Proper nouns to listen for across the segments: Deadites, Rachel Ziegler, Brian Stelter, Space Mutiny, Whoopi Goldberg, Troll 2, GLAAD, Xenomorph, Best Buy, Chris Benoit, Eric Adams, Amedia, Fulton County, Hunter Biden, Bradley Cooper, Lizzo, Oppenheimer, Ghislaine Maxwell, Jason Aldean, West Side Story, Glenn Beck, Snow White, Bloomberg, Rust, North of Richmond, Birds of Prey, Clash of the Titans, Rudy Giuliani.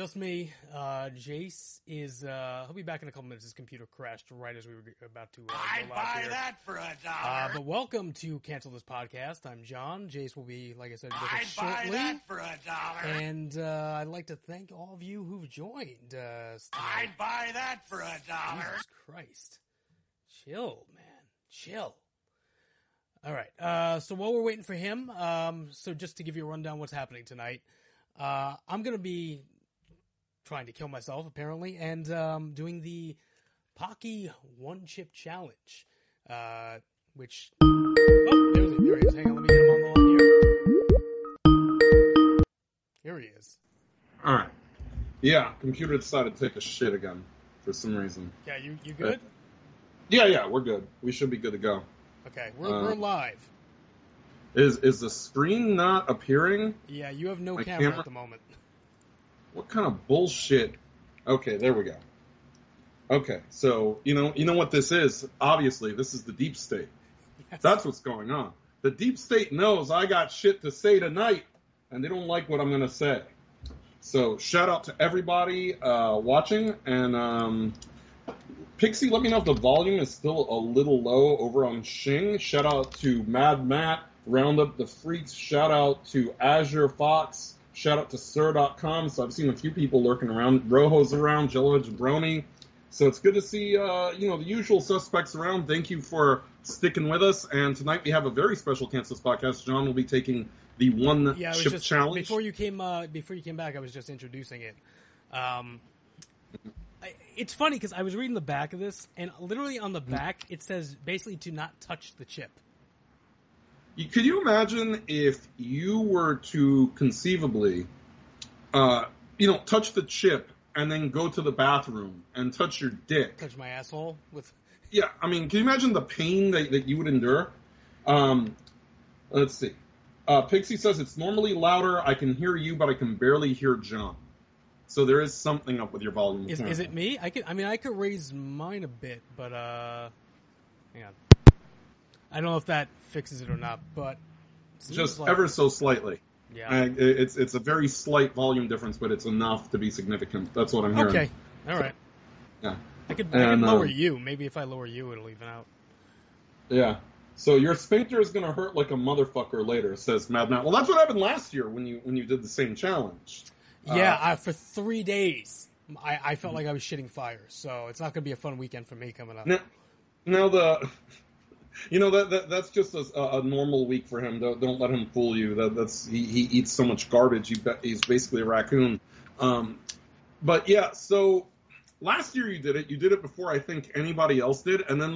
Just me. Jace is, he'll be back in a couple minutes. His computer crashed right as we were about to, I'd buy here. That for $1. But welcome to Cancel This Podcast. I'm John. Jace will be, like I said, with us shortly. I'd buy that for $1. And, I'd like to thank all of you who've joined, I'd buy that for $1. Jesus Christ. Chill, man. Chill. All right. So while we're waiting for him, so just to give you a rundown what's happening tonight, I'm going to be trying to kill myself, apparently, and doing the Pocky One Chip Challenge, which... Oh, there he is. Hang on, let me get him on the line here. Here he is. All right. Yeah, computer decided to take a shit again for some reason. Yeah, you good? Yeah, we're good. We should be good to go. Okay, we're live. Is the screen not appearing? Yeah, you have no camera at the moment. What kind of bullshit? Okay, there we go. Okay, so you know what this is? Obviously, this is the deep state. Yes. That's what's going on. The deep state knows I got shit to say tonight, and they don't like what I'm gonna say. So shout out to everybody watching, and Pixie, let me know if the volume is still a little low over on Shing. Shout out to Mad Matt, Round Up the Freaks. Shout out to Azure Fox. Shout out to Sir.com. So I've seen a few people lurking around. Rojo's around, Jello Jabroni. So it's good to see, the usual suspects around. Thank you for sticking with us. And tonight we have a very special Cancel This Podcast. John will be taking the one chip challenge. Before you came back, I was just introducing it. It's funny because I was reading the back of this, and literally on the back, it says basically to not touch the chip. Could you imagine if you were to conceivably, touch the chip and then go to the bathroom and touch your dick? Touch my asshole? Yeah, I mean, can you imagine the pain that you would endure? Let's see. Pixie says, it's normally louder. I can hear you, but I can barely hear John. So there is something up with your volume. Is it me? I could raise mine a bit, but hang on. I don't know if that fixes it or not, but just like, ever so slightly. Yeah, it's a very slight volume difference, but it's enough to be significant. That's what I'm hearing. Okay, all right. So, yeah, I could lower you. Maybe if I lower you, it'll even out. Yeah. So your sphincter is gonna hurt like a motherfucker later, says Mad Matt. Well, that's what happened last year when you did the same challenge. Yeah, for 3 days, I felt like I was shitting fire. So it's not going to be a fun weekend for me coming up. Now that's just a normal week for him. Don't let him fool you. He eats so much garbage. He's basically a raccoon. But yeah, so last year you did it. You did it before I think anybody else did, and then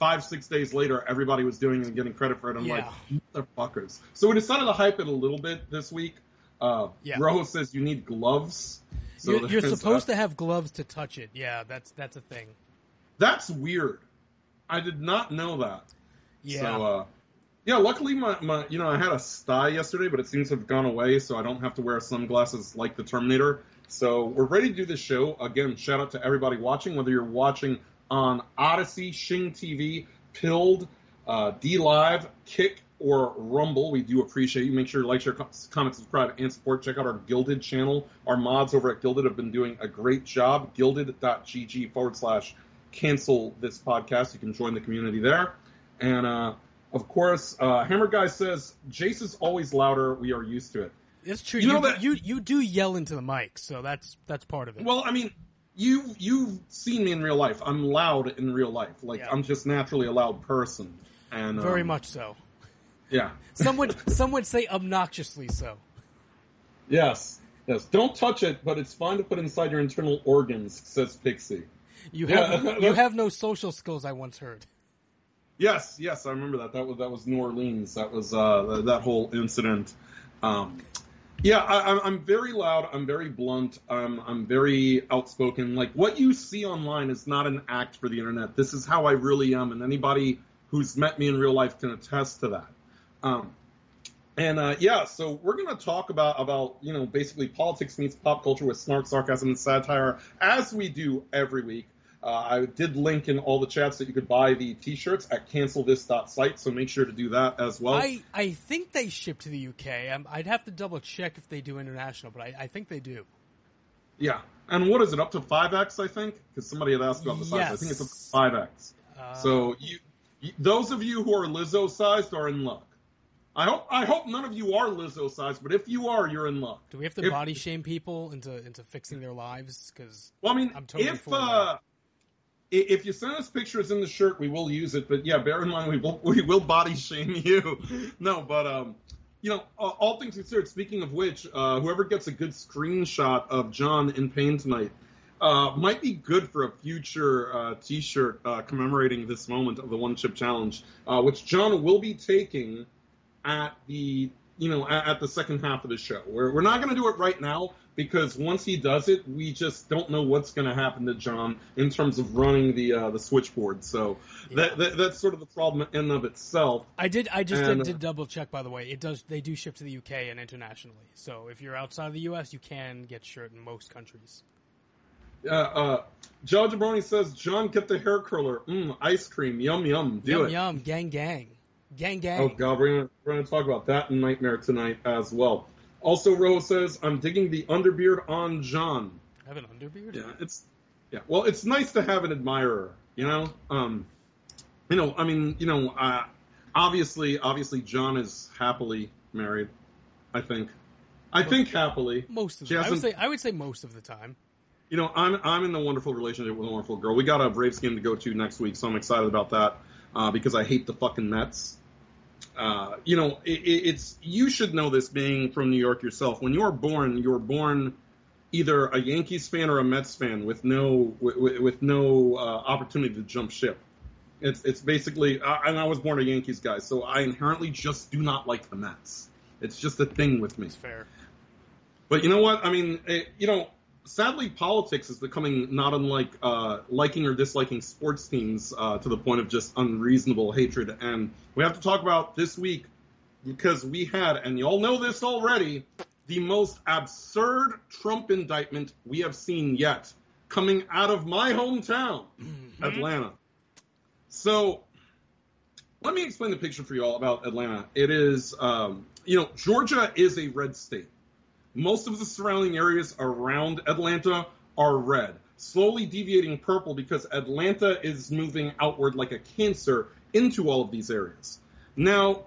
5-6 days later, everybody was doing it and getting credit for it. I'm like, motherfuckers. So we decided to hype it a little bit this week. Rojo says you need gloves. So you're supposed to have gloves to touch it. Yeah, that's a thing. That's weird. I did not know that. Yeah. So, luckily my I had a sty yesterday, but it seems to have gone away, so I don't have to wear sunglasses like the Terminator. So we're ready to do this show. Again, shout out to everybody watching, whether you're watching on Odyssey, Shing TV, Pilled, D Live, Kick, or Rumble. We do appreciate you. Make sure you like, share, comment, subscribe, and support. Check out our Gilded channel. Our mods over at Gilded have been doing a great job. Gilded.gg/cancel this podcast. You can join the community there. And, of course, Hammer Guy says, Jace is always louder. We are used to it. It's true. You do yell into the mic, so that's part of it. Well, I mean, you've seen me in real life. I'm loud in real life. I'm just naturally a loud person. And very much so. Yeah. Some would say obnoxiously so. Yes. Don't touch it, but it's fine to put inside your internal organs, says Pixie. You have no social skills, I once heard. Yes, I remember that. That was New Orleans. That was that whole incident. I'm very loud. I'm very blunt. I'm very outspoken. Like what you see online is not an act for the internet. This is how I really am, and anybody who's met me in real life can attest to that. So we're going to talk about basically politics meets pop culture with snark, sarcasm, and satire, as we do every week. I did link in all the chats that you could buy the T-shirts at cancelthis.site, so make sure to do that as well. I think they ship to the UK. I'd have to double-check if they do international, but I think they do. Yeah. And what is it, up to 5X, I think? Because somebody had asked about the size. Yes. I think it's up to 5X. So those of you who are Lizzo-sized are in luck. I hope none of you are Lizzo-sized, but if you are, you're in luck. Do we have to body shame people into fixing their lives? Because I'm totally if you send us pictures in the shirt, we will use it. But, yeah, bear in mind, we will body shame you. No, but, all things considered, speaking of which, whoever gets a good screenshot of John in pain tonight might be good for a future T-shirt commemorating this moment of the One Chip Challenge, which John will be taking at the at the second half of the show. We're not going to do it right now, because once he does it, we just don't know what's going to happen to John in terms of running the switchboard. So that's sort of the problem in and of itself. I did double check, by the way. They do ship to the UK and internationally. So if you're outside of the US, you can get shirt in most countries. Joe Jabroni says, John, get the hair curler. Ice cream. Yum, yum. Yum, yum. Gang, gang. Gang, gang. Oh, God. We're going to talk about that in Nightmare tonight as well. Also, Rose says, I'm digging the underbeard on John. I have an underbeard? Yeah, it's nice to have an admirer, obviously John is happily married, I think. Happily. Most of the time. I would say most of the time. I'm in a wonderful relationship with a wonderful girl. We got a Braves game to go to next week, so I'm excited about that, because I hate the fucking Mets. You should know this, being from New York yourself. When you're born either a Yankees fan or a Mets fan with no opportunity to jump ship. It's basically, and I was born a Yankees guy, so I inherently just do not like the Mets. It's just a thing with me. It's fair. But you know what? Sadly, politics is becoming not unlike liking or disliking sports teams to the point of just unreasonable hatred. And we have to talk about this week, because we had, and you all know this already, the most absurd Trump indictment we have seen yet, coming out of my hometown, Atlanta. So let me explain the picture for you all about Atlanta. It is, Georgia is a red state. Most of the surrounding areas around Atlanta are red, slowly deviating purple because Atlanta is moving outward like a cancer into all of these areas. Now,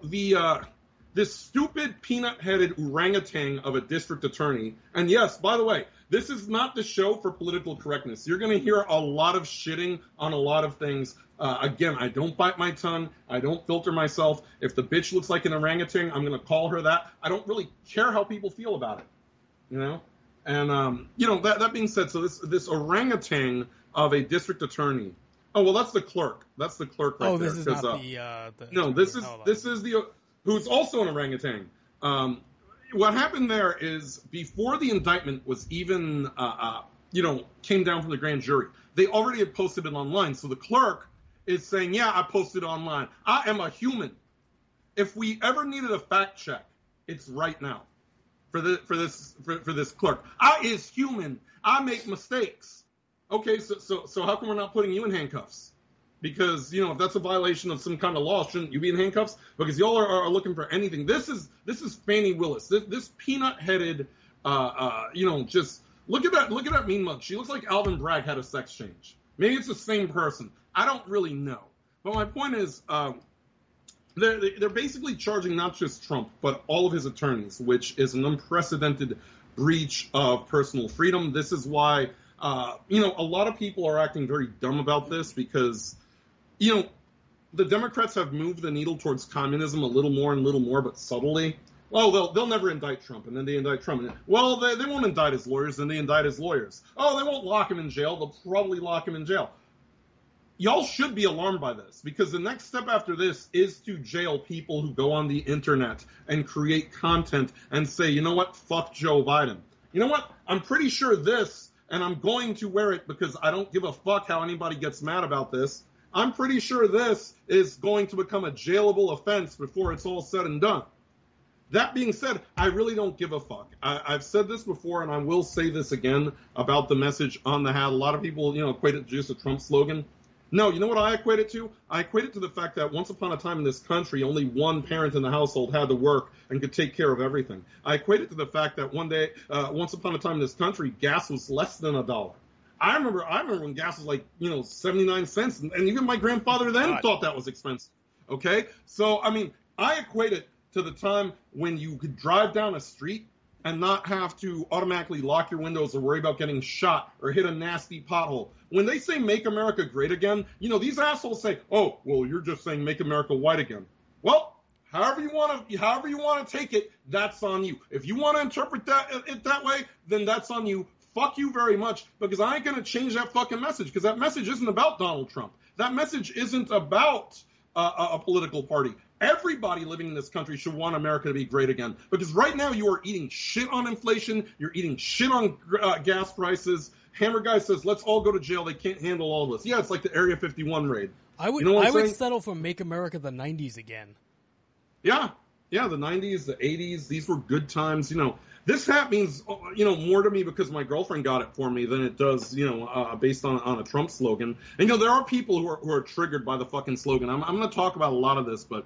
this stupid peanut-headed orangutan of a district attorney, and yes, by the way, this is not the show for political correctness. You're going to hear a lot of shitting on a lot of things. Again, I don't bite my tongue. I don't filter myself. If the bitch looks like an orangutan, I'm going to call her that. I don't really care how people feel about it. And, that being said, so this orangutan of a district attorney. Oh, well, that's the clerk. That's the clerk right there. Oh, this is not the no, this is the – who's also an orangutan. What happened there is, before the indictment was even, came down from the grand jury, they already had posted it online. So the clerk is saying, yeah, I posted online. I am a human. If we ever needed a fact check, it's right now. For this clerk, I is human. I make mistakes. Okay, so how come we're not putting you in handcuffs? Because if that's a violation of some kind of law, shouldn't you be in handcuffs? Because y'all are looking for anything. This is Fani Willis. This peanut-headed, just look at that mean mug. She looks like Alvin Bragg had a sex change. Maybe it's the same person. I don't really know. But my point is, They're basically charging not just Trump, but all of his attorneys, which is an unprecedented breach of personal freedom. This is why, a lot of people are acting very dumb about this, because, the Democrats have moved the needle towards communism a little more and little more, but subtly. Oh, they'll never indict Trump, and then they indict Trump. And, well, they won't indict his lawyers, and they indict his lawyers. Oh, they won't lock him in jail. They'll probably lock him in jail. Y'all should be alarmed by this, because the next step after this is to jail people who go on the internet and create content and say, you know what, fuck Joe Biden. You know what, I'm pretty sure this, and I'm going to wear it because I don't give a fuck how anybody gets mad about this. I'm pretty sure this is going to become a jailable offense before it's all said and done. That being said, I really don't give a fuck. I've said this before, and I will say this again about the message on the hat. A lot of people, equate it to just a Trump slogan. No, you know what I equate it to? I equate it to the fact that once upon a time in this country, only one parent in the household had to work and could take care of everything. I equate it to the fact that once upon a time in this country, gas was less than $1. I remember when gas was like, 79 cents, and even my grandfather then thought that was expensive. Okay, so I mean, I equate it to the time when you could drive down a street and not have to automatically lock your windows or worry about getting shot or hit a nasty pothole. When they say make America great again, these assholes say, oh, well, you're just saying make America white again. Well, however you want to take it, that's on you. If you want to interpret it that way, then that's on you. Fuck you very much, because I ain't going to change that fucking message, because that message isn't about Donald Trump. That message isn't about a political party. Everybody living in this country should want America to be great again, because right now you are eating shit on inflation. You're eating shit on gas prices. Hammer Guy says, let's all go to jail. They can't handle all this. Yeah, it's like the Area 51 raid. I would settle for Make America the 90s again. Yeah, the 90s, the 80s. These were good times. This hat means, more to me because my girlfriend got it for me than it does, based on a Trump slogan. And, there are people who are triggered by the fucking slogan. I'm going to talk about a lot of this, but,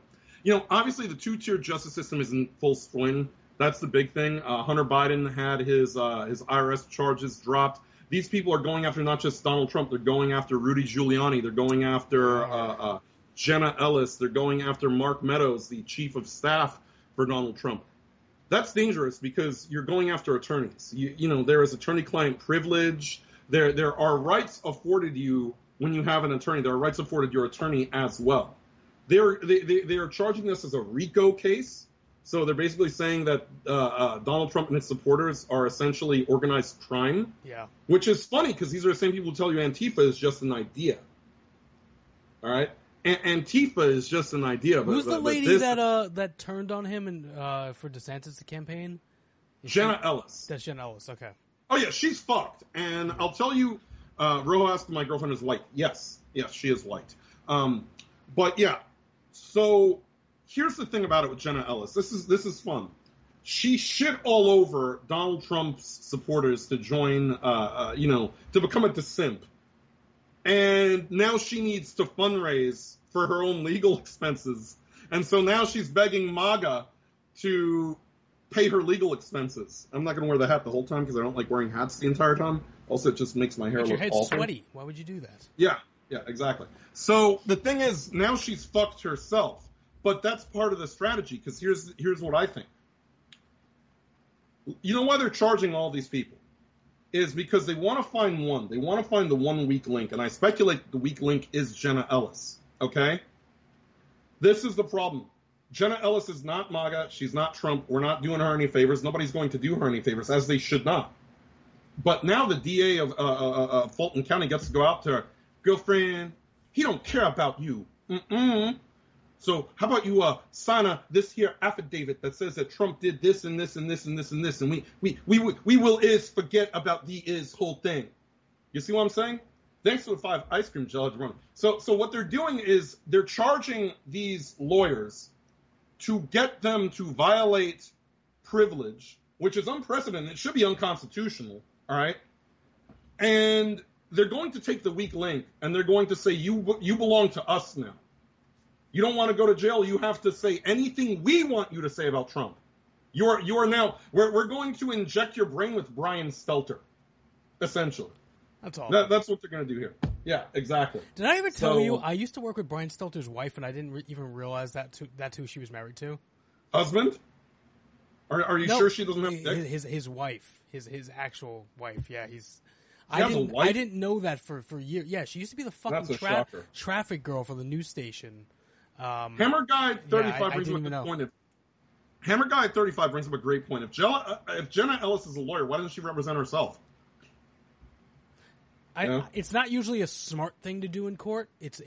obviously the two-tier justice system is in full swing. That's the big thing. Hunter Biden had his IRS charges dropped. These people are going after not just Donald Trump. They're going after Rudy Giuliani. They're going after Jenna Ellis. They're going after Mark Meadows, the chief of staff for Donald Trump. That's dangerous because you're going after attorneys. There is attorney-client privilege. There are rights afforded you when you have an attorney. There are rights afforded your attorney as well. They are charging this as a RICO case. So they're basically saying that Donald Trump and his supporters are essentially organized crime. Yeah. Which is funny because these are the same people who tell you Antifa is just an idea. All right? Antifa is just an idea. Who's the lady that turned on him and for DeSantis to campaign? Jenna Ellis. That's Jenna Ellis. Okay. Oh yeah, she's fucked. And I'll tell you, Rojo asked my girlfriend is white. Yes, she is white. But yeah. So here's the thing about it with Jenna Ellis. This is fun. She shit all over Donald Trump's supporters to join. To become a DeSimp. And now she needs to fundraise for her own legal expenses. And so now she's begging MAGA to pay her legal expenses. I'm not going to wear the hat the whole time because I don't like wearing hats the entire time. Also, it just makes my hair look awful. Sweaty. Why would you do that? Yeah, exactly. So the thing is, now she's fucked herself. But that's part of the strategy because here's what I think. You know why they're charging all these people? Is because they want to find one. They want to find the one weak link, and I speculate the weak link is Jenna Ellis, okay? This is the problem. Jenna Ellis is not MAGA. She's not Trump. We're not doing her any favors. Nobody's going to do her any favors, as they should not. But now the DA of Fulton County gets to go out to her, girlfriend, he don't care about you. So how about you sign this here affidavit that says that Trump did this and this and this and this and this, and we will is forget about the is whole thing. You see what I'm saying? Thanks for the 5 ice cream judge run. So what they're doing is they're charging these lawyers to get them to violate privilege, which is unprecedented. It should be unconstitutional, all right? And they're going to take the weak link, and they're going to say, you belong to us now. You don't want to go to jail. You have to say anything we want you to say about Trump. You are now. We're going to inject your brain with Brian Stelter, essentially. That's all. That's what they're going to do here. Yeah, exactly. Did I ever tell you I used to work with Brian Stelter's wife, and I didn't even realize that's who she was married to? Husband? Are you sure she doesn't have a dick? His wife, his actual wife. Yeah, he's. I didn't know that for years. Yeah, she used to be the fucking traffic girl for the news station. Hammer Guy 35 brings up a good point. Hammer Guy 35 brings up a great point. If Jenna Ellis is a lawyer, why doesn't she represent herself? It's not usually a smart thing to do in court. It's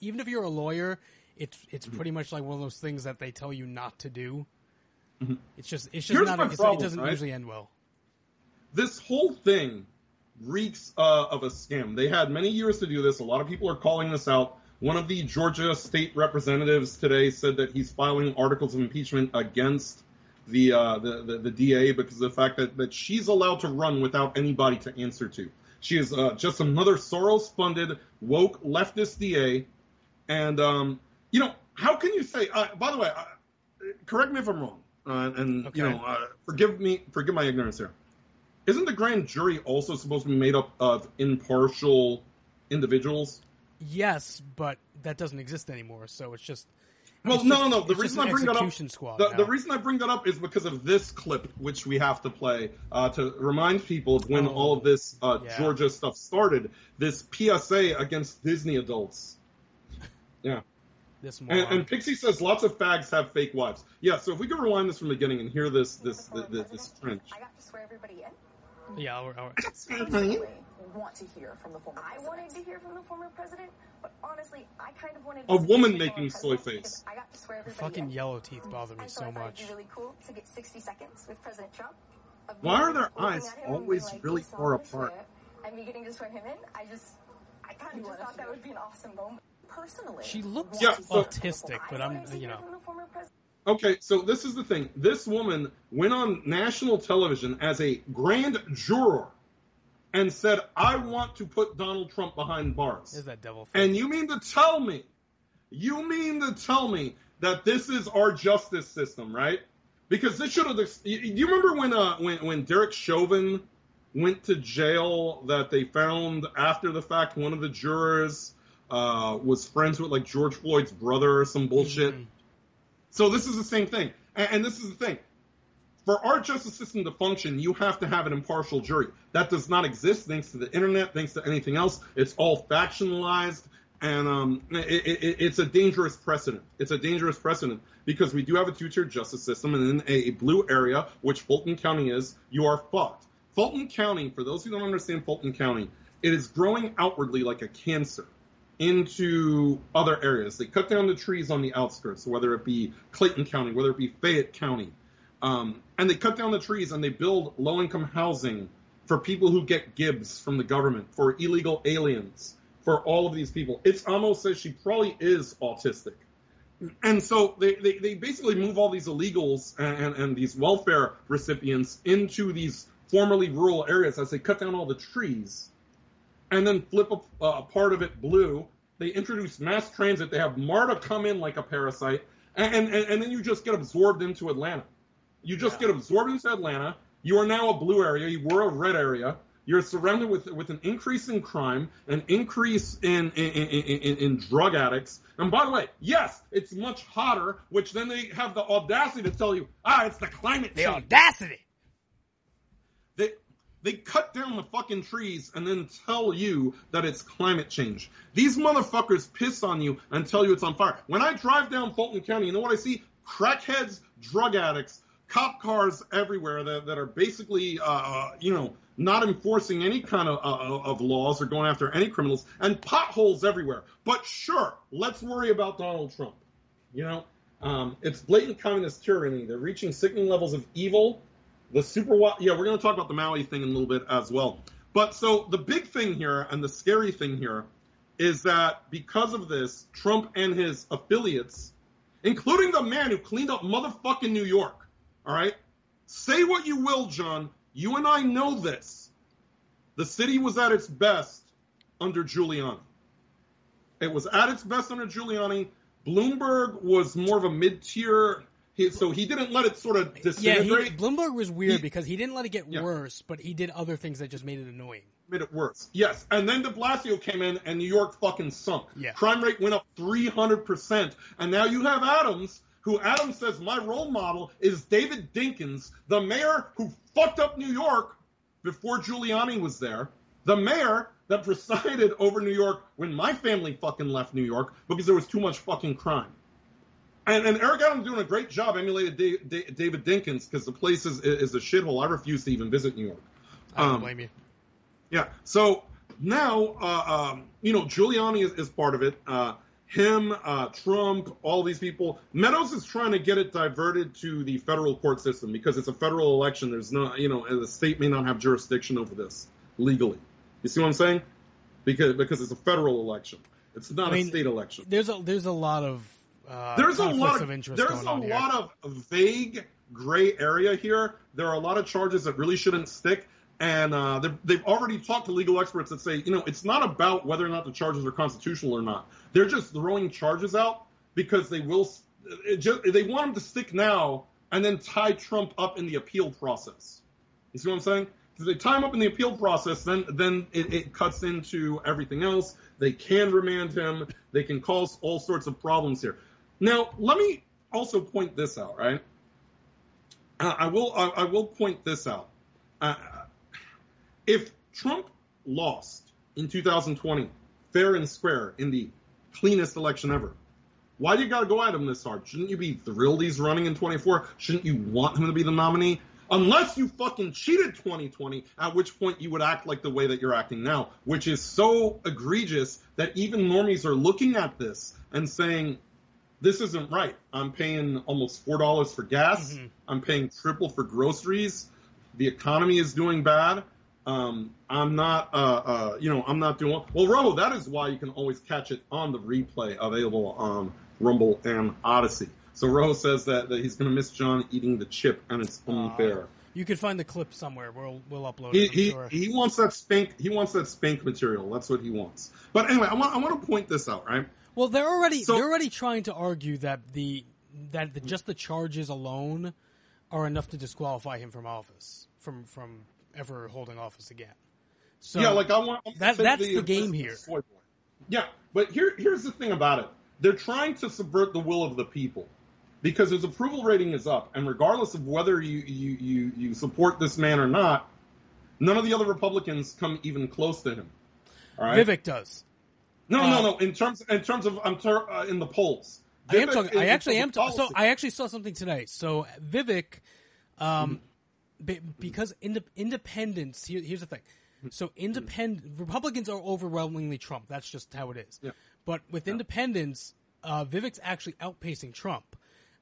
even if you're a lawyer, it's pretty much like one of those things that they tell you not to do. Mm-hmm. It's just Here's not. It doesn't usually end well. This whole thing reeks of a scam. They had many years to do this. A lot of people are calling this out. One of the Georgia state representatives today said that he's filing articles of impeachment against the DA because of the fact that she's allowed to run without anybody to answer to. She is just another Soros-funded, woke, leftist DA. And, you know, how can you say, by the way, correct me if I'm wrong, and, okay. You know, forgive my ignorance here. Isn't the grand jury also supposed to be made up of impartial individuals? Yes, but that doesn't exist anymore, so it's just... Well, no. The reason I bring that up is because of this clip, which we have to play to remind people of when all of this Georgia stuff started. This PSA against Disney adults. Yeah. This morning. And Pixie says lots of fags have fake wives. Yeah. So if we could rewind this from the beginning and hear this trench. I got to swear everybody in. Yeah. All right. I wanted to hear from the former president, but honestly, I kind of wanted to... A woman making soy face. I got to swear everybody fucking yellow teeth bother me so much. Really cool to get 60 seconds with President Trump. Why are their eyes always really far apart? And me getting to swear him in, I kind of just thought that would be an awesome moment. Personally, she looks autistic, but I'm, you know... Okay, so this is the thing. This woman went on national television as a grand juror and said, I want to put Donald Trump behind bars. Is that devil face? And you mean to tell me that this is our justice system, right? Because this should have... Do you remember when Derek Chauvin went to jail that they found after the fact one of the jurors was friends with, like, George Floyd's brother or some bullshit? Mm-hmm. So this is the same thing. And this is the thing. For our justice system to function, you have to have an impartial jury. That does not exist thanks to the internet, thanks to anything else. It's all factionalized, and it's a dangerous precedent. It's a dangerous precedent because we do have a two-tier justice system, and in a blue area, which Fulton County is, you are fucked. Fulton County, for those who don't understand Fulton County, it is growing outwardly like a cancer into other areas. They cut down the trees on the outskirts, whether it be Clayton County, whether it be Fayette County. And they cut down the trees and they build low-income housing for people who get gibs from the government, for illegal aliens, for all of these people. It's almost says she probably is autistic. And so they basically move all these illegals and these welfare recipients into these formerly rural areas as they cut down all the trees and then flip a part of it blue. They introduce mass transit. They have MARTA come in like a parasite. And then you just get absorbed into Atlanta. You just get absorbed into Atlanta. You are now a blue area. You were a red area. You're surrounded with an increase in crime, an increase in drug addicts. And by the way, yes, it's much hotter, which then they have the audacity to tell you, it's the climate change. The audacity. They cut down the fucking trees and then tell you that it's climate change. These motherfuckers piss on you and tell you it's on fire. When I drive down Fulton County, you know what I see? Crackheads, drug addicts, cop cars everywhere that are basically, you know, not enforcing any kind of laws or going after any criminals, and potholes everywhere. But sure, let's worry about Donald Trump. You know, it's blatant communist tyranny. They're reaching sickening levels of evil. We're going to talk about the Maui thing in a little bit as well. But so the big thing here and the scary thing here is that because of this, Trump and his affiliates, including the man who cleaned up motherfucking New York, all right? Say what you will, John. You and I know this. The city was at its best under Giuliani. It was at its best under Giuliani. Bloomberg was more of a mid-tier, so he didn't let it sort of disintegrate. Yeah, Bloomberg was weird because he didn't let it get worse, but he did other things that just made it annoying. Made it worse, yes. And then de Blasio came in, and New York fucking sunk. Yeah. Crime rate went up 300%. And now you have Adams... who Adam says, my role model is David Dinkins, the mayor who fucked up New York before Giuliani was there, the mayor that presided over New York when my family fucking left New York because there was too much fucking crime. And Eric Adams doing a great job emulated David Dinkins because the place is a shithole. I refuse to even visit New York. I don't blame you. Yeah, so now, you know, Giuliani is part of it. Him, Trump, all these people. Meadows is trying to get it diverted to the federal court system because it's a federal election. There's not, you know, the state may not have jurisdiction over this legally. You see what I'm saying? Because it's a federal election. It's not a state election. There's a lot of interest. There's a lot of vague gray area here. There are a lot of charges that really shouldn't stick. And they've already talked to legal experts that say, you know, it's not about whether or not the charges are constitutional or not. They're just throwing charges out because they will. They want them to stick now and then tie Trump up in the appeal process. You see what I'm saying? Because they tie him up in the appeal process, then it cuts into everything else. They can remand him. They can cause all sorts of problems here. Now, let me also point this out, right? I will point this out. If Trump lost in 2020, fair and square, in the cleanest election ever, why do you got to go at him this hard? Shouldn't you be thrilled he's running in 24? Shouldn't you want him to be the nominee? Unless you fucking cheated 2020, at which point you would act like the way that you're acting now, which is so egregious that even normies are looking at this and saying, this isn't right. I'm paying almost $4 for gas. Mm-hmm. I'm paying triple for groceries. The economy is doing bad. I'm not doing well. Robo, that is why you can always catch it on the replay available on Rumble and Odyssey. So Robo says that he's going to miss John eating the chip, and it's unfair. You can find the clip somewhere. We'll upload it. He wants that spank. He wants that spank material. That's what he wants. But anyway, I want to point this out, right? Well, they're already trying to argue that just the charges alone are enough to disqualify him from office. From ever holding office again. So yeah, like that's the game here. Yeah, but here's the thing about it. They're trying to subvert the will of the people because his approval rating is up, and regardless of whether you support this man or not, none of the other Republicans come even close to him. All right? Vivek does. No. In terms of in the polls, Vivek I am talking. So I actually saw something today. So Vivek, because independents, here's the thing. So Republicans are overwhelmingly Trump. That's just how it is. Yeah. But with independents, Vivek's actually outpacing Trump.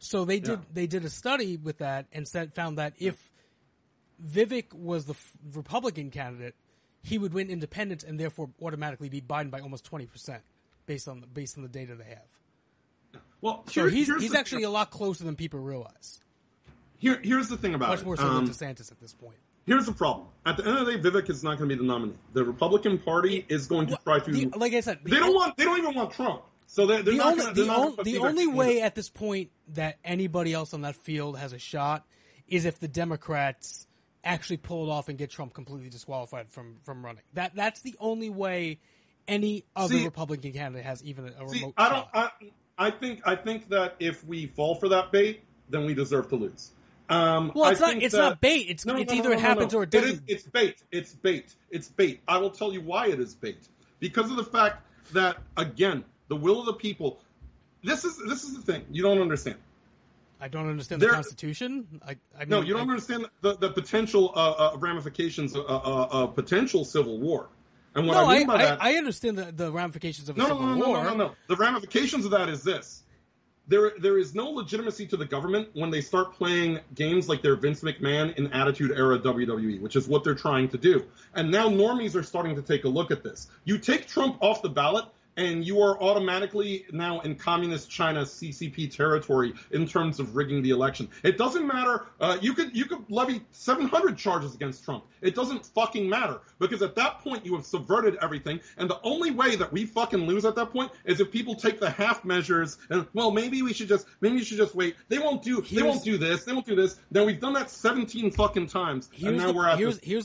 So they did a study with that and found that if Vivek was the Republican candidate, he would win independents and therefore automatically beat Biden by almost 20% based on the data they have. Well, so he's actually a lot closer than people realize. Here's the thing about it. Much more so than DeSantis at this point. Here's the problem. At the end of the day, Vivek is not going to be the nominee. The Republican Party is going to try to. Like I said, they don't even want Trump. So they're not going to. The only way at this point that anybody else on that field has a shot is if the Democrats actually pull it off and get Trump completely disqualified from running. That's the only way any other Republican candidate has even a remote shot. I think that if we fall for that bait, then we deserve to lose. It's not bait. It happens or it doesn't. It's bait. I will tell you why it is bait. Because of the fact that, again, the will of the people. This is the thing you don't understand. I don't understand the Constitution. I mean, you don't understand the potential ramifications of a potential civil war. And what I mean by that, I understand the ramifications of a civil war. No. The ramifications of that is this. There is no legitimacy to the government when they start playing games like they're Vince McMahon in Attitude Era WWE, which is what they're trying to do. And now normies are starting to take a look at this. You take Trump off the ballot, and you are automatically now in communist China CCP territory in terms of rigging the election. It doesn't matter. You could levy 700 charges against Trump. It doesn't fucking matter, because at that point you have subverted everything. And the only way that we fucking lose at that point is if people take the half measures and, well, maybe you should just wait. They won't do this. Now we've done that 17 fucking times. Here's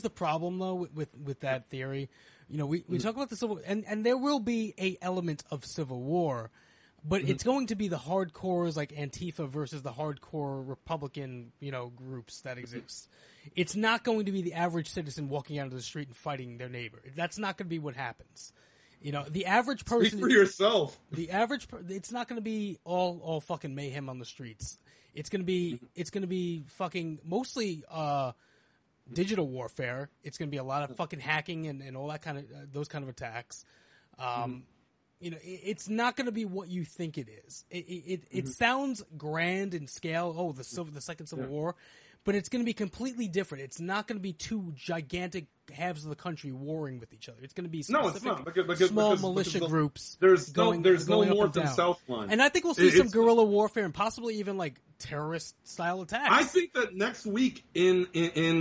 the problem though with that theory. You know, we talk about the civil, and there will be a element of civil war, but it's going to be the hardcores like Antifa versus the hardcore Republican, you know, groups that exist. It's not going to be the average citizen walking out of the street and fighting their neighbor. That's not going to be what happens. You know, the average person. Speak for yourself. It's not going to be all fucking mayhem on the streets. It's going to be fucking mostly. Digital warfare. It's going to be a lot of fucking hacking and all that kind of those kind of attacks. You know, it's not going to be what you think it is. It sounds grand in scale. Oh, the second Civil War, but it's going to be completely different. It's not going to be two gigantic halves of the country warring with each other. It's going to be specific, no, it's not, because groups. There's no north and south line, and I think we'll see some guerrilla warfare and possibly even like terrorist style attacks. I think that next week in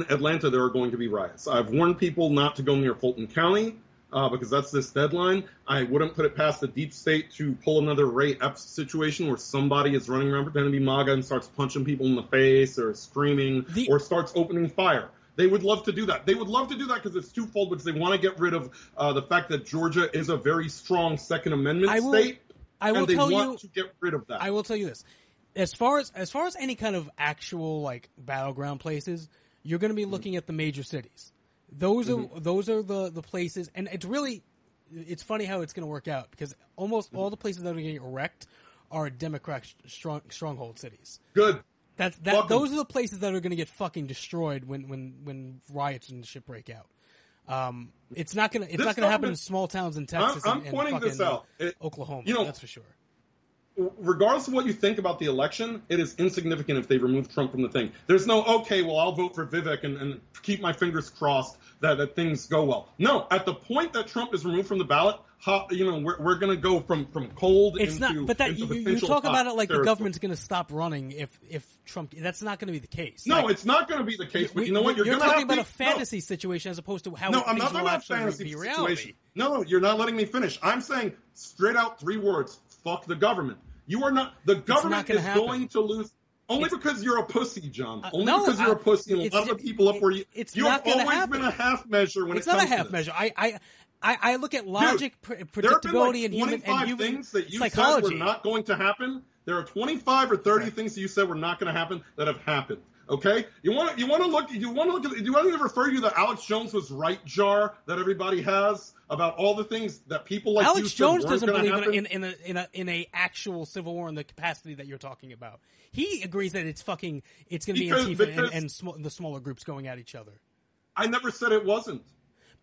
Atlanta there are going to be riots. I've warned people not to go near Fulton County because that's this deadline. I wouldn't put it past the deep state to pull another Ray Epps situation where somebody is running around pretending to be MAGA and starts punching people in the face or screaming or starts opening fire. They would love to do that. They would love to do that because it's twofold, because they want to get rid of the fact that Georgia is a very strong Second Amendment state. To get rid of that. I will tell you this. As far as any kind of actual like battleground places, you're going to be looking at the major cities. Those are the places, and it's funny how it's going to work out, because almost all the places that are getting wrecked are Democrat stronghold cities. Good. Those are the places that are going to get fucking destroyed when riots and shit break out. It's not going to happen in small towns in Texas. I'm pointing this out. Oklahoma, that's for sure. Regardless of what you think about the election, it is insignificant if they remove Trump from the thing. There's no, okay, well, I'll vote for Vivek and keep my fingers crossed that things go well. No, at the point that Trump is removed from the ballot, we're going to go from cold it's into not, but that into you talk about it like territory. The government's going to stop running if Trump. That's not going to be the case. No, it's not going to be the case. But you know what? You're talking about a fantasy situation as opposed to how things will actually be reality. No, I'm not talking about fantasy situation. No, you're not letting me finish. I'm saying straight out three words. Fuck the government. You are not. The government is going to lose because you're a pussy, John. Because you're a pussy, and a lot of the people up where you. You have always been a half measure when it comes to this. It's not a half measure. I look at logic, predictability, and human psychology. There have been like 25 things that you said were not going to happen. There are 25 or 30 things that you said were not going to happen that have happened. Okay, you want to look at. Do I need to refer you to the Alex Jones was right jar that everybody has about all the things that people like Alex Jones doesn't believe in an actual civil war in the capacity that you're talking about. He agrees that it's going to be Antifa and the smaller groups going at each other. I never said it wasn't.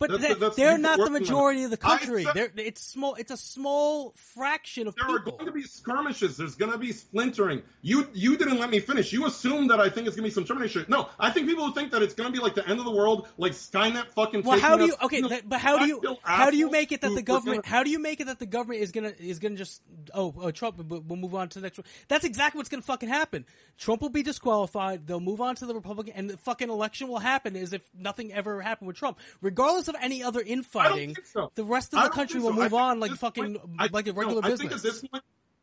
But they're not the majority of the country. It's small. It's a small fraction of people. There are going to be skirmishes. There's going to be splintering. You didn't let me finish. You assume that I think it's going to be some termination. No, I think people who think that it's going to be like the end of the world, like Skynet fucking. Well, how do you? Okay, but how do you make it that the government? How do you make it that the government is gonna just Trump? We'll move on to the next one. That's exactly what's gonna fucking happen. Trump will be disqualified. They'll move on to the Republican, and the fucking election will happen as if nothing ever happened with Trump, regardless of any other infighting. So the rest of the country will move on like fucking like a regular business.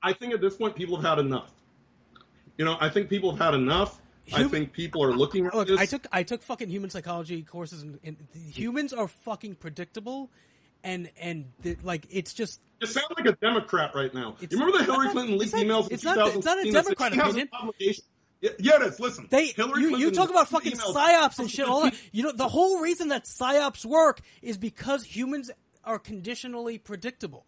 I think at this point people have had enough. I think people have had enough. I think people are looking at this. I took fucking human psychology courses, and humans are fucking predictable, and it's just. You sound like a Democrat right now. You remember the Hillary Clinton leaked emails in 2016? It's not a Democrat opinion. Yeah, it is. Listen, you talk about fucking psyops and shit all that. The whole reason that psyops work is because humans are conditionally predictable.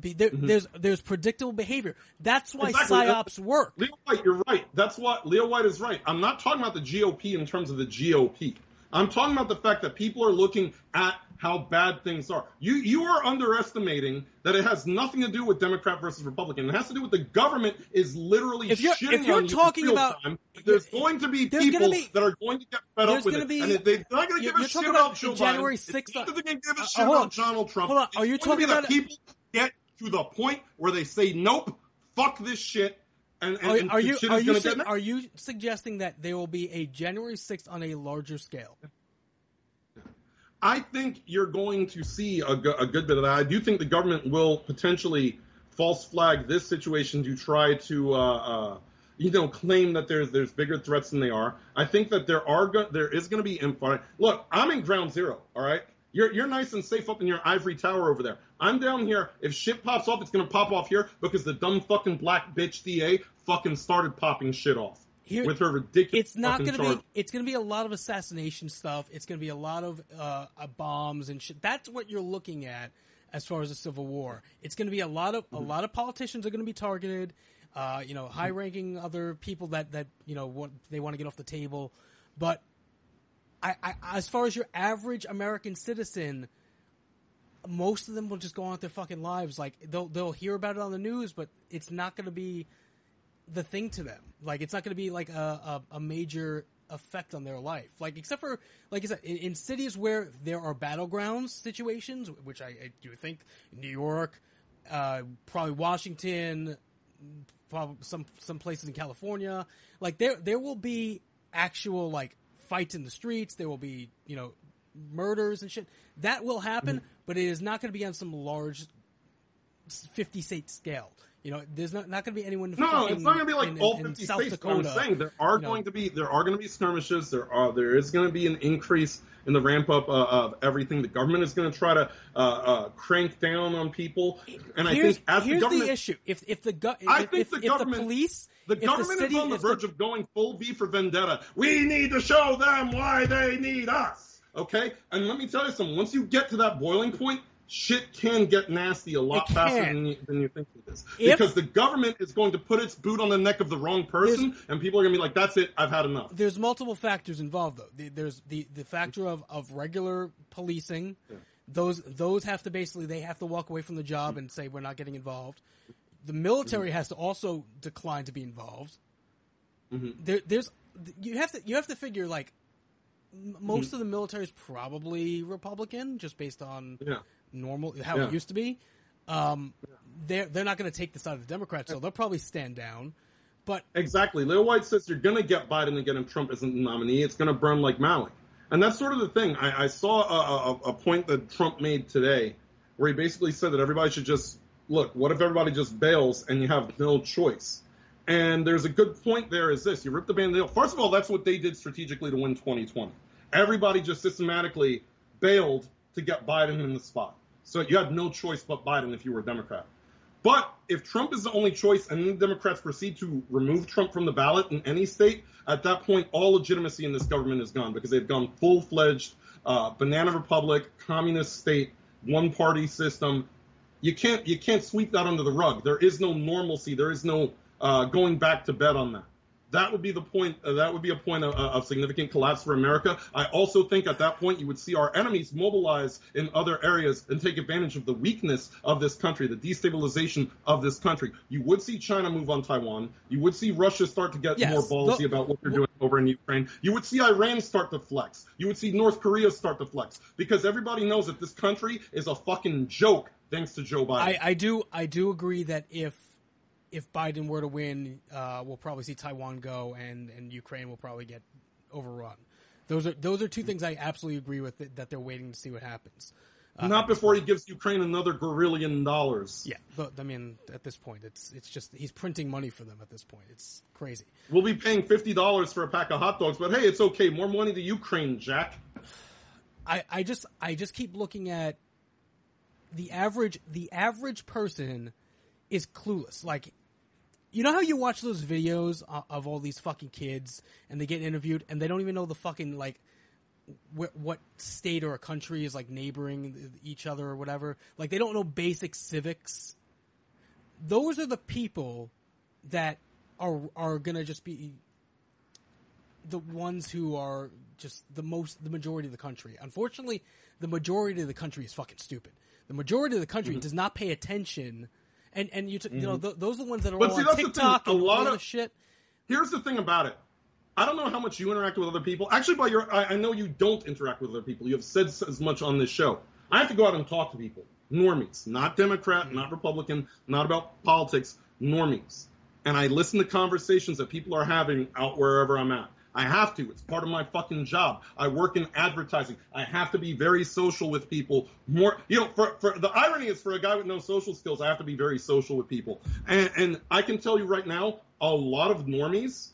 There's predictable behavior. That's why psyops work. Leo White, you're right. That's what Leo White is right. I'm not talking about the GOP in terms of the GOP. I'm talking about the fact that people are looking at how bad things are. You are underestimating that it has nothing to do with Democrat versus Republican. It has to do with the government is literally shitting on you real time. There's going to be people that are going to get fed up with it. And they're not going to give a shit about Joe Biden. They're not going to give a shit about Donald Trump. Hold on. Are you talking about people get to the point where they say, nope, fuck this shit. And are you suggesting that there will be a January 6th on a larger scale? I think you're going to see a good bit of that. I do think the government will potentially false flag this situation to try to, claim that there's bigger threats than they are. I think that there is going to be infighting. Look, I'm in ground zero. All right. You're nice and safe up in your ivory tower over there. I'm down here. If shit pops off, it's going to pop off here because the dumb fucking black bitch DA fucking started popping shit off with her ridiculous. It's not going to be. It's going to be a lot of assassination stuff. It's going to be a lot of bombs and shit. That's what you're looking at as far as the Civil War. It's going to be a lot of politicians are going to be targeted. High ranking other people that they want to get off the table, but. I, as far as your average American citizen, most of them will just go on with their fucking lives. Like they'll hear about it on the news, but it's not going to be the thing to them. Like it's not going to be like a major effect on their life. Like, except for, like I said, in cities where there are battlegrounds situations, which I do think New York, probably Washington, probably some places in California, like there will be actual like fights in the streets. There will be, you know, murders and shit that will happen, mm-hmm. but it is not going to be on some large 50 state scale. You know, there's not going to be anyone. No, it's not going to be like all 50 states. I'm saying there are going to be skirmishes. There is going to be an increase in the ramp up of everything. The government is going to try to crank down on people. And here's the issue. If the government is on the verge of going full V for Vendetta. We need to show them why they need us. Okay, and let me tell you something. Once you get to that boiling point, shit can get nasty a lot faster than you think it is. Because the government is going to put its boot on the neck of the wrong person, and people are going to be like, that's it, I've had enough. There's multiple factors involved, though. There's the factor of regular policing. Yeah. Those have to they have to walk away from the job mm-hmm. and say, we're not getting involved. The military mm-hmm. has to also decline to be involved. Mm-hmm. You have to figure, like, most mm-hmm. of the military is probably Republican, just based on... Yeah. Normal, how it used to be. They're not going to take the side of the Democrats, so they'll probably stand down. But exactly, Lil White says you're going to get Biden again if Trump isn't the nominee. It's going to burn like Maui, and that's sort of the thing. I saw a point that Trump made today, where he basically said that everybody should just look. What if everybody just bails and you have no choice? And there's a good point there. Is this you rip the band-aid off? First of all, that's what they did strategically to win 2020. Everybody just systematically bailed to get Biden in the spot. So you had no choice but Biden if you were a Democrat. But if Trump is the only choice and the Democrats proceed to remove Trump from the ballot in any state, at that point, all legitimacy in this government is gone because they've gone full-fledged banana republic, communist state, one-party system. You can't sweep that under the rug. There is no normalcy. There is no going back to bed on that. That would be the point. That would be a point of significant collapse for America. I also think at that point you would see our enemies mobilize in other areas and take advantage of the weakness of this country, the destabilization of this country. You would see China move on Taiwan. You would see Russia start to get more ballsy about what they're doing over in Ukraine. You would see Iran start to flex. You would see North Korea start to flex because everybody knows that this country is a fucking joke thanks to Joe Biden. I do agree that if Biden were to win, we'll probably see Taiwan go, and Ukraine will probably get overrun. Those are two things I absolutely agree with, that they're waiting to see what happens. Not before he gives Ukraine another gorillion dollars. Yeah, I mean, at this point, it's just he's printing money for them at this point. It's crazy. We'll be paying $50 for a pack of hot dogs, but hey, it's okay. More money to Ukraine, Jack. I just keep looking at the average person is clueless. Like, you know how you watch those videos of all these fucking kids and they get interviewed and they don't even know the fucking, like, what state or a country is, like, neighboring each other or whatever? Like, they don't know basic civics. Those are the people that are gonna just be the ones who are just the majority of the country. Unfortunately, the majority of the country is fucking stupid. The majority of the country mm-hmm. does not pay attention. And you know, those are the ones that are all on TikTok and all this shit. Here's the thing about it. I don't know how much you interact with other people. Actually, I know you don't interact with other people. You have said as much on this show. I have to go out and talk to people. Normies. Not Democrat, not Republican, not about politics. Normies. And I listen to conversations that people are having out wherever I'm at. I have to. It's part of my fucking job. I work in advertising. I have to be very social with people. More, you know, for the irony is for a guy with no social skills, I have to be very social with people. And I can tell you right now, a lot of normies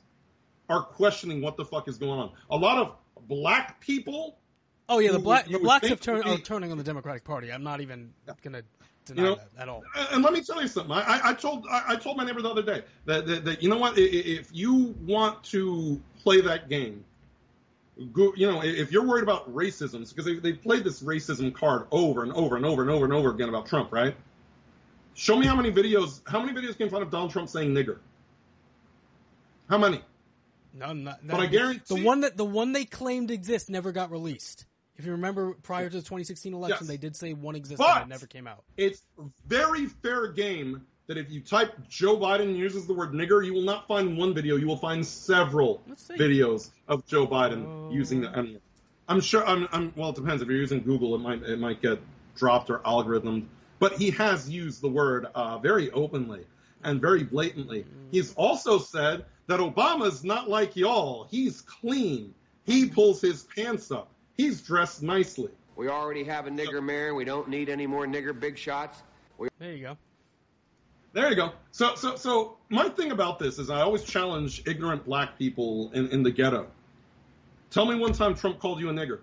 are questioning what the fuck is going on. A lot of black people. Oh yeah, the blacks are turning on the Democratic Party. I'm not even gonna deny that at all. And let me tell you something. I told my neighbor the other day that you know what, if you want to play that game, you know, if you're worried about racism, because they played this racism card over and over and over and over and over again about Trump, right? Show me how many videos came out of Donald Trump saying nigger. How many? None. But I guarantee the one they claimed exists never got released. If you remember, prior to the 2016 election, they did say one existed and it never came out. It's very fair game that if you type Joe Biden and uses the word nigger, you will not find one video. You will find several videos of Joe Biden using the N-word. I'm sure. Well, it depends. If you're using Google, it might get dropped or algorithmed. But he has used the word very openly and very blatantly. He's also said that Obama's not like y'all. He's clean. He pulls his pants up. He's dressed nicely. We already have a nigger mayor. We don't need any more nigger big shots. There you go. So my thing about this is I always challenge ignorant black people in the ghetto. Tell me one time Trump called you a nigger.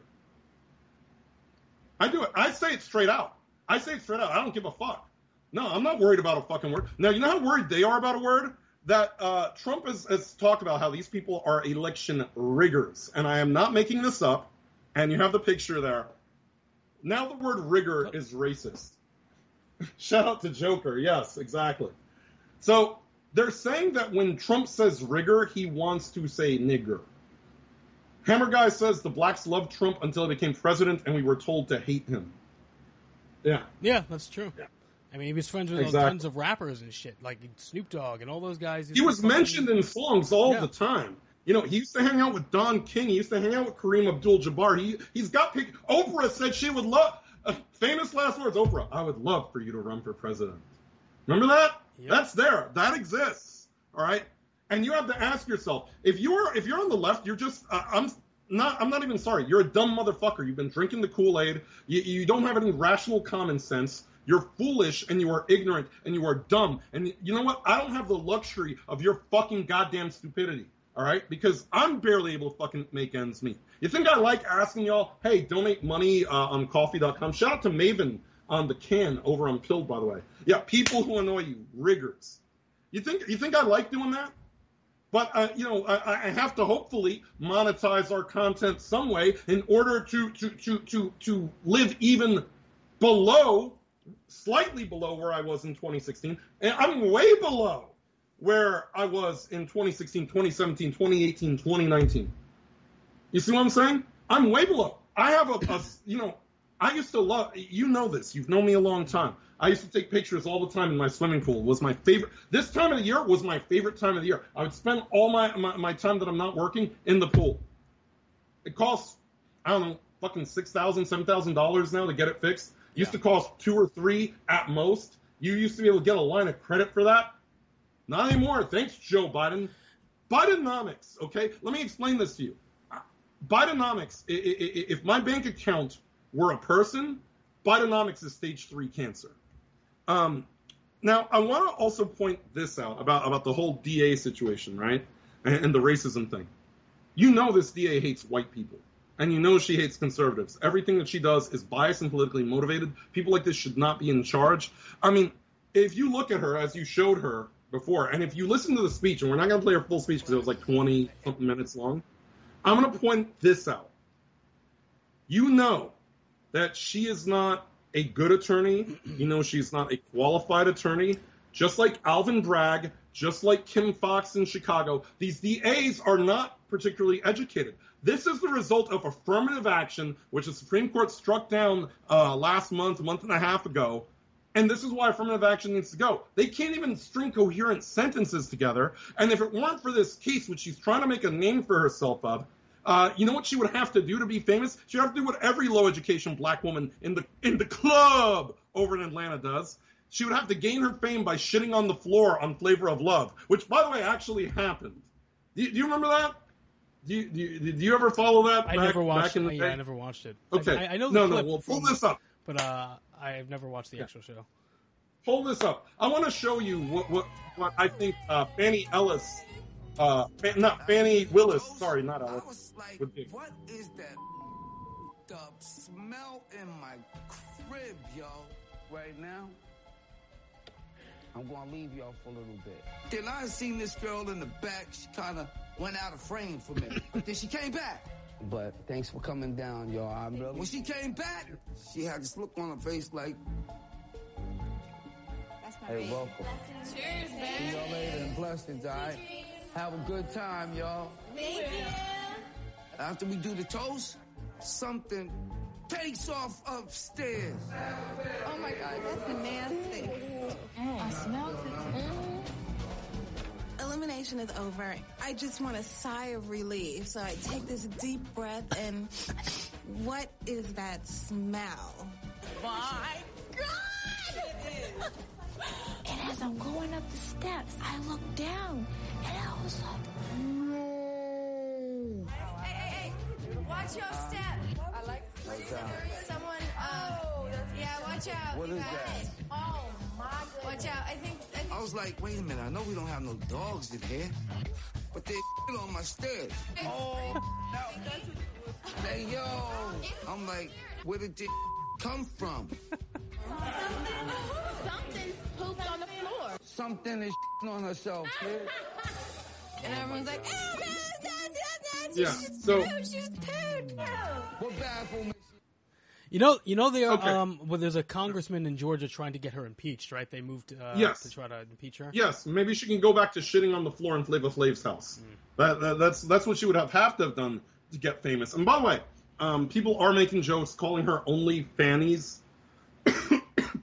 I do it. I say it straight out. I don't give a fuck. No, I'm not worried about a fucking word. Now, you know how worried they are about a word? That Trump has talked about how these people are election riggers. And I am not making this up. And you have the picture there. Now the word rigor is racist. Shout out to Joker. Yes, exactly. So they're saying that when Trump says rigor, he wants to say nigger. Hammer Guy says the blacks loved Trump until he became president and we were told to hate him. Yeah. Yeah, that's true. Yeah. I mean, he was friends with tons of rappers and shit, like Snoop Dogg and all those guys. He was mentioned in songs all the time. You know, he used to hang out with Don King. He used to hang out with Kareem Abdul-Jabbar. He's got pick. Oprah said she would love. Famous last words, Oprah. I would love for you to run for president. Remember that? Yep. That's there. That exists. All right. And you have to ask yourself, if you're on the left, you're just I'm not even sorry. You're a dumb motherfucker. You've been drinking the Kool-Aid. You don't have any rational common sense. You're foolish and you are ignorant and you are dumb. And you know what? I don't have the luxury of your fucking goddamn stupidity. All right, because I'm barely able to fucking make ends meet. You think I like asking y'all, hey, donate money on coffee.com? Shout out to Maven on the can over on Pilled, by the way. Yeah, people who annoy you, riggers. You think I like doing that? But, I have to hopefully monetize our content some way in order to live even slightly below where I was in 2016. And I'm way below where I was in 2016, 2017, 2018, 2019. You see what I'm saying? I'm way below. I have I used to love, you know this, you've known me a long time. I used to take pictures all the time in my swimming pool. It was my favorite. This time of the year was my favorite time of the year. I would spend all my time that I'm not working in the pool. It costs, I don't know, fucking $6,000, $7,000 now to get it fixed. It used to cost $2 or $3 at most. You used to be able to get a line of credit for that. Not anymore. Thanks, Joe Biden. Bidenomics, okay? Let me explain this to you. Bidenomics, if my bank account were a person, Bidenomics is stage 3 cancer. Now, I want to also point this out about the whole DA situation, right? And the racism thing. You know this DA hates white people. And you know she hates conservatives. Everything that she does is biased and politically motivated. People like this should not be in charge. I mean, if you look at her as you showed her before, and if you listen to the speech, and we're not going to play her full speech because it was like 20-something minutes long, I'm going to point this out. You know that she is not a good attorney. You know she's not a qualified attorney. Just like Alvin Bragg, just like Kim Fox in Chicago, these DAs are not particularly educated. This is the result of affirmative action, which the Supreme Court struck down last month, a month and a half ago. And this is why affirmative action needs to go. They can't even string coherent sentences together. And if it weren't for this case, which she's trying to make a name for herself of, you know what she would have to do to be famous? She would have to do what every low-education black woman in the club over in Atlanta does. She would have to gain her fame by shitting on the floor on Flavor of Love, which, by the way, actually happened. Do you remember that? Do you ever follow that? I never watched it. Okay. I know the clip. Well, pull this up. But I've never watched the actual show. Pull this up. I want to show you what I think Fani Ellis, not Fani Willis. Sorry, not Ellis. I was like, what is that? The smell in my crib, yo, right now. I'm going to leave y'all for a little bit. Then I seen this girl in the back. She kind of went out of frame for a minute. Then she came back. But thanks for coming down, y'all. When she came back, she had this look on her face like... That's my hey, welcome. Cheers, man. See y'all later and blessings, all right? Have a good time, y'all. Thank you. After we do the toast, something takes off upstairs. Oh, my God. That's nasty. I smell it. conversation is over, I just want a sigh of relief. So I take this deep breath and what is that smell? My God! And as I'm going up the steps, I look down and I was like, no. Hey, watch your step. I like someone. Yeah, watch out. What is that? Oh, my God. Watch out. I think. I was like, wait a minute. I know we don't have no dogs in here, but they're on my stairs. Oh, no. Hey, yo. I'm like, where did this come from? Something pooped on the floor. Something is on herself, kid. And everyone's like, oh, no, that's yeah. She just pooed. What bathroom? You know, they are. Okay. Well, there's a congressman in Georgia trying to get her impeached, right? They moved to try to impeach her. Yes, maybe she can go back to shitting on the floor in Flavor Flav's house. Mm. That's what she would have to have done to get famous. And by the way, people are making jokes calling her only Fanny's,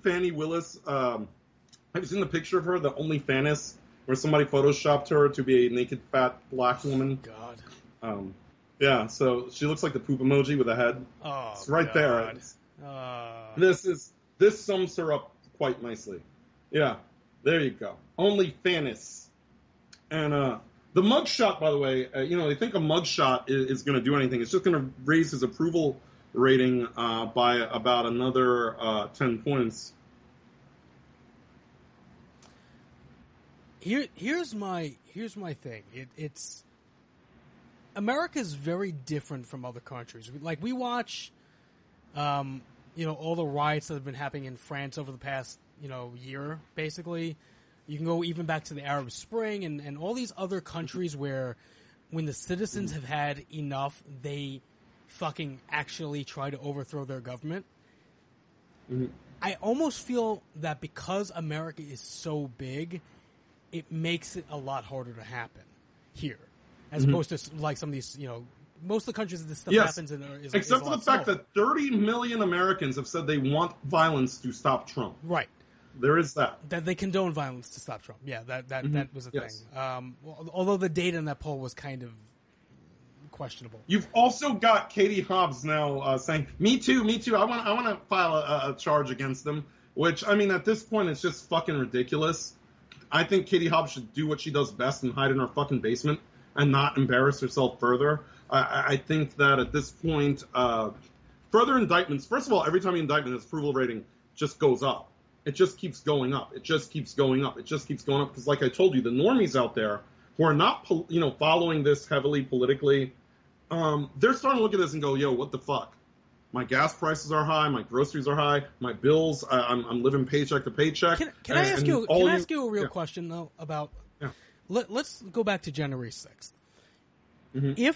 Fani Willis. Have you seen the picture of her, the only Fannis, where somebody photoshopped her to be a naked fat black woman? God. Yeah, so she looks like the poop emoji with a head. Oh, it's right God. There. This sums her up quite nicely. Yeah, there you go. Only Fannis. And the mugshot, by the way, they think a mugshot is going to do anything. It's just going to raise his approval rating by about another 10 points. Here's my thing. It's. America's very different from other countries. Like, we watch, all the riots that have been happening in France over the past, year, basically. You can go even back to the Arab Spring and all these other countries where when the citizens have had enough, they fucking actually try to overthrow their government. Mm-hmm. I almost feel that because America is so big, it makes it a lot harder to happen here. As opposed to, like, some of these, most of the countries that this stuff happens in are... Except for the fact that 30 million Americans have said they want violence to stop Trump. Right. There is that. That they condone violence to stop Trump. Yeah, that was a thing. Although the data in that poll was kind of questionable. You've also got Katie Hobbs now saying, me too, I want to file a charge against them, which, I mean, at this point, it's just fucking ridiculous. I think Katie Hobbs should do what she does best and hide in her fucking basement. And not embarrass herself further. I think that at this point, further indictments. First of all, every time an indictment, its approval rating just goes up. It just keeps going up. Because, like I told you, the normies out there who are not, following this heavily politically, they're starting to look at this and go, "Yo, what the fuck? My gas prices are high. My groceries are high. My bills. I'm living paycheck to paycheck." Can I ask you a real question though about? Yeah. Let's go back to January 6th. Mm-hmm.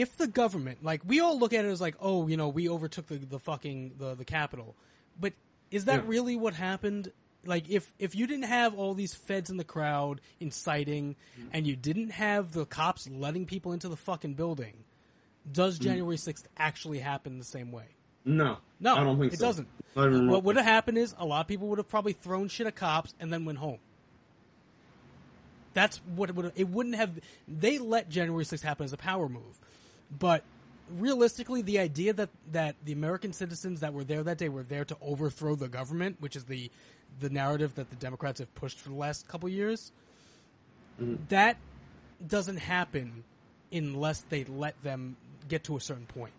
If the government, like, we all look at it as like, oh, we overtook the fucking Capitol. But is that really what happened? Like, if you didn't have all these feds in the crowd inciting and you didn't have the cops letting people into the fucking building, does January 6th actually happen the same way? No, I don't think so. It doesn't. What would have happened is a lot of people would have probably thrown shit at cops and then went home. That's what it wouldn't have. They let January 6th happen as a power move, but realistically, the idea that the American citizens that were there that day were there to overthrow the government, which is the narrative that the Democrats have pushed for the last couple years, that doesn't happen unless they let them get to a certain point.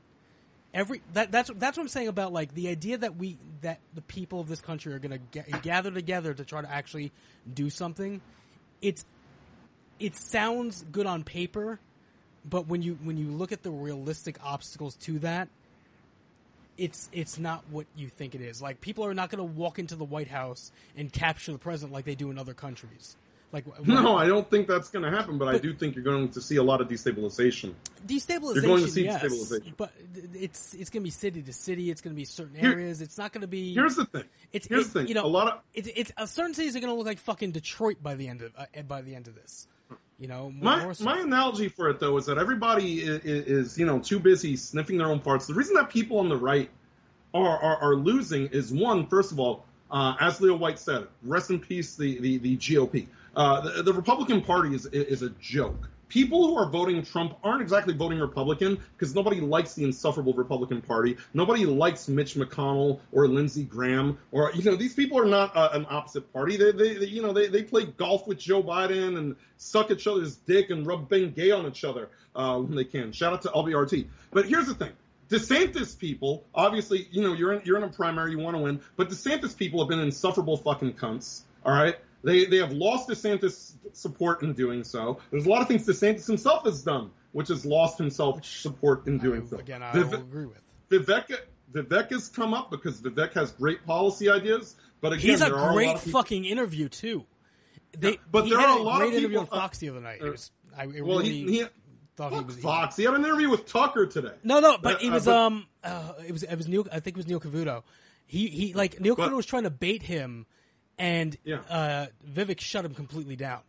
That's what I'm saying about, like, the idea that the people of this country are going to gather together to try to actually do something. It sounds good on paper, but when you look at the realistic obstacles to that, it's not what you think it is. Like, people are not going to walk into the White House and capture the president like they do in other countries. Like, no, I don't think that's going to happen. But I do think you're going to see a lot of destabilization. You're going to see destabilization, but it's going to be city to city. It's going to be certain areas. It's not going to be. Here's the thing. Here's the thing. A lot of certain cities are going to look like fucking Detroit by the end of this. My analogy for it though is that everybody is too busy sniffing their own farts. The reason that people on the right are losing is, one, first of all, As Leo White said, rest in peace, the GOP. The Republican Party is a joke. People who are voting Trump aren't exactly voting Republican because nobody likes the insufferable Republican Party. Nobody likes Mitch McConnell or Lindsey Graham or, you know, these people are not an opposite party. They play golf with Joe Biden and suck each other's dick and rub Bengay on each other when they can. Shout out to LBRT. But here's the thing. DeSantis people, obviously, you know, you're in a primary, you want to win, but DeSantis people have been insufferable fucking cunts, all right? They have lost DeSantis support in doing so. There's a lot of things DeSantis himself has done, which has lost himself support in doing so. Again, I will agree with. Vivek has come up because Vivek has great policy ideas, but again, he's a great fucking interview too. But there are a lot of people. He had a great interview on Fox the other night. Fox. He had an interview with Tucker today. No, but it was Neil. I think it was Neil Cavuto. Neil Cavuto was trying to bait him. And Vivek shut him completely down.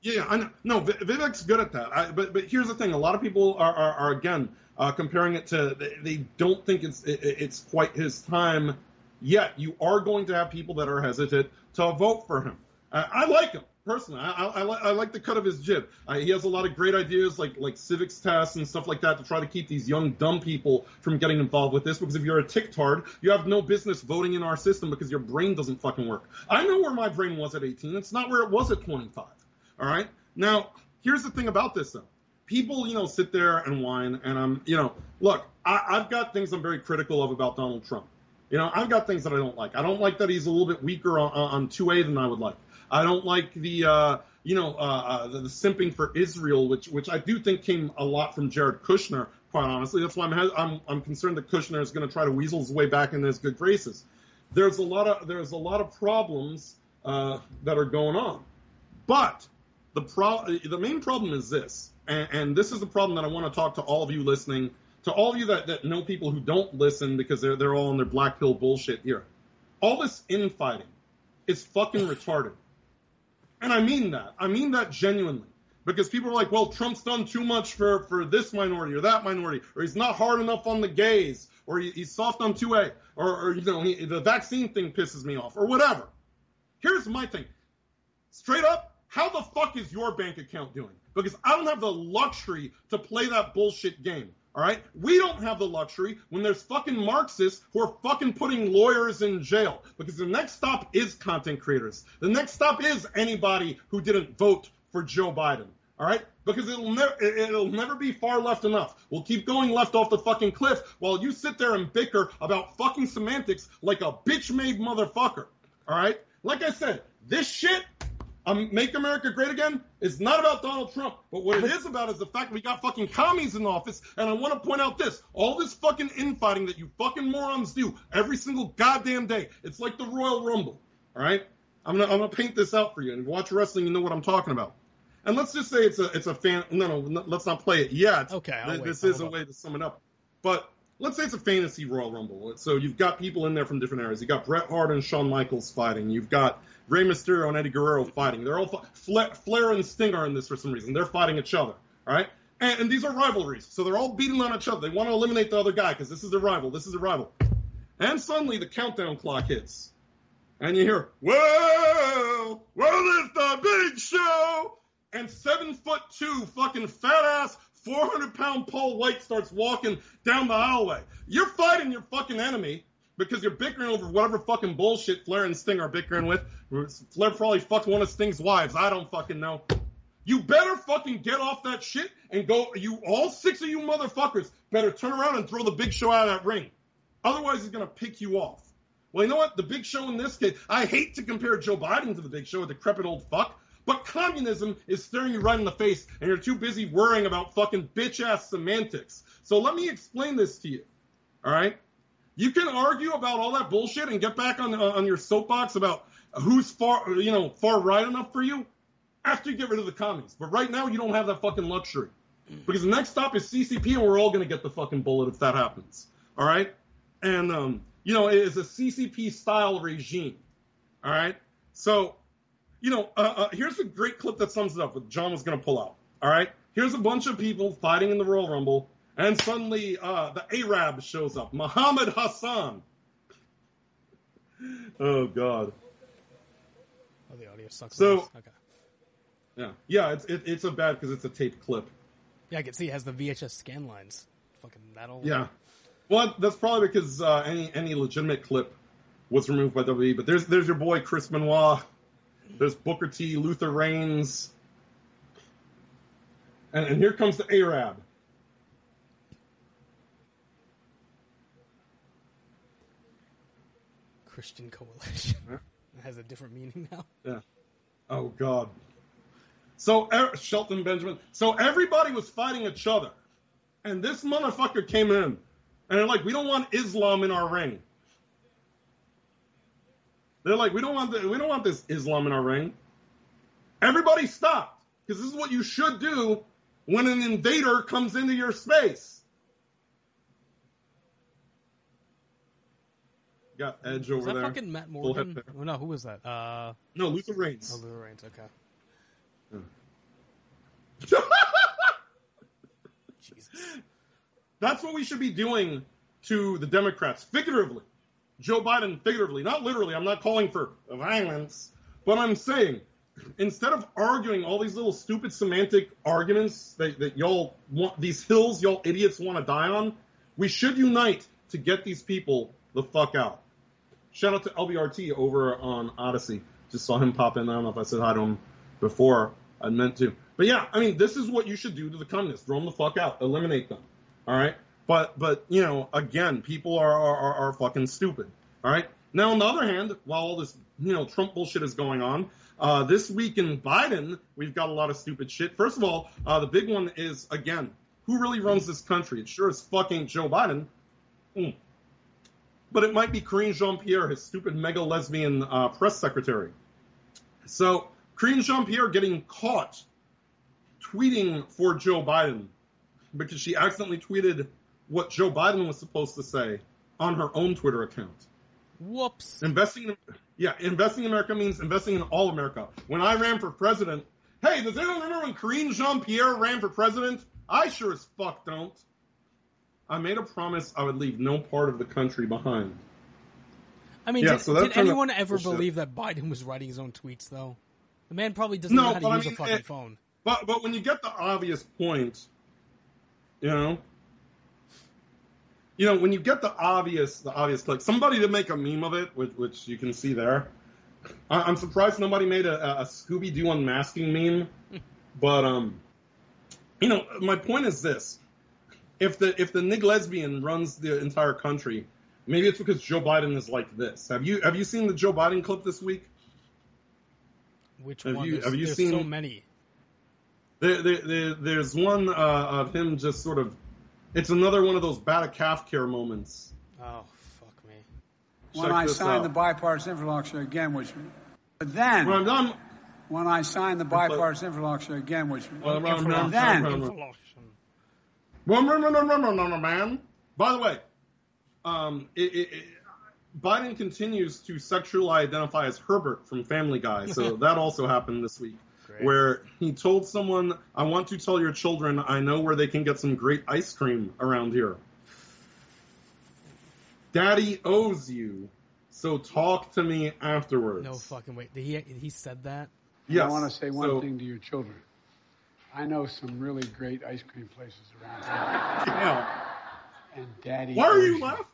Yeah, I know. No, Vivek's good at that. But here's the thing: a lot of people are again comparing it to they don't think it's quite his time yet. You are going to have people that are hesitant to vote for him. I like him personally. I like the cut of his jib. He has a lot of great ideas, like civics tests and stuff like that, to try to keep these young dumb people from getting involved with this. Because if you're a ticktard, you have no business voting in our system because your brain doesn't fucking work. I know where my brain was at 18. It's not where it was at 25. All right. Now here's the thing about this though. People, you know, sit there and whine, and I'm, you know, look, I've got things I'm very critical of about Donald Trump. You know, I've got things that I don't like. I don't like that he's a little bit weaker on 2A than I would like. I don't like the simping for Israel, which I do think came a lot from Jared Kushner, quite honestly. That's why I'm concerned that Kushner is going to try to weasel his way back into his good graces. There's a lot of problems that are going on, but the main problem is this, and this is the problem that I want to talk to all of you listening, to all of you that know people who don't listen because they're all in their black pill bullshit era. All this infighting is fucking retarded. And I mean that. I mean that genuinely. Because people are like, well, Trump's done too much for this minority or that minority, or he's not hard enough on the gays, or he's soft on 2A, or you know, the vaccine thing pisses me off, or whatever. Here's my thing. Straight up, how the fuck is your bank account doing? Because I don't have the luxury to play that bullshit game. All right? We don't have the luxury when there's fucking Marxists who are fucking putting lawyers in jail because the next stop is content creators. The next stop is anybody who didn't vote for Joe Biden. All right? Because it'll never be far left enough. We'll keep going left off the fucking cliff while you sit there and bicker about fucking semantics like a bitch-made motherfucker. All right? Like I said, this shit, Make America Great Again, is not about Donald Trump. But what it is about is the fact that we got fucking commies in office. And I want to point out this. All this fucking infighting that you fucking morons do every single goddamn day. It's like the Royal Rumble. All right? I'm gonna paint this out for you. And if you watch wrestling, you know what I'm talking about. And let's just say it's a fan. No, let's not play it yet. Okay, This is a way to sum it up. But let's say it's a fantasy Royal Rumble. So you've got people in there from different areas. You've got Bret Hart and Shawn Michaels fighting. You've got Rey Mysterio and Eddie Guerrero fighting. They're all Flair and Sting are in this for some reason. They're fighting each other, all right? And these are rivalries, so they're all beating on each other. They want to eliminate the other guy because this is their rival. This is their rival. And suddenly the countdown clock hits, and you hear, "Whoa, well, it's the big show!" And 7'2" fucking fat ass 400-pound Paul White starts walking down the hallway. You're fighting your fucking enemy because you're bickering over whatever fucking bullshit Flair and Sting are bickering with. Flair probably fucked one of Sting's wives. I don't fucking know. You better fucking get off that shit and go. You all six of you motherfuckers better turn around and throw the Big Show out of that ring. Otherwise, he's going to pick you off. Well, you know what? The Big Show in this case, I hate to compare Joe Biden to the Big Show, a decrepit old fuck. But communism is staring you right in the face, and you're too busy worrying about fucking bitch-ass semantics. So let me explain this to you, all right? You can argue about all that bullshit and get back on your soapbox about who's far right enough for you after you get rid of the commies. But right now, you don't have that fucking luxury because the next stop is CCP, and we're all going to get the fucking bullet if that happens, all right? And, you know, it is a CCP-style regime, all right? So... You know, here's a great clip that sums it up that John was going to pull out. All right? Here's a bunch of people fighting in the Royal Rumble, and suddenly the Arab shows up, Muhammad Hassan. Oh, God. Oh, the audio sucks. So, okay. Yeah, it's a bad because it's a tape clip. Yeah, I can see it has the VHS scan lines. Fucking metal. Yeah. Well, that's probably because any legitimate clip was removed by WWE. But there's your boy, Chris Benoit. There's Booker T, Luther Reigns. And here comes the Arab. Christian Coalition. It has a different meaning now. Yeah. Oh, God. So, Shelton Benjamin. So, everybody was fighting each other. And this motherfucker came in. And they're like, we don't want Islam in our ring. They're like, we don't want this Islam in our ring. Everybody stopped. Because this is what you should do when an invader comes into your space. Got Edge over there. Was that fucking Matt Morgan? Oh, no, who was that? No, Luther Reigns. Oh, Luther Reigns, okay. Yeah. Jesus. That's what we should be doing to the Democrats, figuratively. Joe Biden, figuratively. Not literally. I'm not calling for violence. But I'm saying, instead of arguing all these little stupid semantic arguments that y'all want, these hills y'all idiots want to die on, we should unite to get these people the fuck out. Shout out to LBRT over on Odyssey. Just saw him pop in. I don't know if I said hi to him before. I meant to. But yeah, I mean, this is what you should do to the communists. Throw them the fuck out. Eliminate them. All right? But you know, again, people are fucking stupid. All right? Now, on the other hand, while all this, you know, Trump bullshit is going on, this week in Biden, we've got a lot of stupid shit. First of all, the big one is, again, who really runs this country? It sure is fucking Joe Biden. But it might be Karine Jean-Pierre, his stupid mega-lesbian press secretary. So Karine Jean-Pierre getting caught tweeting for Joe Biden because she accidentally tweeted what Joe Biden was supposed to say on her own Twitter account. Whoops. Investing in America means investing in all America. When I ran for president, hey, does anyone remember when Karine Jean-Pierre ran for president? I sure as fuck don't. I made a promise I would leave no part of the country behind. I mean, did anyone ever believe that Biden was writing his own tweets, though? The man probably doesn't know how to use a fucking phone. But when you get the obvious point, you know, when you get the obvious, like somebody to make a meme of it, which you can see there. I'm surprised nobody made a Scooby-Doo unmasking meme. But, you know, my point is this. If the Nig lesbian runs the entire country, maybe it's because Joe Biden is like this. Have you seen the Joe Biden clip this week? Which have one? Have you seen so many? There's one of him just sort of. It's another one of those bad of calf care moments. Oh fuck me! When I signed the bipartisan infrastructure again, which. But then. When I signed the bipartisan infrastructure again, which. Then. No, man. By the way, Biden continues to sexually identify as Herbert from Family Guy, so that also happened this week. Great. Where he told someone, I want to tell your children I know where they can get some great ice cream around here. Daddy owes you, so talk to me afterwards. No fucking way. He said that? Yes. I want to say one thing to your children. I know some really great ice cream places around here. Yeah. And Daddy. Why are you laughing?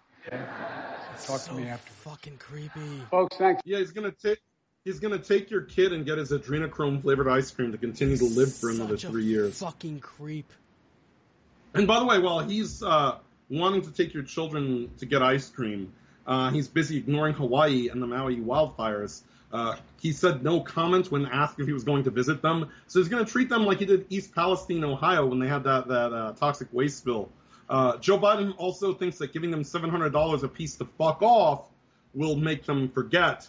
Talk to me after. Fucking creepy, folks. Thanks. Yeah, he's gonna take your kid and get his adrenochrome flavored ice cream to continue to live for another 3 years. Fucking creep. And by the way, while he's wanting to take your children to get ice cream, he's busy ignoring Hawaii and the Maui wildfires. He said no comment when asked if he was going to visit them. So he's going to treat them like he did East Palestine, Ohio, when they had that toxic waste spill. Joe Biden also thinks that giving them $700 a piece to fuck off will make them forget.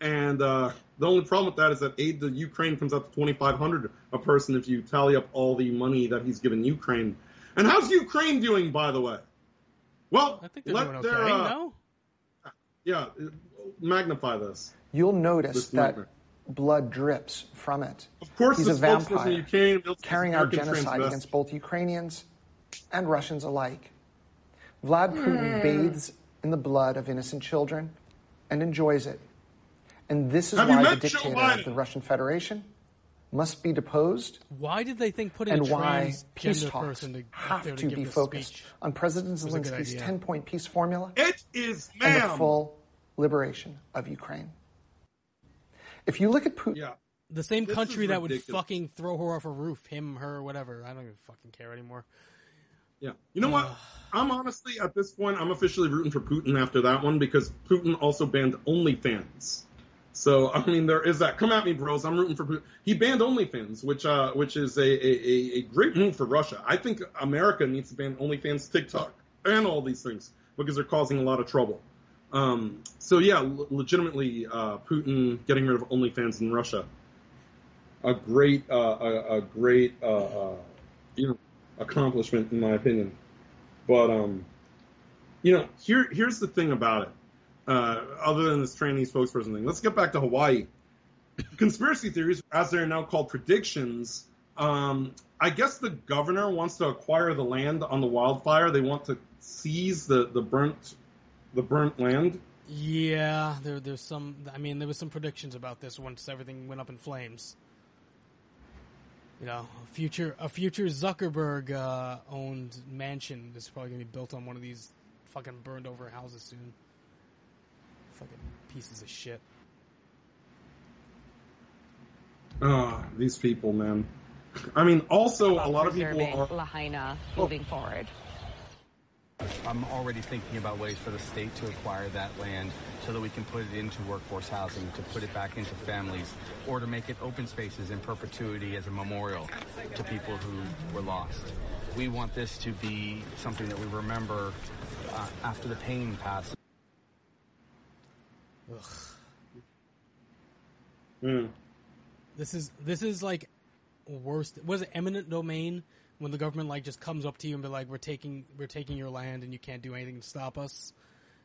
And the only problem with that is that aid to Ukraine comes out to $2,500 a person if you tally up all the money that he's given Ukraine. And how's Ukraine doing, by the way? Well, I think they're doing okay, no? Yeah, magnify this. You'll notice that blood drips from it. Of course, he's a vampire carrying out genocide against both Ukrainians and Russians alike. Vlad Putin bathes in the blood of innocent children and enjoys it. And this is why the dictator of the Russian Federation must be deposed. Why did they think putting a transgender person have to be focused on President Zelensky's 10-point peace formula and the full liberation of Ukraine? If you look at Putin... Yeah. The same country that would fucking throw her off a roof, him, her, whatever. I don't even fucking care anymore. Yeah. You know what? I'm honestly, at this point, I'm officially rooting for Putin after that one because Putin also banned OnlyFans. So, I mean, there is that. Come at me, bros. I'm rooting for Putin. He banned OnlyFans, which is a great move for Russia. I think America needs to ban OnlyFans, TikTok, and all these things because they're causing a lot of trouble. So, yeah, legitimately, Putin getting rid of OnlyFans in Russia. A great accomplishment in my opinion. But, here's the thing about it. Other than this trainee spokesperson thing, let's get back to Hawaii. Conspiracy theories, as they're now called, predictions. I guess the governor wants to acquire the land on the wildfire. They want to seize the burnt land. Yeah, there's some. I mean, there was some predictions about this once everything went up in flames. You know, a future Zuckerberg owned mansion is probably going to be built on one of these fucking burned over houses soon. Fucking pieces of shit. Ah, these people, man. I mean, also a lot of people are Lahaina moving forward. I'm already thinking about ways for the state to acquire that land so that we can put it into workforce housing, to put it back into families, or to make it open spaces in perpetuity as a memorial to people who were lost. We want this to be something that we remember after the pain passes. Ugh. Mm. This is like worst. Was it eminent domain? When the government like just comes up to you and be like, we're taking your land and you can't do anything to stop us.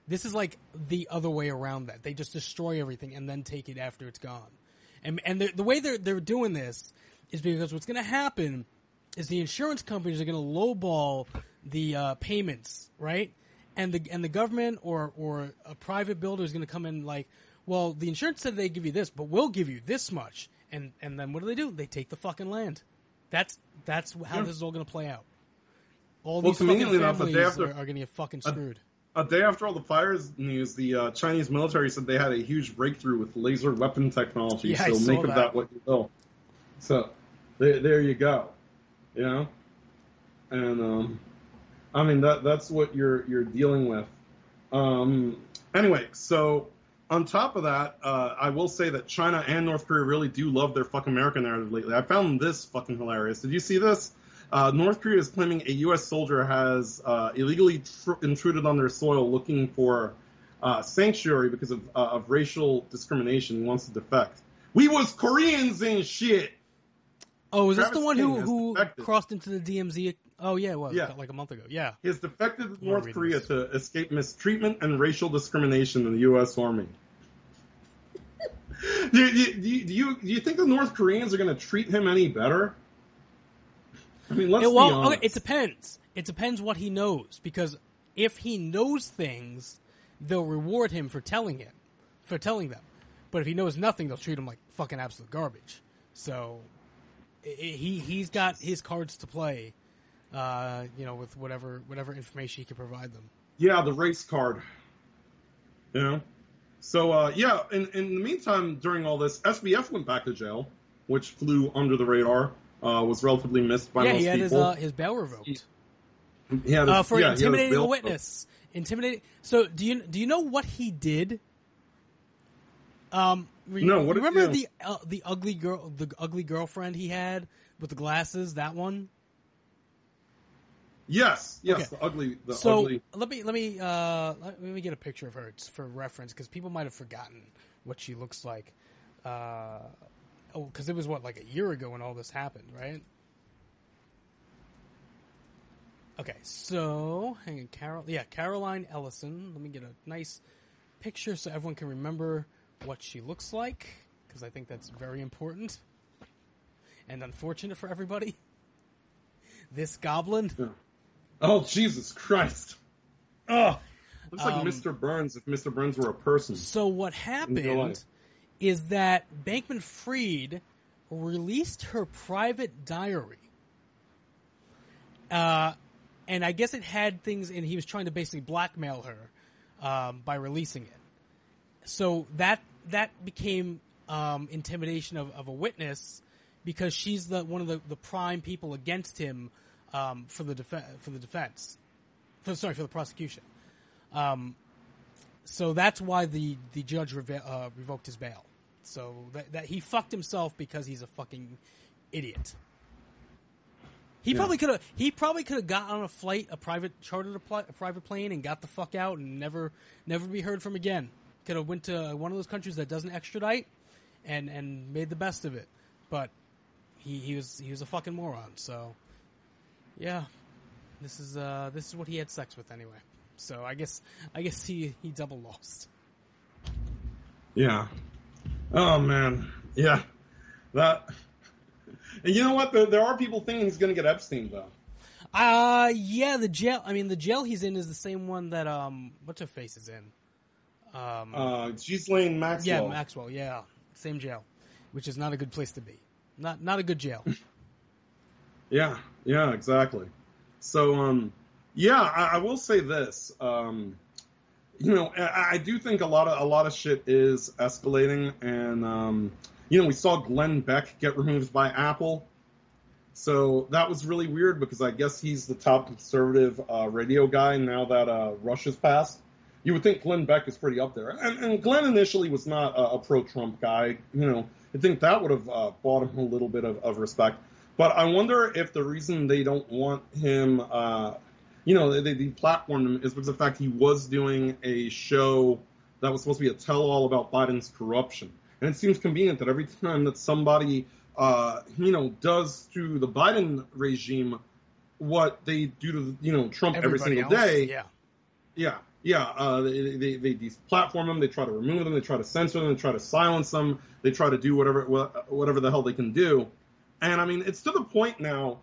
This is like the other way around that. They just destroy everything and then take it after it's gone. And the way they're doing this is because what's going to happen is the insurance companies are going to lowball the payments, right? And the government or a private builder is going to come in like, well, the insurance said they give you this, but we'll give you this much. And then what do? They take the fucking land. That's how this is all going to play out. All these fucking families are going to get fucking screwed. A day after all the fires news, the Chinese military said they had a huge breakthrough with laser weapon technology. Yeah, so make of that what you will. So there you go. You know, and I mean that's what you're dealing with. Anyway, so. On top of that, I will say that China and North Korea really do love their fucking American narrative lately. I found this fucking hilarious. Did you see this? North Korea is claiming a U.S. soldier has illegally intruded on their soil looking for sanctuary because of racial discrimination and wants to defect. We was Koreans and shit! Oh, is this the one who crossed into the DMZ? Oh, yeah, it was like a month ago. Yeah. He has defected to North Korea to escape mistreatment and racial discrimination in the U.S. Army. Do you think the North Koreans are going to treat him any better? I mean, be honest. Okay, it depends. It depends what he knows, because if he knows things, they'll reward him for telling them. But if he knows nothing, they'll treat him like fucking absolute garbage. So he's got his cards to play. With whatever information he can provide them. Yeah, the race card. You know? So, in the meantime, during all this, SBF went back to jail, which flew under the radar, was relatively missed by most people. Yeah, he had his bail revoked. For intimidating a witness. Intimidating. So, do you know what he did? Remember the ugly girl, the ugly girlfriend he had with the glasses, that one? Yes, okay. The ugly. Let me get a picture of her for reference because people might have forgotten what she looks like. Because it was a year ago when all this happened, right? Okay, so hang on, Caroline Ellison. Let me get a nice picture so everyone can remember what she looks like because I think that's very important and unfortunate for everybody. This goblin. Yeah. Oh, Jesus Christ. Oh, Looks like Mr. Burns, if Mr. Burns were a person. So what happened is that Bankman-Fried released her private diary. And I guess it had things, and he was trying to basically blackmail her by releasing it. So that became intimidation of a witness, because she's one of the prime people against him for the prosecution. So that's why the judge revoked his bail. So that he fucked himself because he's a fucking idiot. He probably could have got on a flight, a private plane, and got the fuck out and never be heard from again. Could have went to one of those countries that doesn't extradite, and made the best of it. But he was a fucking moron. So yeah, this is what he had sex with anyway. So I guess he double lost. Yeah. Oh man. Yeah. That. And you know what? There are people thinking he's going to get Epstein, though. Yeah, the jail he's in is the same one that, what's her face is in? Ghislaine Maxwell. Yeah, Maxwell, yeah. Same jail, which is not a good place to be. Not a good jail. Yeah, exactly. So, I will say this. I do think a lot of shit is escalating, and, we saw Glenn Beck get removed by Apple. So that was really weird, because I guess he's the top conservative radio guy now that Russia's passed. You would think Glenn Beck is pretty up there. And Glenn initially was not a pro-Trump guy. I think that would have bought him a little bit of respect. But I wonder if the reason they don't want him, they deplatformed him, is because of the fact he was doing a show that was supposed to be a tell-all about Biden's corruption. And it seems convenient that every time that somebody, does to the Biden regime what they do to, Trump every single day. Yeah. They deplatform them. They try to remove them. They try to censor them. They try to silence them. They try to do whatever the hell they can do. And, it's to the point now,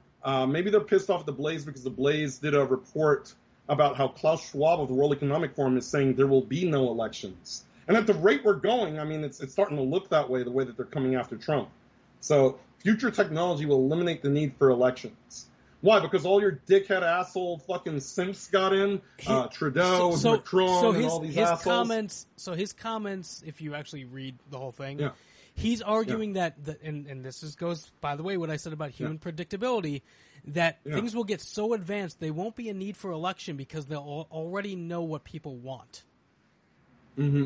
maybe they're pissed off at the Blaze, because the Blaze did a report about how Klaus Schwab of the World Economic Forum is saying there will be no elections. And at the rate we're going, it's starting to look that way, the way that they're coming after Trump. So future technology will eliminate the need for elections. Why? Because all your dickhead asshole fucking simps got in, Trudeau, Macron, and all these assholes. His comments, if you actually read the whole thing, he's arguing that and this goes, by the way, what I said about human predictability, that things will get so advanced, they won't be a need for election, because they'll already know what people want. Mm-hmm.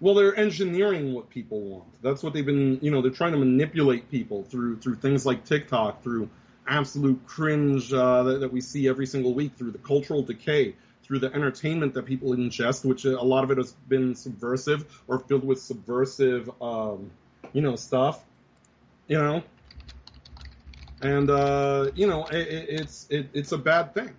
Well, they're engineering what people want. That's what they've been, they're trying to manipulate people through things like TikTok, through absolute cringe that we see every single week, through the cultural decay, through the entertainment that people ingest, which a lot of it has been subversive or filled with subversive, stuff, and, it's a bad thing,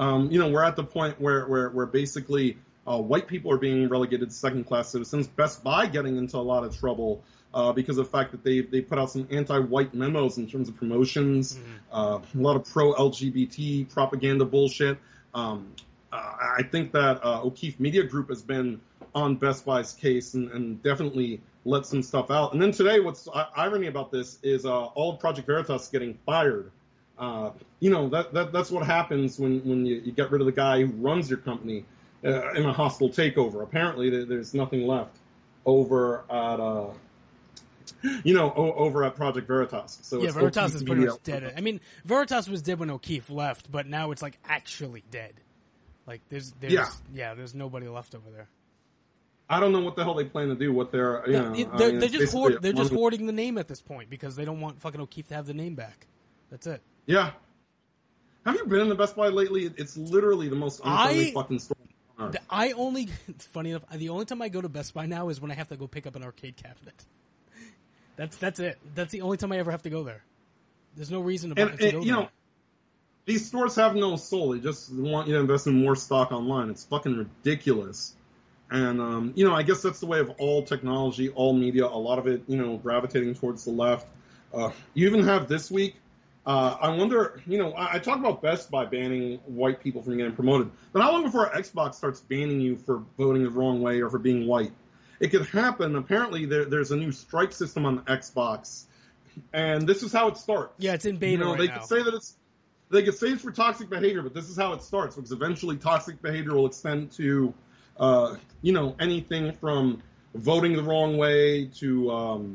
we're at the point where basically white people are being relegated to second-class citizens. Best Buy getting into a lot of trouble because of the fact that they put out some anti-white memos in terms of promotions, a lot of pro-LGBT propaganda bullshit. I think that O'Keefe Media Group has been on Best Buy's case and definitely let some stuff out. And then today, what's irony about this is all of Project Veritas getting fired. That's what happens when you get rid of the guy who runs your company in a hostile takeover. Apparently, there's nothing left over at over at Project Veritas. So yeah, Veritas is pretty much dead. Veritas was dead when O'Keefe left, but now it's like actually dead. Like there's nobody left over there. I don't know what the hell they plan to do. What they're just hoarding the name at this point, because they don't want fucking O'Keefe to have the name back. That's it. Yeah. Have you been in the Best Buy lately? It's literally the most unfriendly fucking store on earth. Funny enough, the only time I go to Best Buy now is when I have to go pick up an arcade cabinet. That's it. That's the only time I ever have to go there. There's no reason to go there. These stores have no soul. They just want you to invest in more stock online. It's fucking ridiculous. And, I guess that's the way of all technology, all media, a lot of it, gravitating towards the left. You even have this week, I wonder, you know, I talk about Best Buy banning white people from getting promoted, but how long before Xbox starts banning you for voting the wrong way or for being white? It could happen. Apparently, there's a new strike system on Xbox, and this is how it starts. Yeah, it's in beta now. Could say that it's, they could say it's for toxic behavior, but this is how it starts, because eventually toxic behavior will extend to, anything from voting the wrong way to,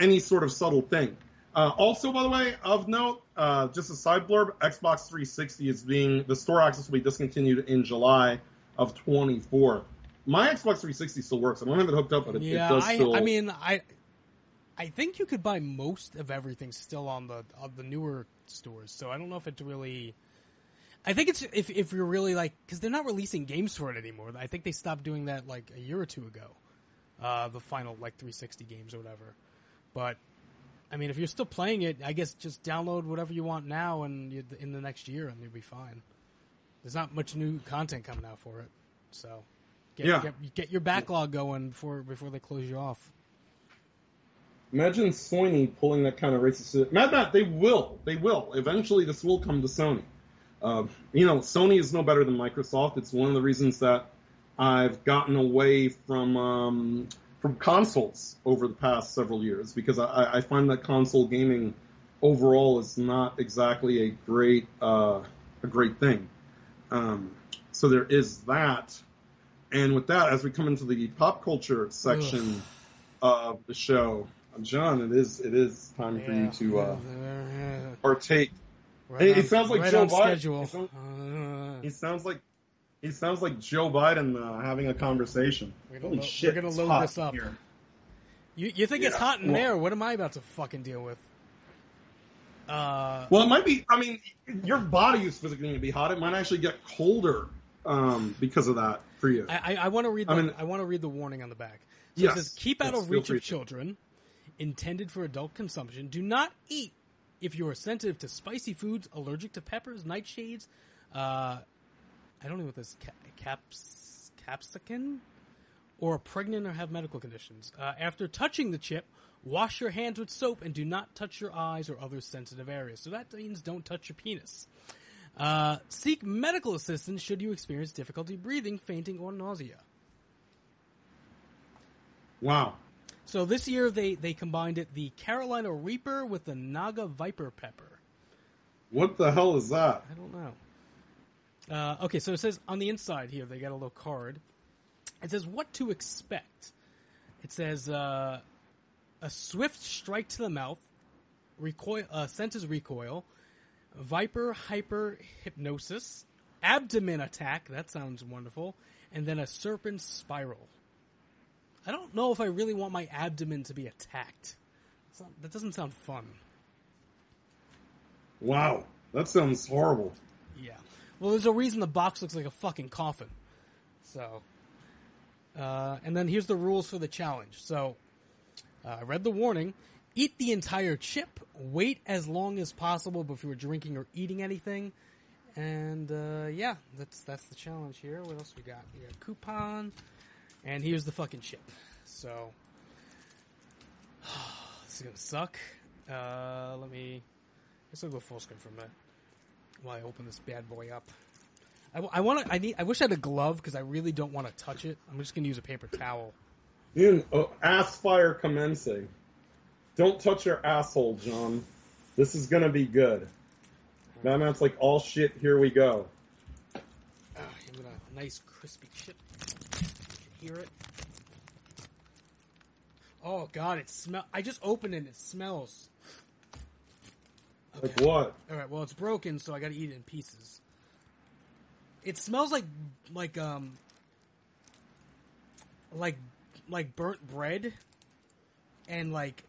any sort of subtle thing. Also, by the way, of note, just a side blurb, Xbox 360 is being, the store access will be discontinued in July of 2024. My Xbox 360 still works. I don't have it hooked up, but it does still. I mean, I think you could buy most of everything still on the newer stores, so I don't know if it's really... I think it's if you're really like... Because they're not releasing games for it anymore. I think they stopped doing that like a year or two ago, the final like 360 games or whatever. But... I mean, if you're still playing it, I guess just download whatever you want now and in the next year, and you'll be fine. There's not much new content coming out for it, so get your backlog going before they close you off. Imagine Sony pulling that kind of racist. Matt, they will eventually. This will come to Sony. Sony is no better than Microsoft. It's one of the reasons that I've gotten away from consoles over the past several years, because I find that console gaming overall is not exactly a great thing. So there is that. And with that, as we come into the pop culture section of the show, John, it is time for you to partake. It sounds like Joe Biden. He sounds like Joe Biden having a conversation. Holy shit! We're gonna load this up. Here. You think it's hot in there? What am I about to fucking deal with? Well, it might be. I mean, your body is physically going to be hot. It might actually get colder because of that for you. I want to read. I want to read the warning on the back. So it says, "Keep out of reach of children, intended for adult consumption. Do not eat if you are sensitive to spicy foods, allergic to peppers, nightshades." I don't know what this capsicum, or pregnant or have medical conditions. After touching the chip, wash your hands with soap and do not touch your eyes or other sensitive areas. So that means don't touch your penis. Seek medical assistance should you experience difficulty breathing, fainting, or nausea. Wow. So this year they combined it, the Carolina Reaper with the Naga Viper pepper. What the hell is that? I don't know. Okay, so it says on the inside here, they got a little card. It says what to expect. It says a swift strike to the mouth, senses recoil, viper hyperhypnosis, abdomen attack, that sounds wonderful, and then a serpent spiral. I don't know if I really want my abdomen to be attacked. That doesn't sound fun. Wow, that sounds horrible. Yeah. Well, there's a reason the box looks like a fucking coffin. So, and then here's the rules for the challenge. So, I read the warning. Eat the entire chip. Wait as long as possible before drinking or eating anything. And, that's the challenge here. What else we got? We got a coupon. And here's the fucking chip. So, this is going to suck. I guess I'll go full screen for a minute while I open this bad boy up. I wish I had a glove because I really don't want to touch it. I'm just going to use a paper towel. Ass fire commencing. Don't touch your asshole, John. This is going to be good. Batman's like, all shit, here we go. I'm going to have a nice crispy chip. You can hear it. Oh, God, it smells. I just opened it and it smells. Okay. Like what? All right. Well, it's broken, so I got to eat it in pieces. It smells like burnt bread, and like,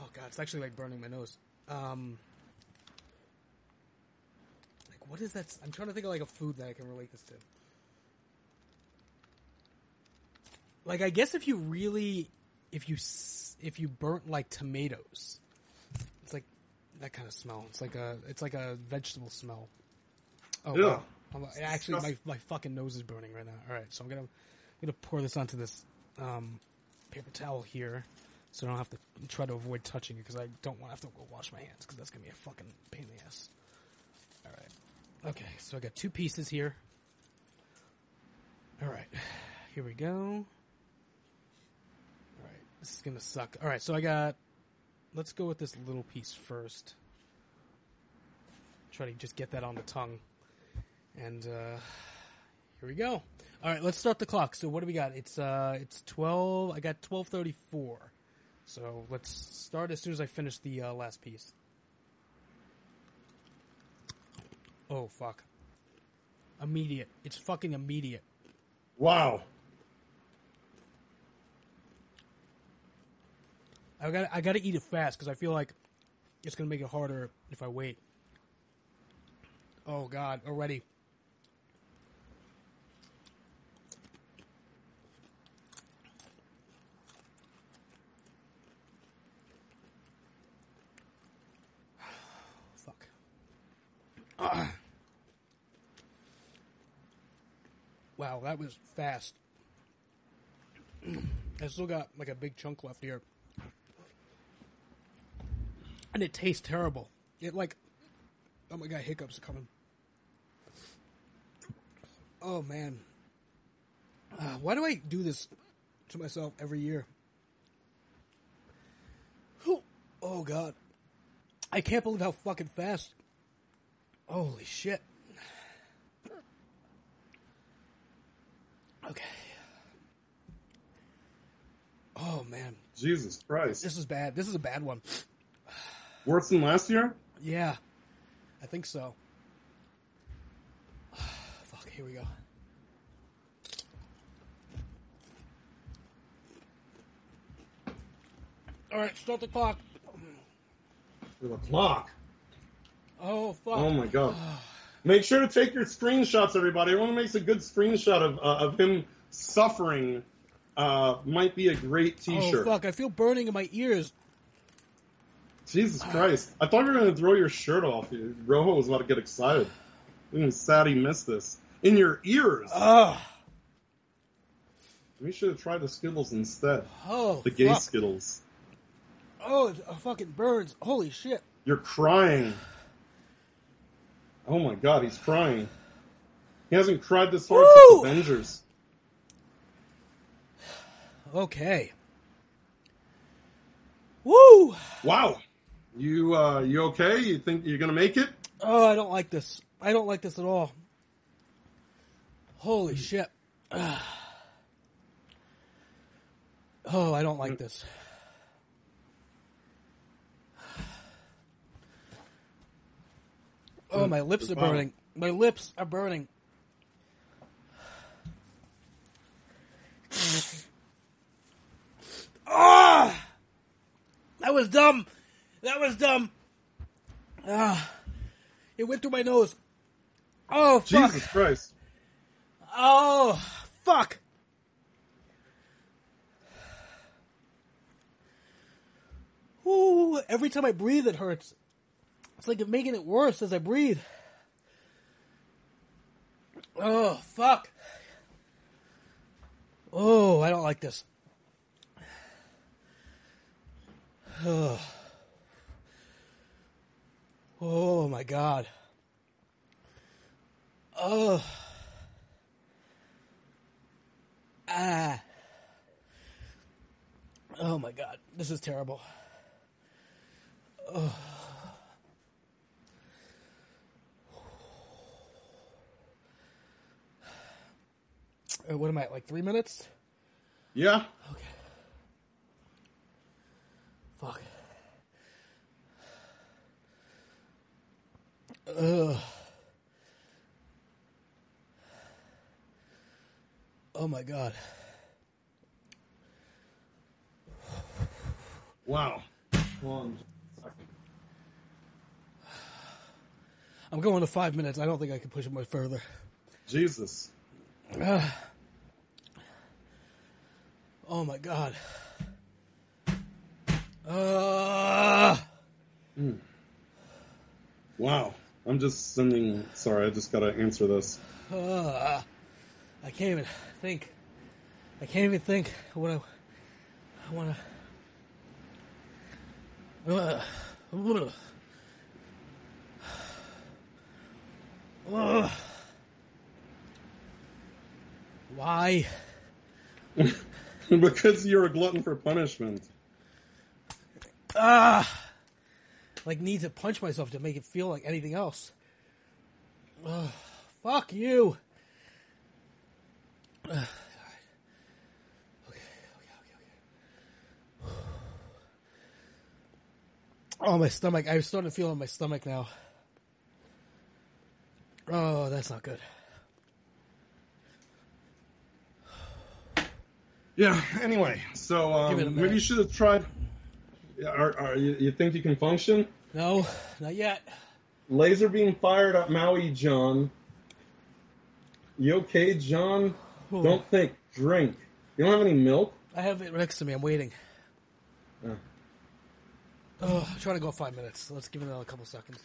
oh God, it's actually like burning my nose. Like what is that? I'm trying to think of like a food that I can relate this to. Like I guess if you really, if you burnt like tomatoes. It's like that kind of smell. It's like a vegetable smell. Oh yeah. Wow. Actually, my fucking nose is burning right now. All right, so I'm gonna pour this onto this paper towel here. so I don't have to try to avoid touching it because I don't want to have to go wash my hands because that's going to be a fucking pain in the ass. All right. Okay, so I got two pieces here. All right. Here we go. All right. This is going to suck. All right, so I got... Let's go with this little piece first. Try to just get that on the tongue. And here we go. All right, let's start the clock. So what do we got? It's 12. I got 12:34. So let's start as soon as I finish the last piece. Oh, fuck. Immediate. It's fucking immediate. Wow. I gotta eat it fast because I feel like it's going to make it harder if I wait. Oh, God. Already. Fuck. Wow, that was fast. I still got like a big chunk left here. And it tastes terrible. It like... Oh my God, hiccups are coming. Oh, man. Why do I do this to myself every year? Oh, God. I can't believe how fucking fast. Holy shit. Okay. Oh, man. Jesus Christ. This is bad. This is a bad one. Worse than last year? Yeah. I think so. Fuck, here we go. Alright, start the clock. The clock? Oh, fuck. Oh, my God. Make sure to take your screenshots, everybody. Everyone makes a good screenshot of him suffering. Might be a great t-shirt. Oh, fuck, I feel burning in my ears. Jesus Christ. I thought you were going to throw your shirt off. Rojo was about to get excited. I'm sad he missed this. In your ears. We should have tried the Skittles instead. Oh, the gay fuck. Skittles. Oh, it fucking burns. Holy shit. You're crying. Oh, my God. He's crying. He hasn't cried this hard since Avengers. Okay. Woo. Wow. You okay? You think you're gonna make it? Oh, I don't like this. I don't like this at all. Holy shit. Oh, I don't like this. Oh, my lips are burning. My lips are burning. Ah! That was dumb. That was dumb. It went through my nose. Oh, fuck. Jesus Christ. Oh, fuck. Ooh, every time I breathe, it hurts. It's like making it worse as I breathe. Oh, fuck. Oh, I don't like this. Oh my God. Oh. Ah. Oh my God. This is terrible. Oh. What am I at, like 3 minutes? Yeah. Okay. Fuck. Ugh. Oh my God. Wow. I'm going to 5 minutes. I don't think I can push it much further. Jesus. Oh my God. Wow. I'm just sending... Sorry, I just got to answer this. I can't even think. I can't even think what I want to... Why? Because you're a glutton for punishment. Like, need to punch myself to make it feel like anything else. Ugh, fuck you. All right. Okay. Oh, my stomach. I'm starting to feel in my stomach now. Oh, that's not good. Yeah, anyway, so maybe you should have tried... You think you can function? No, not yet. Laser beam fired at Maui, John. You okay, John? Ooh. Don't think. Drink. You don't have any milk? I have it next to me. I'm waiting. Oh, I'm trying to go 5 minutes. Let's give it another couple seconds.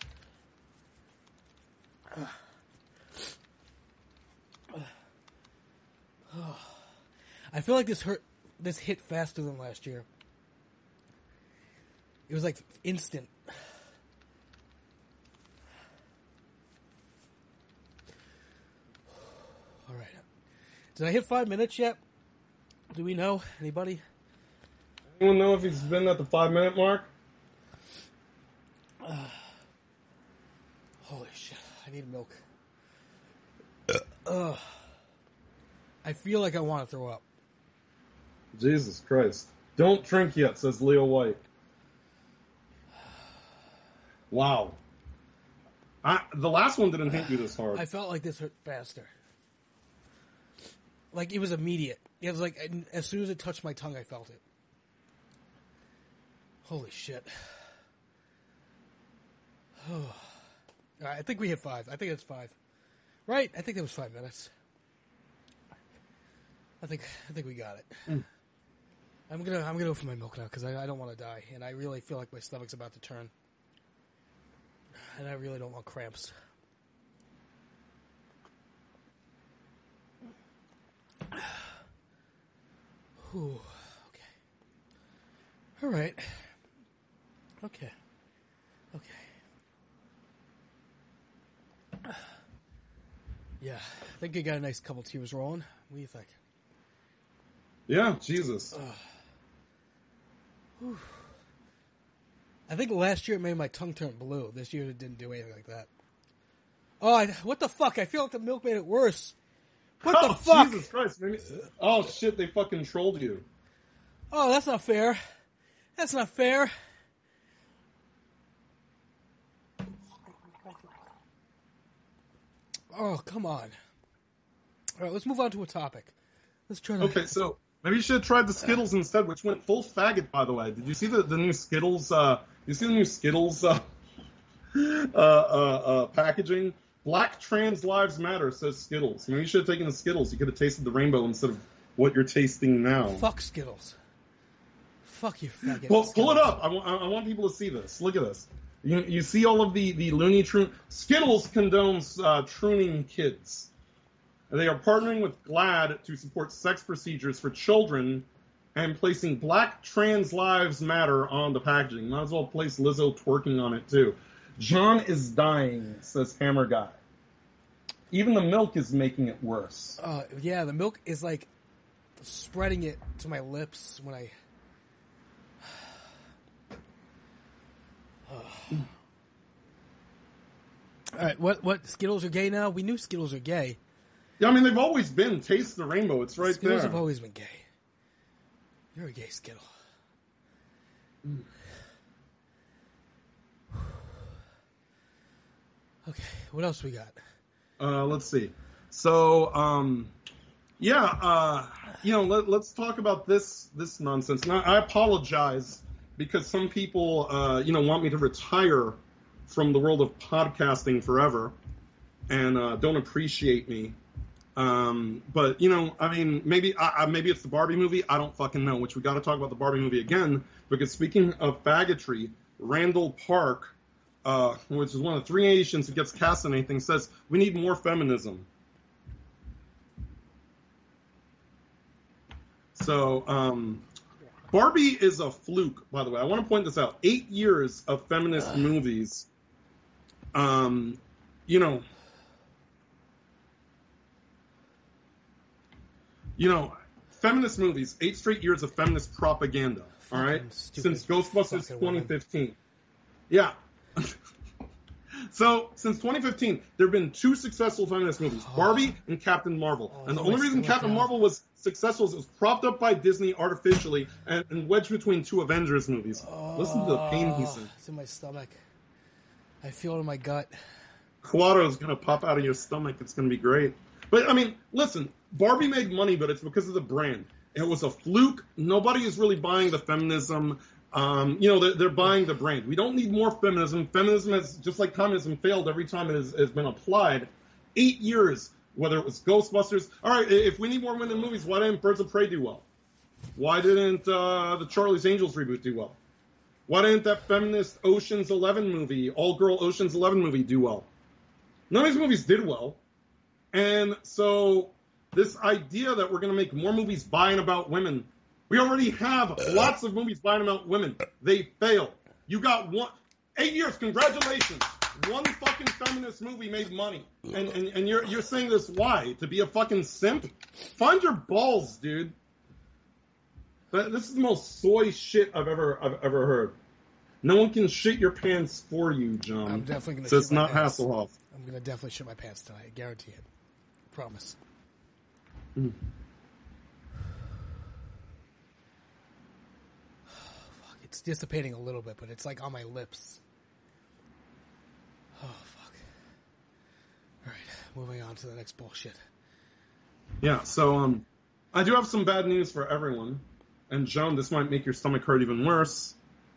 I feel like this hit faster than last year. It was like instant. All right. Did I hit 5 minutes yet? Do we know? Anybody? Anyone know if he's been at the 5 minute mark? Holy shit. I need milk. I feel like I want to throw up. Jesus Christ. Don't drink yet, says Leo White. Wow. The last one didn't hit you this hard. I felt like this hurt faster. Like, it was immediate. It was like, as soon as it touched my tongue, I felt it. Holy shit. Oh. All right, I think we hit five. I think it's five. Right? I think that was 5 minutes. I think we got it. Mm. I'm gonna go for my milk now, because I don't want to die, and I really feel like my stomach's about to turn. And I really don't want cramps. Whew. Okay. All right. Okay. Yeah. I think you got a nice couple tears rolling. What do you think? Yeah, Jesus. Whew. I think last year it made my tongue turn blue. This year it didn't do anything like that. Oh, what the fuck? I feel like the milk made it worse. What the fuck? Jesus Christ, man. Oh, shit, they fucking trolled you. Oh, that's not fair. That's not fair. Oh, come on. All right, let's move on to a topic. Let's try to... Okay, so maybe you should have tried the Skittles instead, which went full faggot, by the way. Did you see the new Skittles... You see the new Skittles packaging? Black trans lives matter, says Skittles. Maybe you should have taken the Skittles. You could have tasted the rainbow instead of what you're tasting now. Fuck Skittles. Fuck you, faggot. Well, Skittles. Pull it up. I want people to see this. Look at this. You see all of the loony troon... Skittles condones trooning kids. They are partnering with GLAAD to support sex procedures for children... and placing Black Trans Lives Matter on the packaging. Might as well place Lizzo twerking on it, too. John is dying, says Hammer Guy. Even the milk is making it worse. Yeah, the milk is, like, spreading it to my lips when I... All right, what? Skittles are gay now? We knew Skittles are gay. Yeah, I mean, they've always been. Taste the rainbow. It's right there. Skittles have always been gay. You're a gay Skittle. Mm. Okay, what else we got? Let's see. So, let's talk about this nonsense. Now, I apologize because some people, want me to retire from the world of podcasting forever and don't appreciate me. But maybe it's the Barbie movie. I don't fucking know. Which we got to talk about the Barbie movie again, because speaking of faggotry, Randall Park, which is one of the three Asians who gets cast in anything, says we need more feminism. So Barbie is a fluke, by the way. I want to point this out. 8 years of feminist movies. You know, feminist movies, 8 straight years of feminist propaganda, all right? Since Ghostbusters 2015. Woman. Yeah. So, since 2015, there have been 2 successful feminist movies, Barbie and Captain Marvel. And the only reason Captain Marvel was successful is it was propped up by Disney artificially and wedged between 2 Avengers movies. Listen to the pain he's in. It's in my stomach. I feel it in my gut. Quadro's going to pop out of your stomach. It's going to be great. But, I mean, listen, Barbie made money, but it's because of the brand. It was a fluke. Nobody is really buying the feminism. They're buying the brand. We don't need more feminism. Feminism has, just like communism, failed every time it has been applied. 8 years, whether it was Ghostbusters. All right, if we need more women in movies, why didn't Birds of Prey do well? Why didn't the Charlie's Angels reboot do well? Why didn't that feminist Ocean's 11 movie, all-girl Ocean's 11 movie do well? None of these movies did well. And so this idea that we're going to make more movies by and about women, we already have lots of movies by and about women. They fail. You got 8 years. Congratulations. One fucking feminist movie made money. And you're saying this why? To be a fucking simp? Find your balls, dude. This is the most soy shit I've ever heard. No one can shit your pants for you, John. I'm definitely going to. So it's not Hasselhoff. I'm going to definitely shit my pants tonight. I guarantee it. Promise. Mm. Fuck, it's dissipating a little bit, but it's like on my lips. Oh, fuck. All right, moving on to the next bullshit. Yeah, so I do have some bad news for everyone. And, John, this might make your stomach hurt even worse.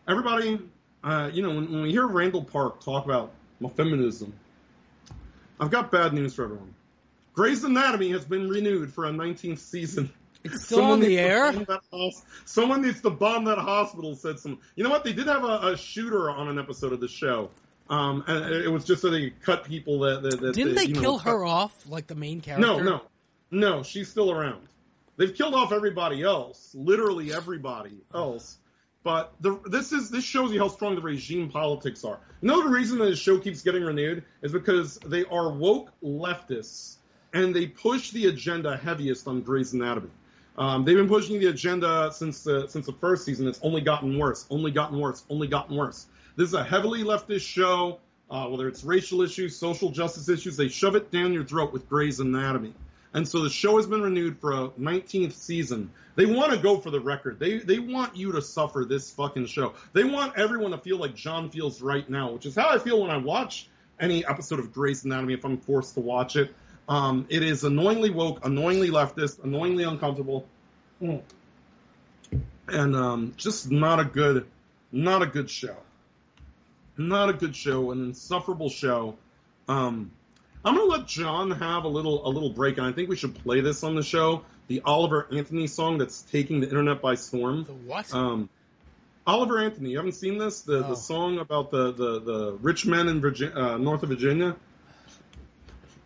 Everybody, when we hear Randall Park talk about feminism, I've got bad news for everyone. Grey's Anatomy has been renewed for a 19th season. It's still on the air? Someone needs to bomb that hospital, said someone. You know what? They did have a shooter on an episode of the show. And it was just so they could cut people that didn't they kill her off, like the main character? No, she's still around. They've killed off everybody else, literally everybody else. But this shows you how strong the regime politics are. Another reason that the show keeps getting renewed is because they are woke leftists, and they push the agenda heaviest on Grey's Anatomy. They've been pushing the agenda since the first season. It's only gotten worse, only gotten worse, only gotten worse. This is a heavily leftist show, whether it's racial issues, social justice issues. They shove it down your throat with Grey's Anatomy. And so the show has been renewed for a 19th season. They want to go for the record. They want you to suffer this fucking show. They want everyone to feel like John feels right now, which is how I feel when I watch any episode of Grey's Anatomy if I'm forced to watch it. It is annoyingly woke, annoyingly leftist, annoyingly uncomfortable, and just not a good show. Not a good show, an insufferable show. I'm going to let John have a little break, and I think we should play this on the show, the Oliver Anthony song that's taking the internet by storm. The what? Oliver Anthony, you haven't seen this? The song about the rich men in Virginia, north of Virginia?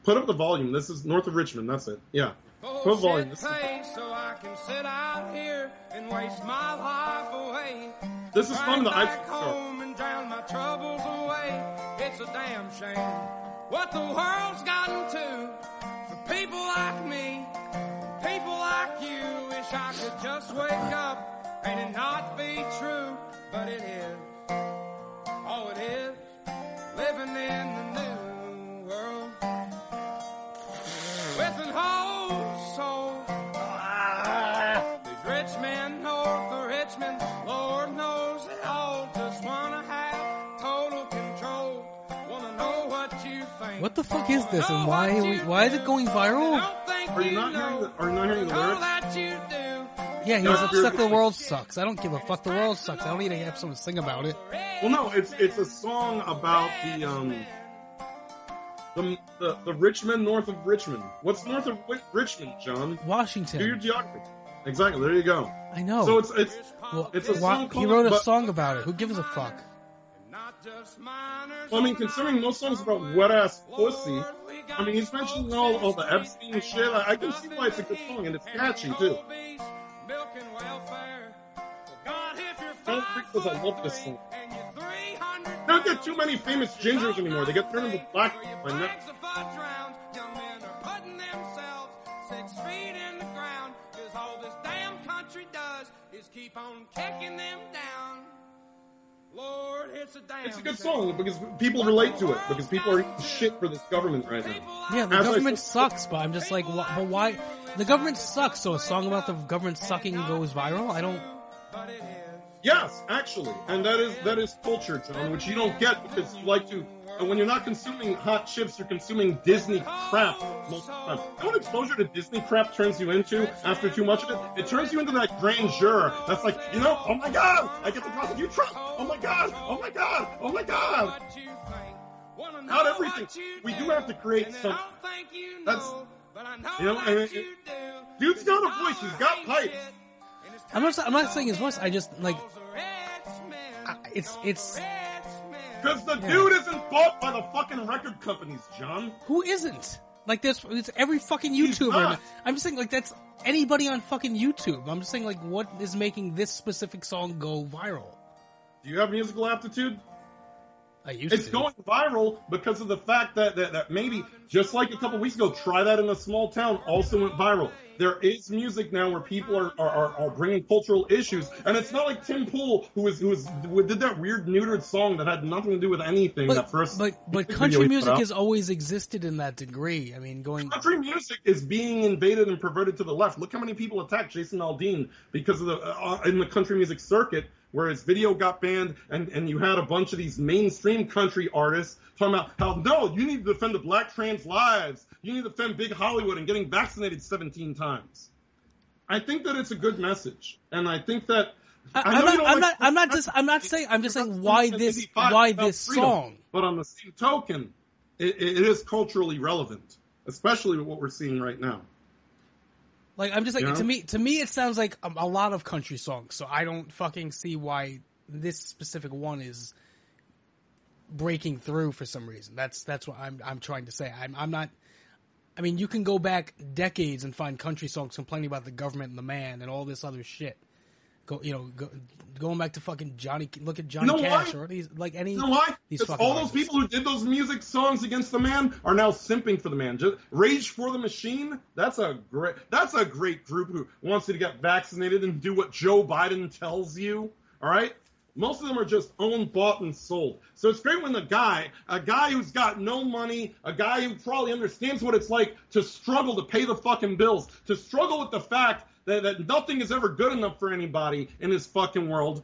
Put up the volume. This is North of Richmond. That's it. Yeah. Put up volume. So I can sit out here and waste my life away. This is from the iTunes store. And drown my troubles away. It's a damn shame what the world's gotten to for people like me, people like you. Wish I could just wake up and it not be true, but it is. Oh, it is living in the new world with an whole soul. These rich men north of Richmond, Lord knows it all, just wanna have total control. Wanna know what you think. What the fuck is this, and why is it going viral? Are you not hearing the lyrics? That you do. Yeah, he's upset the world sucks. I don't give a fuck. The world sucks. I don't need to have someone sing about it. Well, no, it's a song about the rich men north of Richmond. What's north of Richmond, John? Washington. Do your geography. Exactly. There you go. I know. So it's a song. He wrote a song about it. Who gives a fuck? Well, I mean, considering most songs about wet-ass pussy, I mean, he's mentioning all the Epstein shit. I can see why it's a good song, and it's catchy, too. because I love this song. You don't get too many famous gingers anymore. They get turned into black people. I know. It's a good song because people relate to it, because people are eating shit for this government right now. Yeah, the government sucks, but I'm just like, but why? The government sucks, so a song about the government sucking goes viral? I don't... Yes, actually. And that is culture, John, which you don't get because you like to... And when you're not consuming hot chips, you're consuming Disney crap most of the time. You know what exposure to Disney crap turns you into after too much of it? It turns you into that grandeur that's like, you know, oh my God, I get to prosecute Trump. Oh my God, oh my God, oh my God. Not everything. We do have to create something. That's... You know, I mean, dude's got a voice. He's got pipes. I'm not saying his voice. I just like it's because the dude isn't bought by the fucking record companies, John. Who isn't? Like this, it's every fucking YouTuber. I'm just saying, like that's anybody on fucking YouTube. I'm just saying, like what is making this specific song go viral? Do you have musical aptitude? It's going viral because of the fact that maybe, just like a couple weeks ago, Try That in a Small Town also went viral. There is music now where people are bringing cultural issues, and it's not like Tim Pool, who did that weird neutered song that had nothing to do with anything. But country music has always existed in that degree. I mean, country music is being invaded and perverted to the left. Look how many people attacked Jason Aldean because of in the country music circuit. Whereas video got banned, and you had a bunch of these mainstream country artists talking about how, no, you need to defend the black trans lives. You need to defend big Hollywood and getting vaccinated 17 times. I think that it's a good message. And I think that... I'm just saying why this song. But on the same token, it is culturally relevant, especially with what we're seeing right now. Like, I'm just like, to me, it sounds like a lot of country songs, so I don't fucking see why this specific one is breaking through for some reason. That's what I'm trying to say. I mean, you can go back decades and find country songs complaining about the government and the man and all this other shit. Going back to fucking Johnny, look at Johnny Cash or these, like any. You know why? Because all those people who did those music songs against the man are now simping for the man. Just Rage for the Machine. That's a great group who wants you to get vaccinated and do what Joe Biden tells you. All right. Most of them are just owned, bought, and sold. So it's great when a guy who's got no money, a guy who probably understands what it's like to struggle to pay the fucking bills, to struggle with the fact that nothing is ever good enough for anybody in this fucking world,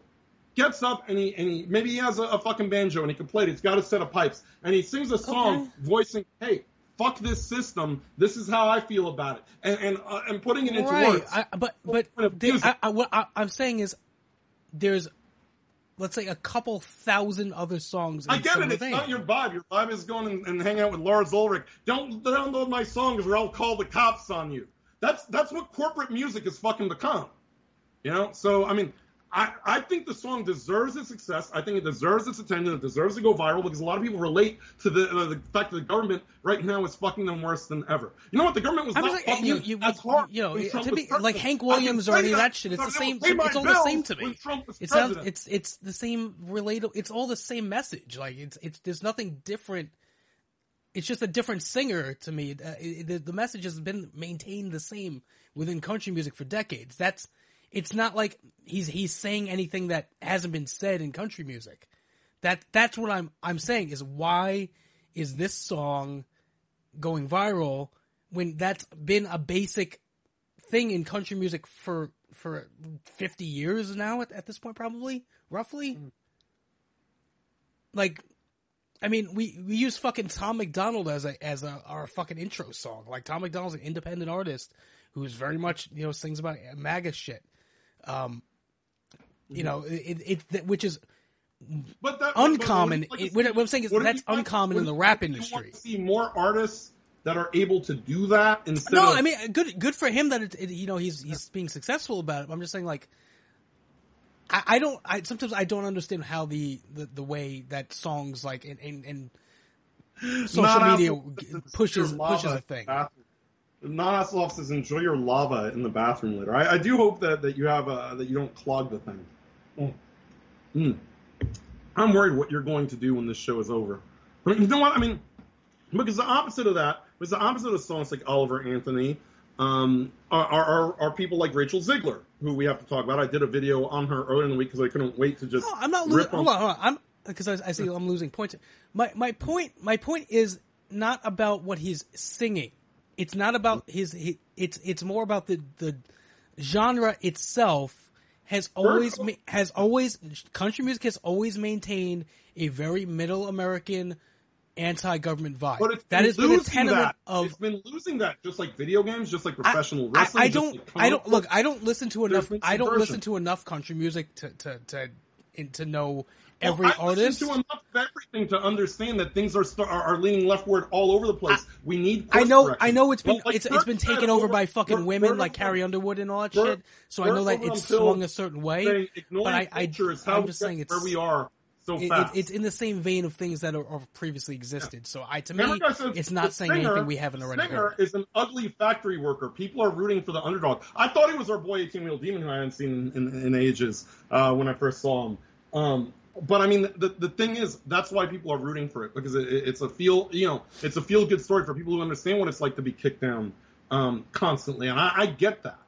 gets up and he maybe he has a fucking banjo and he can play it. He's got a set of pipes. And he sings a song voicing, hey, fuck this system. This is how I feel about it. And putting it into words. What I'm saying is there's, let's say, a couple thousand other songs. I get it. It's not your vibe. Your vibe is going and hang out with Lars Ulrich. Don't download my songs or I'll call the cops on you. That's what corporate music has fucking become, you know? So, I mean, I think the song deserves its success. I think it deserves its attention. It deserves to go viral because a lot of people relate to the fact that the government right now is fucking them worse than ever. You know what? The government was not fucking them as hard. You know, to me, like Hank Williams or any of that shit, it's all the same to me. It's the same relatable. It's all the same message. Like, there's nothing different. It's just a different singer to me. The message has been maintained the same within country music for decades. It's not like he's saying anything that hasn't been said in country music. That's what I'm saying is, why is this song going viral when that's been a basic thing in country music for 50 years now at this point, probably, roughly? Like, I mean, we use fucking Tom McDonald as our fucking intro song. Like, Tom McDonald's an independent artist who's very much, you know, sings about MAGA shit. You know, which is uncommon. What I'm saying is that's uncommon in the rap industry. You want to see more artists that are able to do that instead of... No, I mean, good for him that you know, he's being successful about it. I'm just saying, like, sometimes I don't understand how the way that songs like in social media pushes a thing. Non-asshole says, enjoy your lava in the bathroom later. I do hope that you don't clog the thing. Mm. I'm worried what you're going to do when this show is over. I mean, you know what? I mean, because the opposite of that was the opposite of songs like Oliver Anthony are people like Rachel Ziegler, who we have to talk about. I did a video on her earlier in the week because I couldn't wait to just. Hold on. Because I see I'm losing points. My point is not about what he's singing. It's not about it's more about the genre itself has always country music has always maintained a very middle American anti-government vibe. But it's been losing that, just like video games, just like professional wrestling. I don't listen to enough country music to know every artist. I listen to enough of everything to understand that things are leaning leftward all over the place. We need. I know it's been taken over by fucking women like Carrie Underwood and all that shit. So I know that it's swung a certain way. But I'm just saying it's where we are. So fast. It's in the same vein of things that are previously existed. Yeah. So it's not saying anything we haven't already heard. Singer is an ugly factory worker. People are rooting for the underdog. I thought he was our boy 18-wheeled demon who I hadn't seen in ages when I first saw him. But I mean, the thing is, that's why people are rooting for it, because it's a feel good story for people who understand what it's like to be kicked down constantly, and I get that.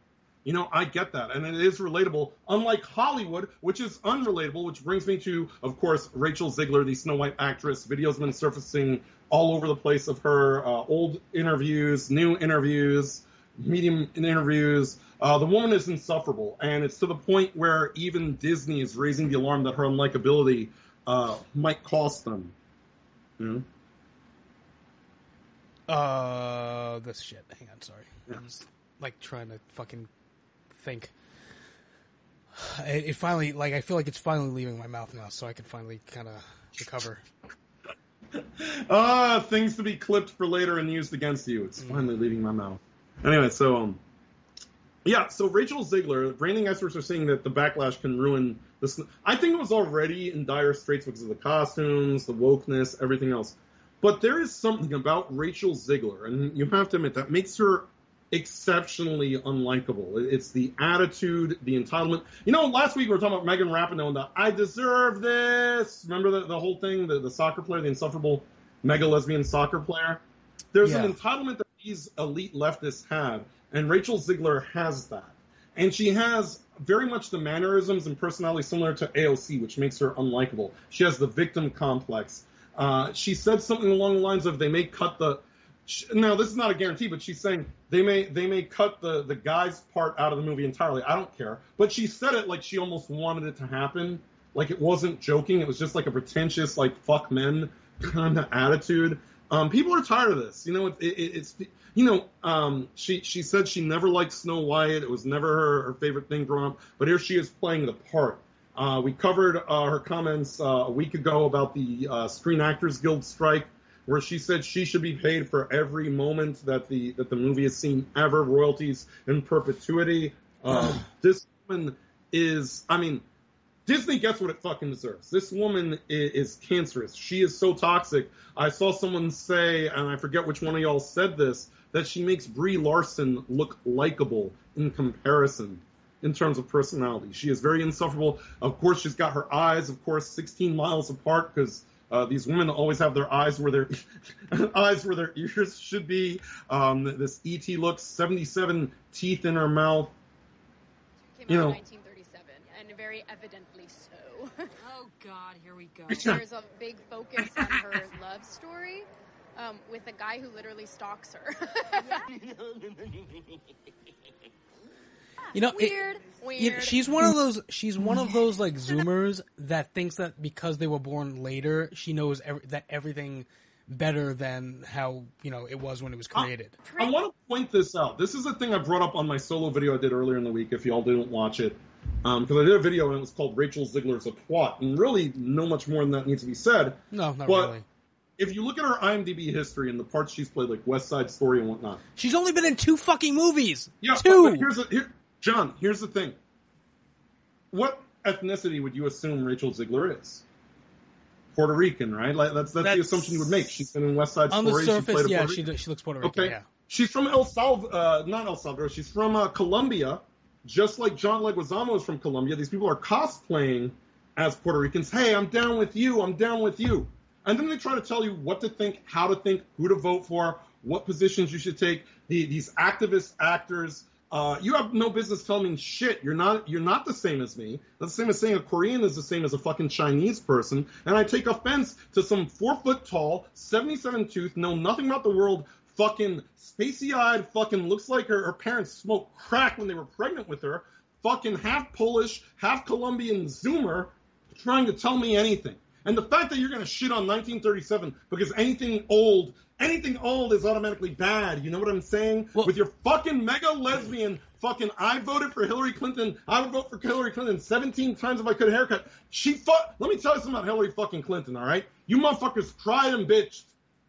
You know, I get that. And it is relatable, unlike Hollywood, which is unrelatable, which brings me to, of course, Rachel Ziegler, the Snow White actress. Video's been surfacing all over the place of her, old interviews, new interviews, medium interviews. The woman is insufferable, and it's to the point where even Disney is raising the alarm that her unlikability might cost them. You know? This shit. Hang on, sorry. Yeah. I'm just, trying to fucking... think it finally I feel like it's finally leaving my mouth now, so I can finally kind of recover. Things to be clipped for later and used against you. It's finally leaving my mouth. Anyway, so so Rachel Ziegler, branding experts are saying that the backlash can ruin this. I think it was already in dire straits because of the costumes, the wokeness, everything else, but there is something about Rachel Ziegler, and you have to admit, that makes her exceptionally unlikable. It's the attitude, the entitlement. You know, last week we were talking about Megan Rapinoe and the "I deserve this." Remember the whole thing, the soccer player, the insufferable mega lesbian soccer player. There's an entitlement that these elite leftists have, and Rachel Ziegler has that, and she has very much the mannerisms and personality similar to AOC, which makes her unlikable. She has the victim complex. She said something along the lines of, "They may cut the." Now, this is not a guarantee, but she's saying they may cut the guy's part out of the movie entirely. I don't care. But she said it like she almost wanted it to happen. Like it wasn't joking. It was just like a pretentious, fuck men kind of attitude. People are tired of this. You know, she said she never liked Snow White. It was never her favorite thing growing up. But here she is playing the part. We covered her comments a week ago about the Screen Actors Guild strike, where she said she should be paid for every moment that the movie has seen ever, royalties in perpetuity. This woman is, Disney gets what it fucking deserves. This woman is cancerous. She is so toxic. I saw someone say, and I forget which one of y'all said this, that she makes Brie Larson look likable in comparison in terms of personality. She is very insufferable. Of course, she's got her eyes, 16 miles apart, because... these women always have their eyes where their eyes where their ears should be. This ET looks, 77 teeth in her mouth. It came out in 1937, and very evidently so. Oh God, here we go. There's a big focus on her love story with a guy who literally stalks her. You know, weird. You know, she's one of those Zoomers that thinks that because they were born later, she knows that everything better than how, it was when it was created. I want to point this out. This is a thing I brought up on my solo video I did earlier in the week, if y'all didn't watch it. Because I did a video and it was called Rachel Ziegler's a Twat. And really, no much more than that needs to be said. No, not really. If you look at her IMDb history and the parts she's played, like West Side Story and whatnot. She's only been in 2 fucking movies. Yeah, 2! But John, here's the thing. What ethnicity would you assume Rachel Ziegler is? Puerto Rican, right? That's the assumption you would make. She's been in West Side Story. On the surface, she looks Puerto Rican, okay. Yeah. She's from she's from Colombia, just like John Leguizamo is from Colombia. These people are cosplaying as Puerto Ricans, hey, I'm down with you, I'm down with you. And then they try to tell you what to think, how to think, who to vote for, what positions you should take. These activist actors, you have no business telling me shit. You're not the same as me. That's the same as saying a Korean is the same as a fucking Chinese person. And I take offense to some 4-foot-tall, 77-tooth, know nothing about the world, fucking spacey-eyed, fucking looks like her parents smoked crack when they were pregnant with her, fucking half Polish, half Colombian Zoomer trying to tell me anything. And the fact that you're going to shit on 1937 because anything old is automatically bad. You know what I'm saying? Well, with your fucking mega lesbian fucking, I voted for Hillary Clinton. I would vote for Hillary Clinton 17 times if I could haircut. Let me tell you something about Hillary fucking Clinton, all right? You motherfuckers cried and bitched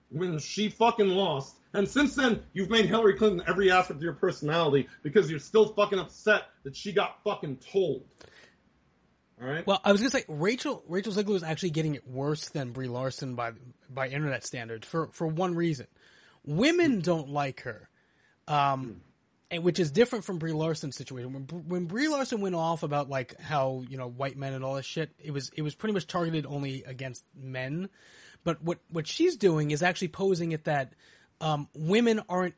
when she fucking lost. And since then, you've made Hillary Clinton every aspect of your personality because you're still fucking upset that she got fucking told. All right. Well, I was going to say, Rachel Ziegler was actually getting it worse than Brie Larson by internet standards for one reason. Women don't like her, and which is different from Brie Larson's situation. When Brie Larson went off about like how, you know, white men and all this shit, it was pretty much targeted only against men. But what she's doing is actually posing it that women aren't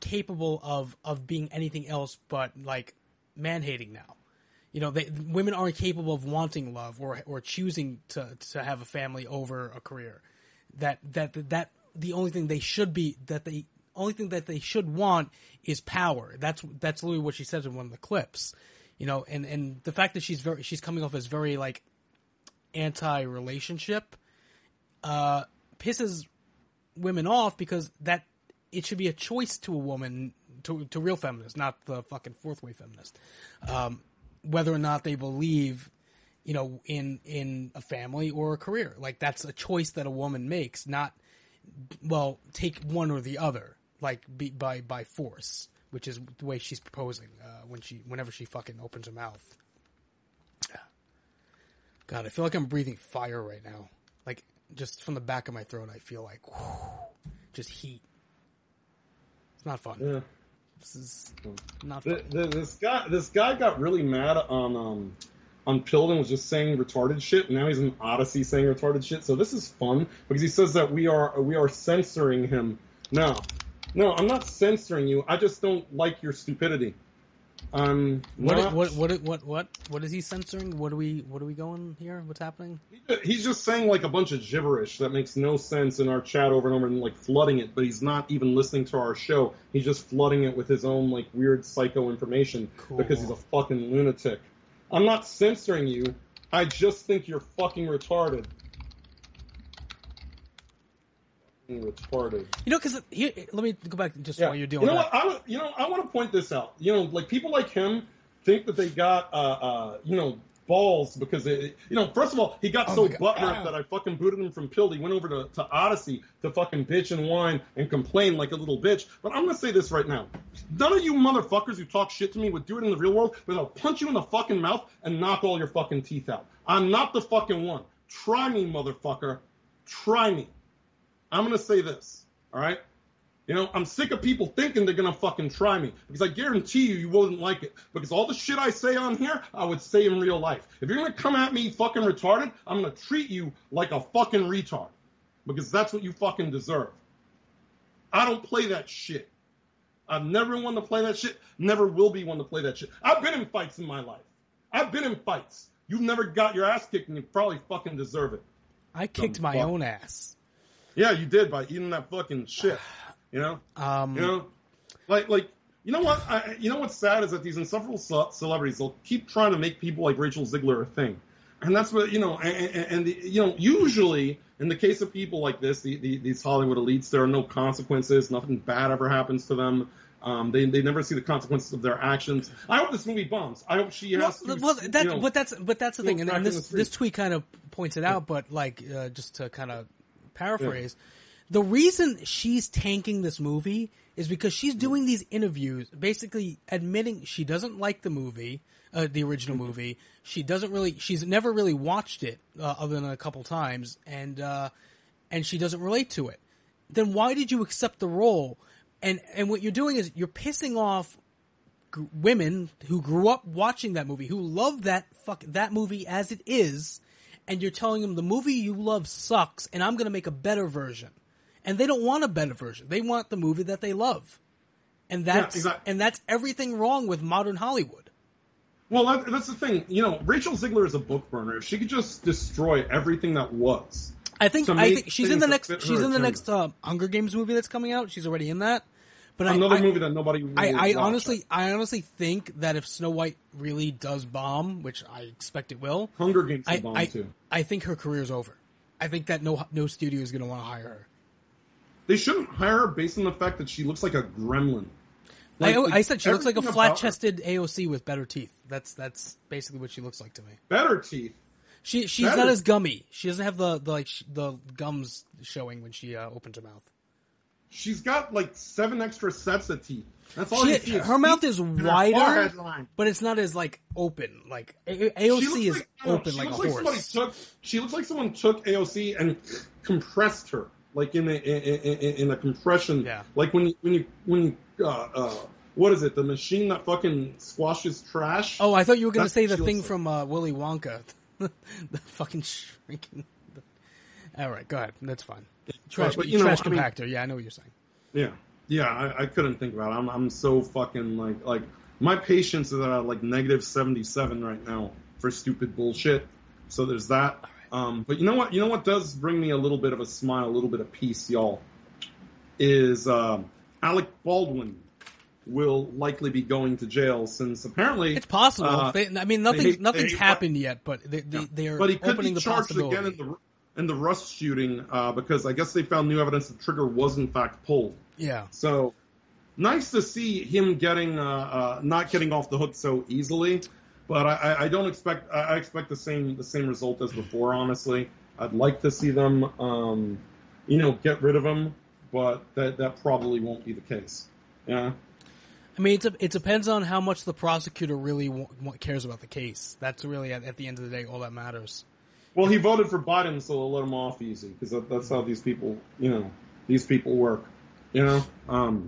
capable of being anything else but like man-hating now. You know, women aren't capable of wanting love or choosing to have a family over a career. That the only thing they should be, that the only thing that they should want is power. That's literally what she says in one of the clips. You know, and the fact that she's coming off as very like anti-relationship pisses women off, because that it should be a choice to a woman, to real feminists, not the fucking fourth wave feminist. Whether or not they believe, you know, in a family or a career. Like, that's a choice that a woman makes, not, well, take one or the other, like, by force, which is the way she's proposing whenever she fucking opens her mouth. Yeah. God, I feel like I'm breathing fire right now. Like, just from the back of my throat, I feel like, whew, just heat. It's not fun. Yeah. This is not fun. This guy got really mad on Pilden, was just saying retarded shit, and now he's in Odyssey saying retarded shit. So this is fun because he says that we are censoring him. No, I'm not censoring you. I just don't like your stupidity. What is he censoring? What are we going here? What's happening? He's just saying like a bunch of gibberish that makes no sense in our chat over and over and like flooding it, but he's not even listening to our show. He's just flooding it with his own like weird psycho information because he's a fucking lunatic. I'm not censoring you. I just think you're fucking retarded. Retarded. You know, because let me go back just while you're doing. You know that. I want to point this out. You know, like people like him think that they got balls because it, you know, first of all, he got so butt-hurt that I fucking booted him from Pildy. He went over to Odyssey to fucking bitch and whine and complain like a little bitch. But I'm gonna say this right now: none of you motherfuckers who talk shit to me would do it in the real world, but I'll punch you in the fucking mouth and knock all your fucking teeth out. I'm not the fucking one. Try me, motherfucker. Try me. I'm going to say this, all right? You know, I'm sick of people thinking they're going to fucking try me, because I guarantee you wouldn't like it, because all the shit I say on here, I would say in real life. If you're going to come at me fucking retarded, I'm going to treat you like a fucking retard, because that's what you fucking deserve. I don't play that shit. I've never been one to play that shit, never will be one to play that shit. I've been in fights in my life. I've been in fights. You've never got your ass kicked, and you probably fucking deserve it. I kicked my own ass. Yeah, you did, by eating that fucking shit, you know? You know what? You know what's sad is that these insufferable celebrities, they'll keep trying to make people like Rachel Ziegler a thing. And that's what, you know, usually in the case of people like this, these Hollywood elites, there are no consequences. Nothing bad ever happens to them. They never see the consequences of their actions. I hope this movie bombs. I hope she has that's the thing. And this tweet kind of points it out, but like, just to kind of paraphrase, the reason she's tanking this movie is because she's doing these interviews basically admitting she doesn't like the movie, the original movie. She's never really watched it other than a couple times, and she doesn't relate to it. Then why did you accept the role? And what you're doing is you're pissing off women who grew up watching that movie, who love that movie as it is, and you're telling them the movie you love sucks and I'm going to make a better version. And they don't want a better version. They want the movie that they love. And that's, yeah, exactly. And that's everything wrong with modern Hollywood. Well, that's the thing. You know, Rachel Ziegler is a book burner. She could just destroy everything that was. I think she's in the next Hunger Games movie that's coming out. She's already in that. But another movie that nobody really I honestly think that if Snow White really does bomb, which I expect it will, Hunger Games will bomb too. I think her career's over. I think that no studio is going to want to hire her. They shouldn't hire her based on the fact that she looks like a gremlin. I said she looks like a flat-chested AOC with better teeth. That's basically what she looks like to me. Better teeth. She's better. Not as gummy. She doesn't have the gums showing when she opens her mouth. She's got like 7 extra sets of teeth. That's all she sees. Her mouth is wider, but it's not as like open. Like AOC is open like a horse. She looks like someone took AOC and compressed her, like in a compression. Yeah. Like when you what is it? The machine that fucking squashes trash. Oh, I thought you were gonna say the thing from Willy Wonka, the fucking shrinking. All right, go ahead. That's fine. Trash compactor. I mean, yeah, I know what you're saying. Yeah. I couldn't think about it. I'm so fucking like my patience is at like -77 right now for stupid bullshit. So there's that. Right. But you know what? You know what does bring me a little bit of a smile, a little bit of peace, y'all, is Alec Baldwin will likely be going to jail since apparently it's possible. Nothing's happened yet, but they are opening the possibility. But he could be charged again in the Rust shooting, because I guess they found new evidence the trigger was in fact pulled. Yeah. So nice to see him getting not getting off the hook so easily, but I expect the same result as before. Honestly, I'd like to see them, get rid of him, but that probably won't be the case. Yeah. I mean, it depends on how much the prosecutor really cares about the case. That's really at the end of the day all that matters. Well, he voted for Biden, so they'll let him off easy because that's how these people work. You know,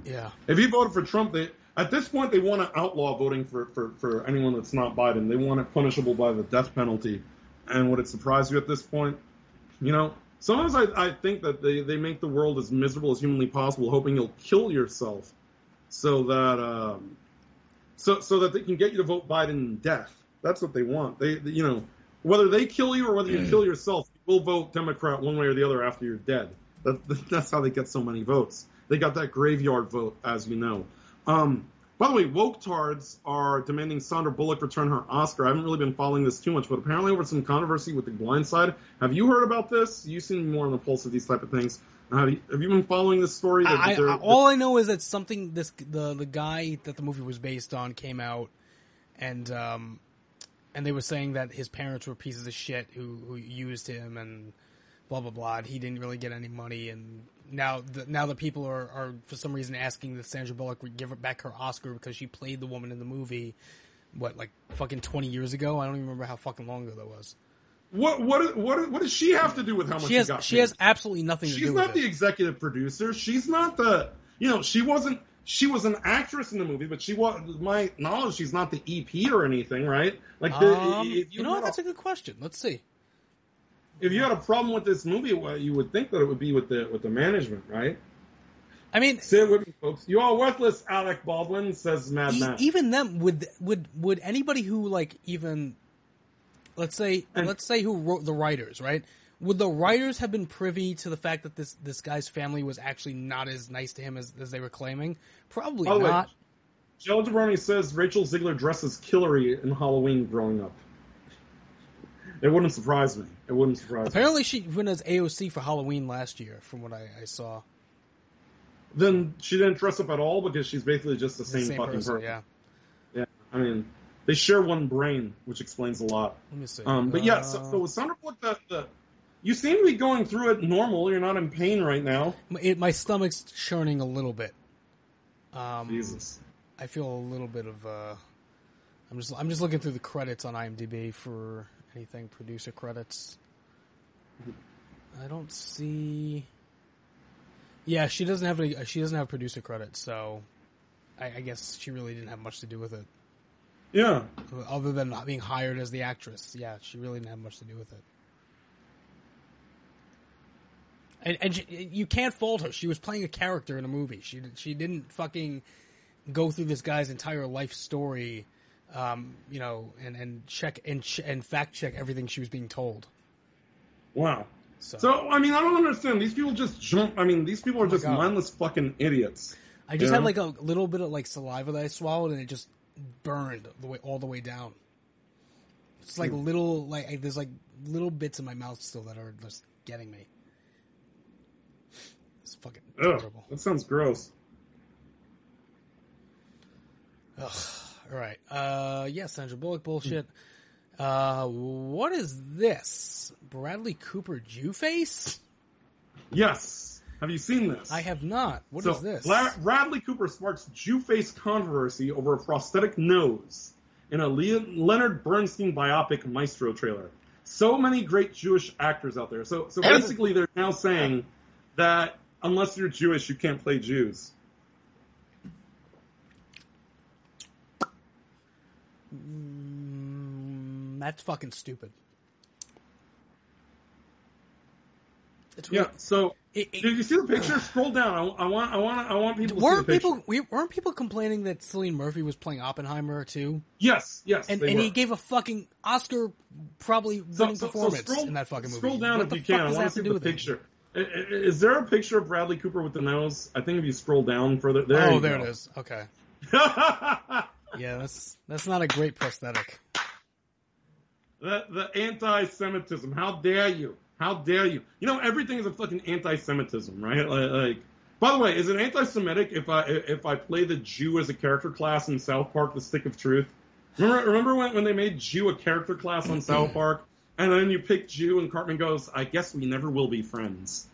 yeah. If he voted for Trump, at this point they want to outlaw voting for anyone that's not Biden. They want it punishable by the death penalty. And would it surprise you at this point? You know, sometimes I think that they make the world as miserable as humanly possible, hoping you'll kill yourself so that they can get you to vote Biden in death. That's what they want. They Whether they kill you or whether you kill yourself, you will vote Democrat one way or the other after you're dead. That's how they get so many votes. They got that graveyard vote, as you know. By the way, woke tards are demanding Sandra Bullock return her Oscar. I haven't really been following this too much, but apparently over some controversy with The Blind Side. Have you heard about this? You seem more on the pulse of these type of things. Have you been following this story? All I know is that something the guy that the movie was based on came out and. And they were saying that his parents were pieces of shit who used him and blah, blah, blah. And he didn't really get any money. And now the people are for some reason asking that Sandra Bullock would give back her Oscar because she played the woman in the movie, like fucking 20 years ago? I don't even remember how fucking long ago that was. What does she have to do with how much she got paid? She has absolutely nothing to do with it. She's not the executive producer. She's not the... You know, she wasn't... She was an actress in the movie, but she was, my knowledge, she's not the EP or anything, right? Like, that's a good question. Let's see. If you had a problem with this movie, well, you would think that it would be with the management, right? I mean, say it with me, folks. You are worthless, Alec Baldwin, says Mad Max. Even them would anybody who let's say who wrote the writers, right? Would the writers have been privy to the fact that this guy's family was actually not as nice to him as they were claiming? Probably not. Joe DeBroni says Rachel Ziegler dresses Hillary in Halloween growing up. It wouldn't surprise me. Apparently she went as AOC for Halloween last year, from what I saw. Then she didn't dress up at all because she's basically just the same fucking person. Yeah, I mean... They share one brain, which explains a lot. Let me see. But yeah, so with Sandra Bullock, you seem to be going through it normal. You're not in pain right now. My stomach's churning a little bit. Jesus, I feel a little bit of. I'm just looking through the credits on IMDb for anything producer credits. I don't see. Yeah, she doesn't have producer credits, so I guess she really didn't have much to do with it. Yeah. Other than not being hired as the actress. Yeah, she really didn't have much to do with it. And you can't fault her. She was playing a character in a movie. She didn't fucking go through this guy's entire life story, you know, and check and fact check everything she was being told. Wow. So I mean, I don't understand. These people just jump. I mean, these people are just mindless fucking idiots. I just had like a little bit of like saliva that I swallowed, and it just burned all the way down. It's like little like there's like little bits in my mouth still that are just getting me. It's fucking terrible. That sounds gross. Ugh. All right. Yeah, Sandra Bullock bullshit. What is this? Bradley Cooper Jew face? Yes. Have you seen this? I have not. What is this? Bradley Cooper sparks Jew face controversy over a prosthetic nose in a Leonard Bernstein biopic Maestro trailer. So many great Jewish actors out there. So basically they're now saying that unless you're Jewish, you can't play Jews. That's fucking stupid. It's weird. Yeah. So, did you see the picture? Scroll down. I want people. Weren't people complaining that Cillian Murphy was playing Oppenheimer too? Yes. And he gave a fucking Oscar probably winning performance in that fucking movie. Scroll down if you can. I want to see the picture. Is there a picture of Bradley Cooper with the nose? I think if you scroll down further, there it is. Okay. Yeah, that's not a great prosthetic. The anti-Semitism. How dare you? You know, everything is a fucking anti-Semitism, right? Like, by the way, is it anti-Semitic if I play the Jew as a character class in South Park, The Stick of Truth? Remember when they made Jew a character class on South Park? And then you pick Jew and Cartman goes, I guess we never will be friends.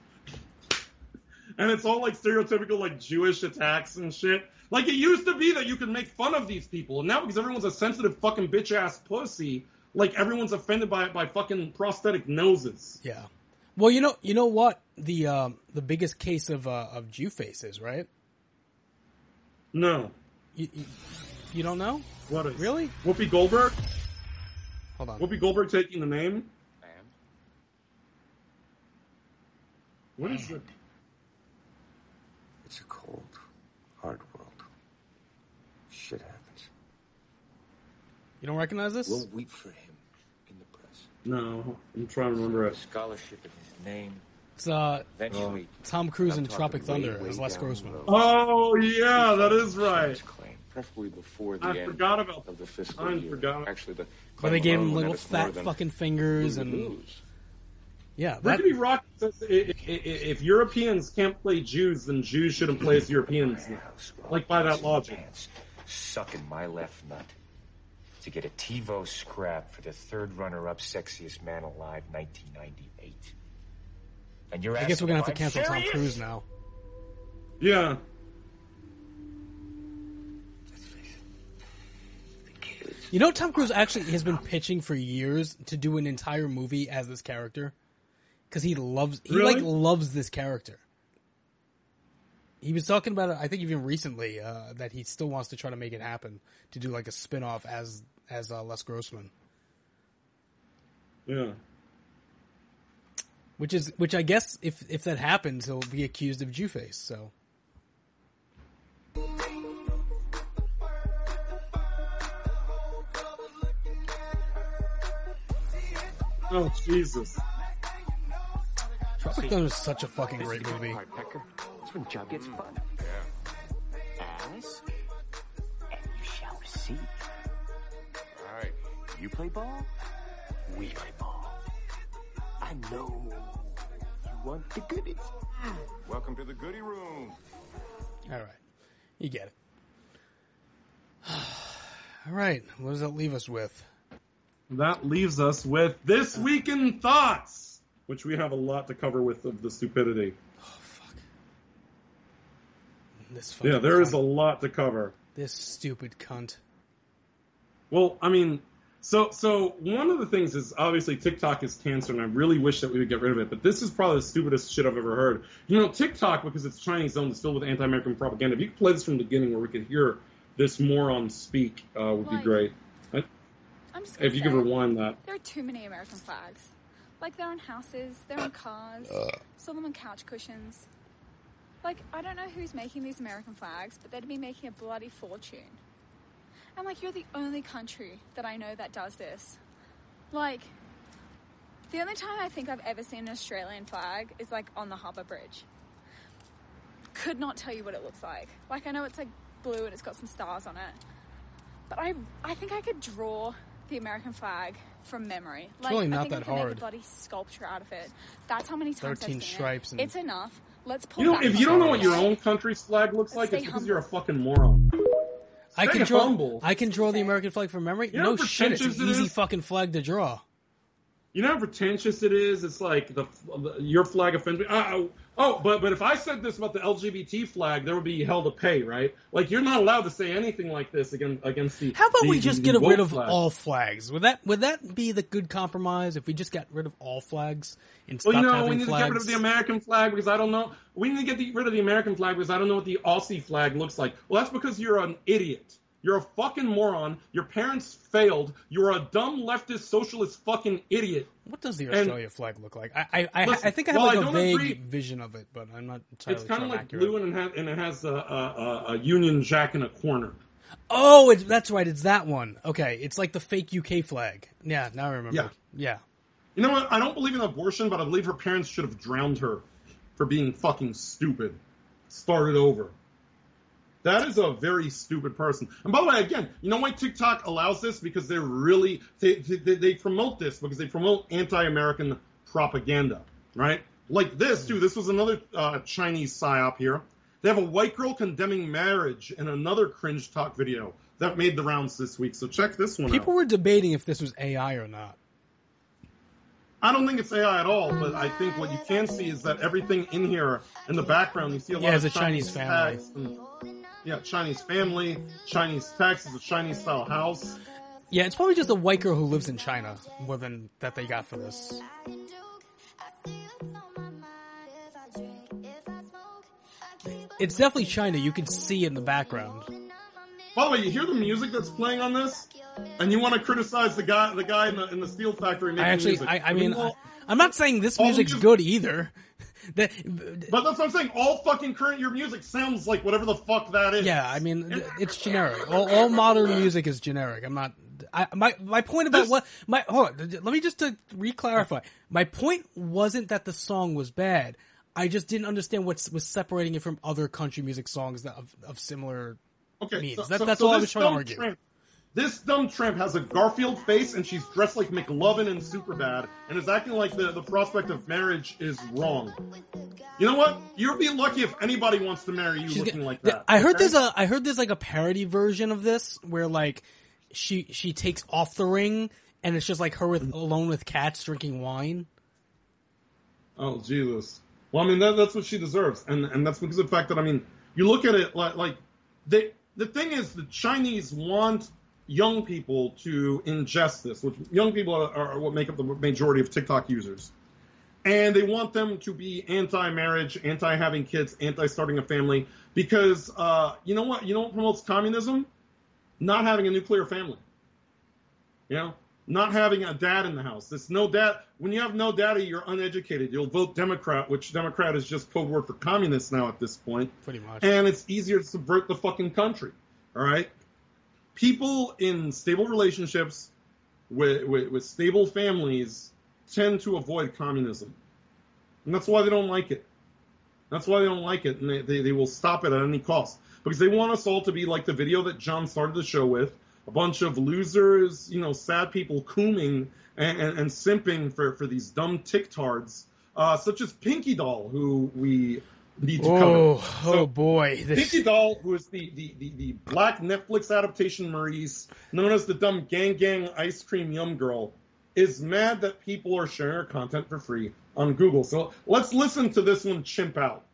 And it's all like stereotypical like Jewish attacks and shit. Like it used to be that you could make fun of these people. And now because everyone's a sensitive fucking bitch ass pussy, like everyone's offended by fucking prosthetic noses. Yeah. Well, you know what the biggest case of Jew face is, right? No. You don't know? What is? Really? Whoopi Goldberg? Hold on. Whoopi Goldberg taking the name? I am. What is it? It's a cold, hard world. Shit happens. You don't recognize this? We'll weep for him in the press. No, I'm trying to remember it. Scholarship in his name. It's Tom Cruise in Tropic Thunder as Les Grossman. Oh yeah, that is right. Preferably before the end of the fiscal year. Actually, they gave him little fat fucking fingers and yeah. Rickety Rock says if Europeans can't play Jews, then Jews shouldn't play as Europeans. Like by that logic, sucking my left nut to get a TiVo scrap for the third runner-up sexiest man alive, 1998. And you're. I guess we're gonna have to cancel Tom Cruise now. Yeah. You know, Tom Cruise actually has been pitching for years to do an entire movie as this character, because he loves this character. He was talking about it, I think even recently, that he still wants to try to make it happen to do like a spinoff as Les Grossman. Yeah. Which I guess if that happens, he'll be accused of Jewface. So. Oh, Jesus. Tropic Thunder is such a fucking great movie. That's when Jug gets fun. Yeah. Ask, and you shall receive. Alright. You play ball, we play ball. I know you want the goodies. Welcome to the goodie room. Alright. You get it. Alright. What does that leave us with? That leaves us with This Week in Thoughts, which we have a lot to cover with of the stupidity. Oh, fuck. There is a lot to cover. This stupid cunt. Well, I mean, So one of the things is obviously TikTok is cancer, and I really wish that we would get rid of it. But this is probably the stupidest shit I've ever heard. You know, TikTok, because it's Chinese-owned, is filled with anti-American propaganda. If you could play this from the beginning where we could hear this moron speak, would be great. I'm just if you could rewind that. There are too many American flags. Like, they're on houses, they're on cars, saw them on couch cushions. Like, I don't know who's making these American flags, but they'd be making a bloody fortune. And, like, you're the only country that I know that does this. Like, the only time I think I've ever seen an Australian flag is, like, on the Harbour Bridge. Could not tell you what it looks like. Like, I know it's, like, blue and it's got some stars on it. But I think I could draw the American flag from memory. Like, it's really not that hard. I think I could make a bloody sculpture out of it. That's how many times I've seen stripes it. It's enough. Let's pull that. If you don't know what your own country's flag looks like, it's because you're a fucking moron. I can draw the American flag from memory? You know, no shit, it's an easy fucking flag to draw. You know how pretentious it is? It's like your flag offends me. But if I said this about the LGBT flag, there would be hell to pay, right? Like, you're not allowed to say anything like this against the... How about we just get rid of all flags? Would that be the good compromise if we just got rid of all flags and stopped having flags? Well, we need to get rid of the American flag because I don't know... We need to get rid of the American flag because I don't know what the Aussie flag looks like. Well, that's because you're an idiot. You're a fucking moron. Your parents failed. You're a dumb leftist socialist fucking idiot. What does the Australia flag look like? I think I have a vague vision of it, but I'm not entirely sure. It's kind of like blue and it has a Union Jack in a corner. Oh, that's right. It's that one. Okay. It's like the fake UK flag. Yeah, now I remember. Yeah. You know what? I don't believe in abortion, but I believe her parents should have drowned her for being fucking stupid. Started over. That is a very stupid person. And by the way, again, you know why TikTok allows this? Because they're really they promote this because they promote anti-American propaganda, right? Like this, too. This was another Chinese psyop here. They have a white girl condemning marriage in another cringe talk video that made the rounds this week. So check this one out. People were debating if this was AI or not. I don't think it's AI at all, but I think what you can see is that everything in here in the background, you see a lot of Chinese family. Yeah, Chinese family, Chinese tax is a Chinese-style house. Yeah, it's probably just a white girl who lives in China more than that they got for this. It's definitely China. You can see in the background. By the way, you hear the music that's playing on this? And you want to criticize the guy in the steel factory making music. I'm not saying this music's good either. But that's what I'm saying. All fucking current year music sounds like whatever the fuck that is. Yeah, I mean, it's generic. All modern music is generic. Let me just re-clarify. My point wasn't that the song was bad. I just didn't understand what was separating it from other country music songs of similar means. That's all I was trying to argue. This dumb tramp has a Garfield face, and she's dressed like McLovin in Superbad, and is acting like the prospect of marriage is wrong. You know what? You'll be lucky if anybody wants to marry you like that. I heard there's like a parody version of this where like she takes off the ring, and it's just like her alone with cats drinking wine. Oh Jesus! Well, I mean that's what she deserves, and that's because of the fact that you look at it like the thing is the Chinese want young people to ingest this, which young people are what make up the majority of TikTok users. And they want them to be anti-marriage, anti-having kids, anti-starting a family, because you know what promotes communism? Not having a nuclear family. You know? Not having a dad in the house. There's no dad. When you have no daddy, you're uneducated. You'll vote Democrat, which Democrat is just code word for communist now at this point. Pretty much. And it's easier to subvert the fucking country. All right? People in stable relationships with stable families tend to avoid communism. And that's why they don't like it. That's why they don't like it, and they will stop it at any cost. Because they want us all to be like the video that John started the show with, a bunch of losers, sad people cooming and simping for these dumb ticktards, such as Pinky Doll, who we... need to cover. So, oh boy! Pinky Doll, who is the black Netflix adaptation Maurice, known as the dumb gang ice cream yum girl, is mad that people are sharing her content for free on Google. So let's listen to this one chimp out.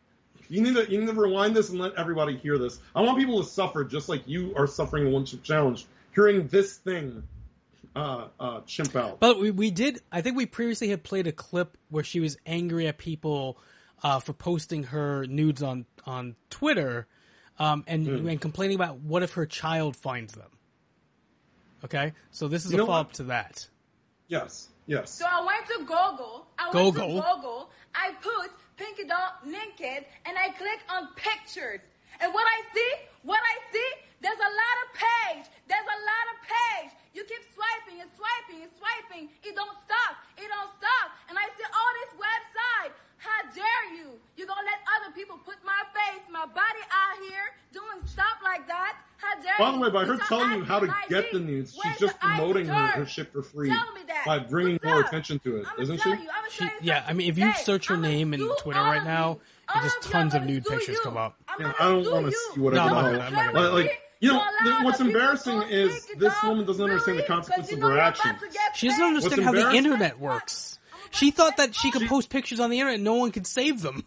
You need to rewind this and let everybody hear this. I want people to suffer just like you are suffering a one chip challenge. Hearing this thing chimp out. But we did. I think we previously had played a clip where she was angry at people for posting her nudes on Twitter, and complaining about what if her child finds them. Okay, so this is a follow up to that. Yes. So I went to Google. I put Pinky Doll naked, and I click on pictures. And what I see, there's a lot of page. You keep swiping. It don't stop. And I see all this website. How dare you? You gonna let other people put my face, my body out here doing stuff like that? How dare you? By the way, by her telling you how to get the nudes, she's just promoting her shit for free by bringing more attention to it, isn't she? Yeah, I mean, if you search her name in Twitter right now, just tons of nude pictures come up. I don't want to see what I want. Like, you know, what's embarrassing is this woman doesn't understand the consequences of her actions. She doesn't understand how the internet works. She thought that she could post pictures on the internet and no one could save them.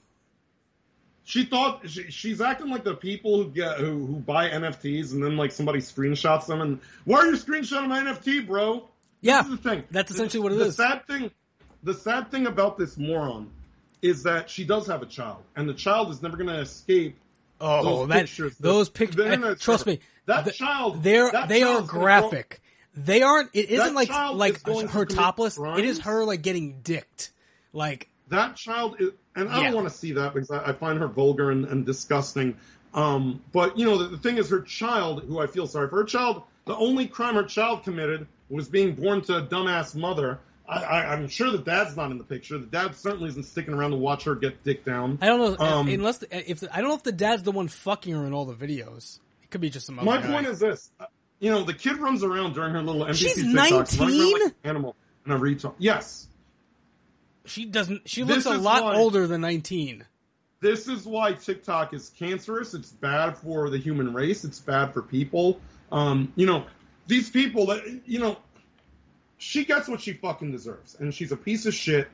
She thought she's acting like the people who buy NFTs and then like somebody screenshots them and why are you screenshotting my NFT, bro? Yeah, this is the thing. That's essentially what it is. The sad thing about this moron is that she does have a child and the child is never going to escape. Oh, those pictures. Trust me, that child are graphic. They aren't. It isn't like her topless. It is her like getting dicked. Like that child is, and I don't want to see that because I find her vulgar and disgusting. But you know the thing is, her child, who I feel sorry for, her child. The only crime her child committed was being born to a dumbass mother. I'm sure the dad's not in the picture. The dad certainly isn't sticking around to watch her get dicked down. I don't know I don't know if the dad's the one fucking her in all the videos. It could be just some other guy. My point is this. You know, the kid runs around during her little MPP She's TikToks, 19? Running around like an animal and a retard. Yes. She looks a lot older than 19. This is why TikTok is cancerous. It's bad for the human race. It's bad for people. You know, these people that, you know, she gets what she fucking deserves. And she's a piece of shit.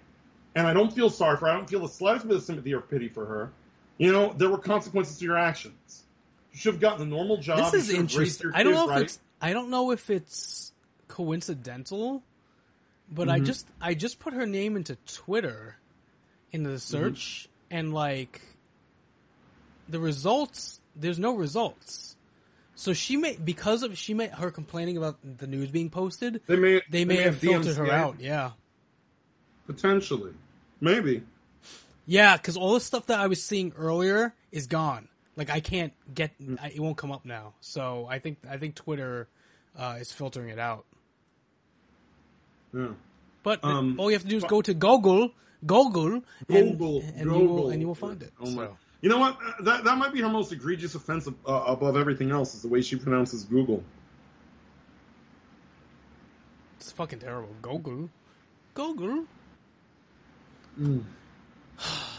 And I don't feel sorry for her. I don't feel the slightest bit of sympathy or pity for her. You know, there were consequences to your actions. You should have gotten a normal job. This is interesting. I don't know if it's coincidental, but I just put her name into Twitter, into the search, and like the results. There's no results. So she may her complaining about the news being posted. They may have filtered her out. Yeah, potentially, maybe. Yeah, because all the stuff that I was seeing earlier is gone. Like I can't get it won't come up now. So I think Twitter is filtering it out. Yeah. But all you have to do is go to Google, and you will find it. Oh my. So. You know what? That might be her most egregious offense above everything else is the way she pronounces Google. It's fucking terrible. Google. Mm.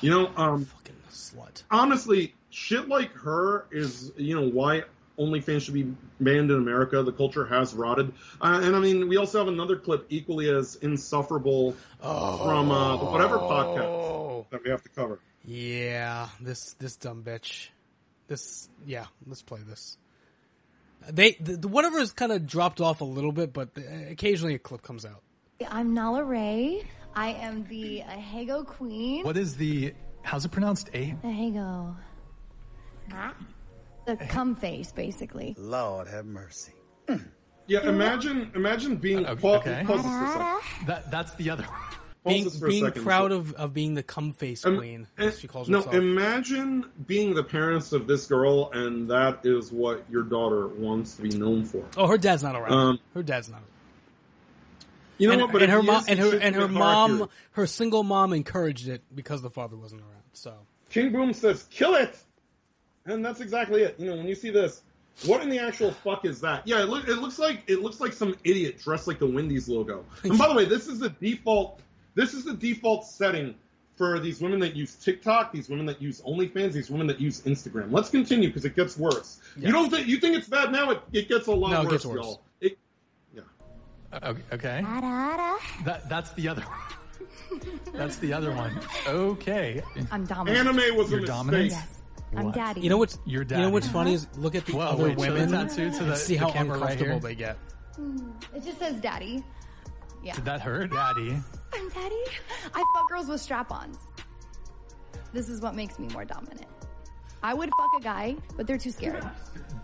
You know, fucking slut. Honestly, shit like her is, you know, why OnlyFans should be banned in America. The culture has rotted. And, I mean, we also have another clip equally as insufferable from the whatever podcast that we have to cover. Yeah, this dumb bitch. Let's play this. The whatever is kind of dropped off a little bit, but occasionally a clip comes out. I'm Nala Ray. I am the Ahego queen. What is the... How's it pronounced? Ahego. Huh? The cum face, basically. Lord have mercy. Yeah, imagine being... Okay. That's the other one. Being proud of being the cum face queen, as she calls herself. No, imagine being the parents of this girl, and that is what your daughter wants to be known for. Oh, her dad's not around. You know what? But her mom, her single mom, encouraged it because the father wasn't around. So King Boom says, "Kill it," and that's exactly it. You know, when you see this, what in the actual fuck is that? Yeah, it looks like some idiot dressed like the Wendy's logo. And by the way, this is the default. This is the default setting for these women that use TikTok, these women that use OnlyFans, these women that use Instagram. Let's continue because it gets worse. Yes. You think it's bad now? It gets a lot worse, y'all. Okay. That's the other one. That's the other one. Okay. I'm dominant. Anime was You're a dominant? Mistake. Yes. I'm what? Daddy. You know what's funny is look at the other women and see how uncomfortable they get. It just says daddy. Yeah. Did that hurt? Daddy. I'm daddy. I fuck girls with strap-ons. This is what makes me more dominant. I would fuck a guy, but they're too scared.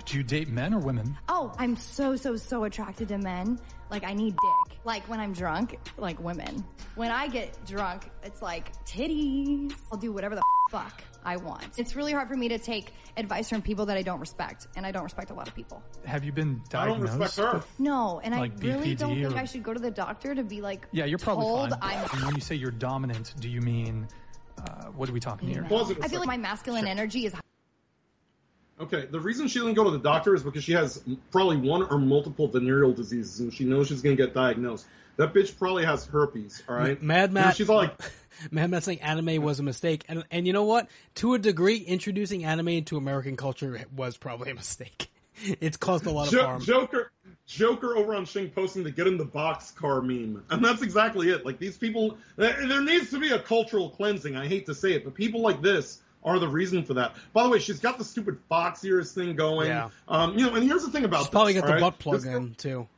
Do you date men or women? Oh, I'm so attracted to men. Like, I need dick. Like, when I'm drunk, like women. When I get drunk, it's like titties. I'll do whatever the fuck I want. It's really hard for me to take advice from people that I don't respect, and I don't respect a lot of people. Have you been diagnosed? I don't respect her. No, and like I really BPD don't think I should go to the doctor to be like, yeah, you're told probably fine. And when you say you're dominant, do you mean... what are we talking here? I feel like my masculine energy is... Okay, the reason she didn't go to the doctor is because she has probably one or multiple venereal diseases, and she knows she's going to get diagnosed. That bitch probably has herpes, all right? Mad Matt, she's like... Mad Matt saying anime was a mistake. And you know what? To a degree, introducing anime into American culture was probably a mistake. It's caused a lot of harm. Joker over on Shing posting the get in the box car meme. And that's exactly it. Like, these people, there needs to be a cultural cleansing. I hate to say it, but people like this are the reason for that. By the way, she's got the stupid fox ears thing going. Yeah. You know, and here's the thing about this. She's probably got the butt plug in, too.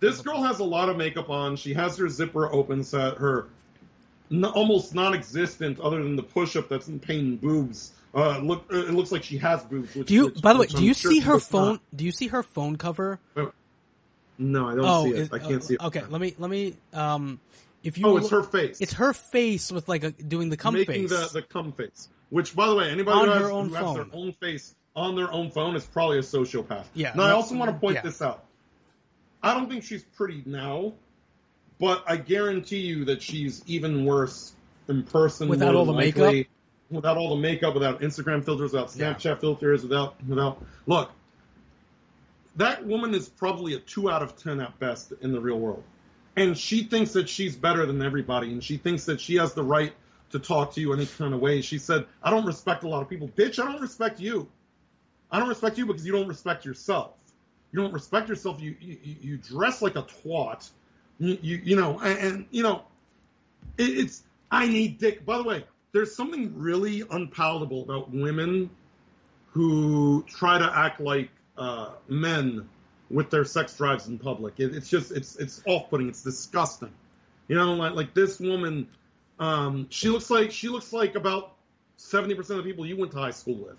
This girl has a lot of makeup on. She has her zipper open, so her almost non-existent, other than the push-up that's in pain boobs. It looks like she has boobs. Do you see her phone? Do you see her phone cover? No, I don't see it. I can't see it. Okay, let me. If you it's her face. It's her face with like doing the cum face. Making the cum face. Which, by the way, anybody who has their own face on their own phone is probably a sociopath. Yeah. Now, I also want to point this out. I don't think she's pretty now, but I guarantee you that she's even worse in person. Without all the makeup. Without all the makeup, without Instagram filters, without Snapchat filters, without look, that woman is probably a 2 out of 10 at best in the real world, and she thinks that she's better than everybody, and she thinks that she has the right to talk to you any kind of way. She said, "I don't respect a lot of people, bitch. I don't respect you. I don't respect you because you don't respect yourself. You don't respect yourself. You dress like a twat. You know, and you know, it's I need dick. By the way." There's something really unpalatable about women who try to act like men with their sex drives in public. It's off-putting. It's disgusting. You know, like this woman, she looks like about 70% of the people you went to high school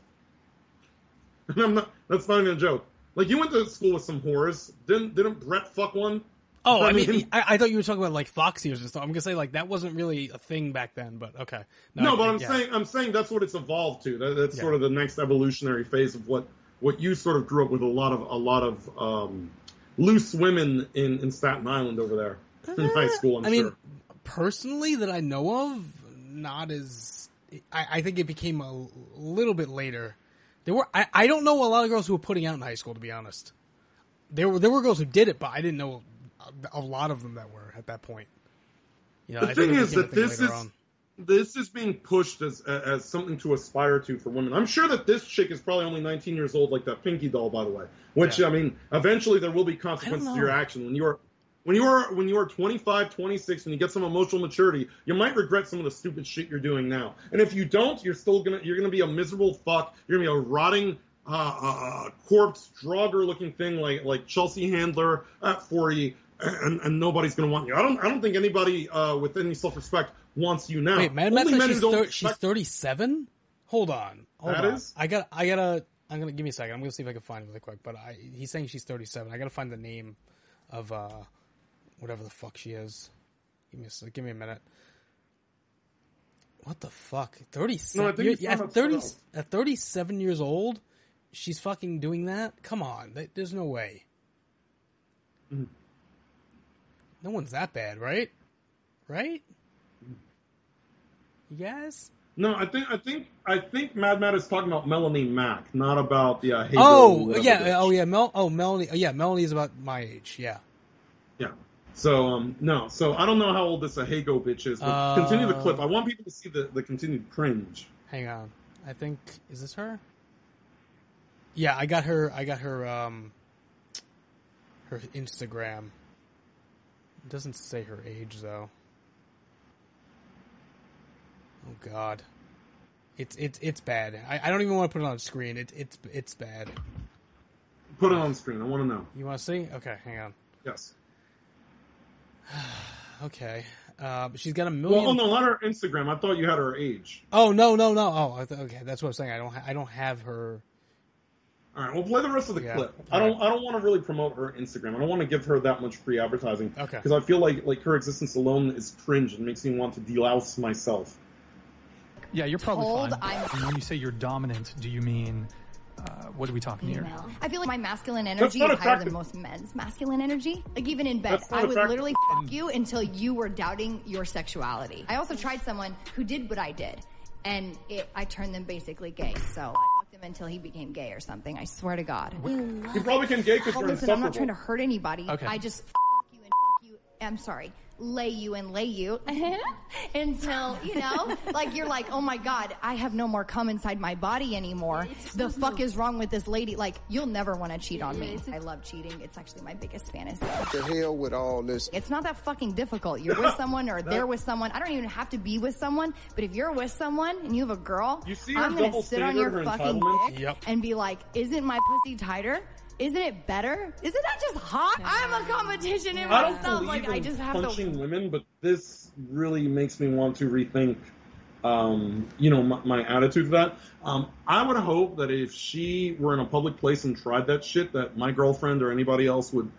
with. And that's not even a joke. Like, you went to school with some whores. Didn't Brett fuck one? Oh, I mean, I thought you were talking about like fox ears and stuff. I'm gonna say like that wasn't really a thing back then, but okay. I'm saying that's what it's evolved to. That's sort of the next evolutionary phase of what you sort of grew up with. A lot of loose women in Staten Island over there in high school. I mean, personally, that I know of, not as I think it became a little bit later. There were I don't know a lot of girls who were putting out in high school, to be honest. There were girls who did it, but I didn't know a lot of them that were at that point. You know, the thing is that this is being pushed as something to aspire to for women. I'm sure that this chick is probably only 19 years old, like that Pinky Doll, by the way. Which I mean, eventually there will be consequences to your action when you are 25, 26, when you get some emotional maturity. You might regret some of the stupid shit you're doing now, and if you don't, you're gonna be a miserable fuck. You're gonna be a rotting. Corpse drogger looking thing like Chelsea Handler at 40, and nobody's gonna want you. I don't think anybody with any self respect wants you now. Wait, Mad Max says she's 37? Hold on. I'm gonna give me a second. I'm gonna see if I can find it really quick. But he's saying she's 37. I gotta find the name of whatever the fuck she is. Give me a minute. What the fuck? 37. No, at 37 years old. She's fucking doing that? Come on. There's no way. Mm. No one's that bad, right? Right? You guys? No, I think Mad Matt is talking about Melanie Mack, not about the Hey Girl, yeah. Oh, yeah. Melanie. Yeah, Melanie is about my age. Yeah. Yeah. So, no. So, I don't know how old this Hey Girl bitch is, but continue the clip. I want people to see the continued cringe. Hang on. I think... Is this her? Yeah, I got her. Her Instagram. It doesn't say her age though. Oh God, it's bad. I don't even want to put it on screen. It's bad. Put it on screen. I want to know. You want to see? Okay, hang on. Yes. Okay. She's got a million. Well, no, not her Instagram. I thought you had her age. Oh no. Okay, that's what I'm saying. I don't have her. All right. Well, play the rest of the clip. I don't want to really promote her Instagram. I don't want to give her that much free advertising. Okay. Because I feel like her existence alone is cringe and makes me want to delouse myself. Yeah, you're probably fine. When you say you're dominant, do you mean? What are we talking here? I feel like my masculine energy is higher than most men's masculine energy. Like, even in bed, I would literally fuck you until you were doubting your sexuality. I also tried someone who did what I did, and I turned them basically gay. So I fucked him until he became gay or something. I swear to God. You probably can gay because you're insufferable. I'm not trying to hurt anybody. Okay. I just fuck you and fuck you. I'm sorry. lay you until, you know, like, you're like, oh my God, I have no more cum inside my body anymore. The fuck is wrong with this lady? Like, you'll never want to cheat on me. I love cheating. It's actually my biggest fantasy. What the hell with all this? It's not that fucking difficult. You're with someone or they're with someone. I don't even have to be with someone, but if you're with someone and you have a girl, I'm going to sit on your fucking dick and be like, isn't my pussy tighter? Isn't it better? Isn't that just hot? No. I'm a competition in myself. Like, I just have punching women, but this really makes me want to rethink, my attitude to that. I would hope that if she were in a public place and tried that shit, that my girlfriend or anybody else would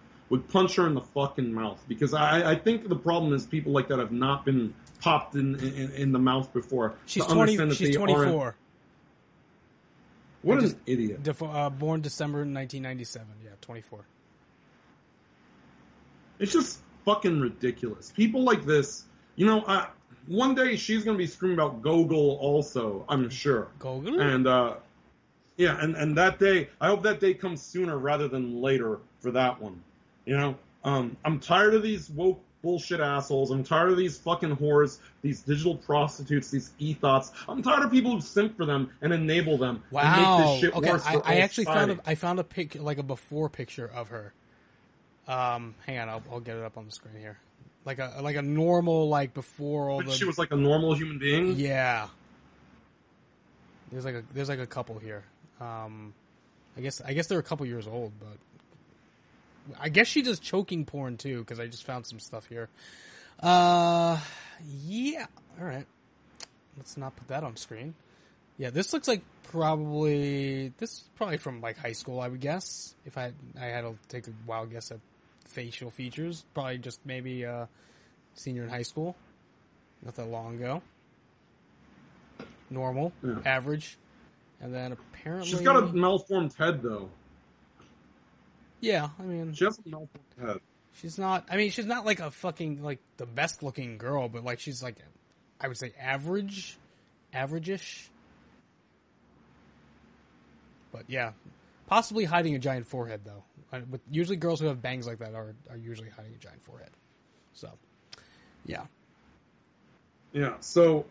punch her in the fucking mouth. Because I think the problem is people like that have not been popped in the mouth before. She's 24. What an idiot. Born December 1997. Yeah, 24. It's just fucking ridiculous. People like this, one day she's going to be screaming about Gogol also, I'm sure. Gogol? And, and that day, I hope that day comes sooner rather than later for that one. I'm tired of these woke bullshit assholes. I'm tired of these fucking whores, these digital prostitutes, these e-thots. I'm tired of people who simp for them and enable them. Wow. And make this shit worse for I actually society. I found a pic, like a before picture of her. Hang on, I'll get it up on the screen here. Like a normal, like before all the. She was like a normal human being. Yeah. There's like a couple here. I guess they're a couple years old, but. I guess she does choking porn too, because I just found some stuff here. Yeah. All right. Let's not put that on screen. Yeah, this looks like probably from like high school, I would guess. If I had to take a wild guess at facial features, probably just maybe senior in high school, not that long ago. Normal, average, and then apparently she's got a malformed head though. Yeah, I mean, she's not like a fucking, like, the best looking girl, but like, she's like, I would say average-ish. But yeah, possibly hiding a giant forehead though. But usually girls who have bangs like that are usually hiding a giant forehead. So, yeah. Yeah, so,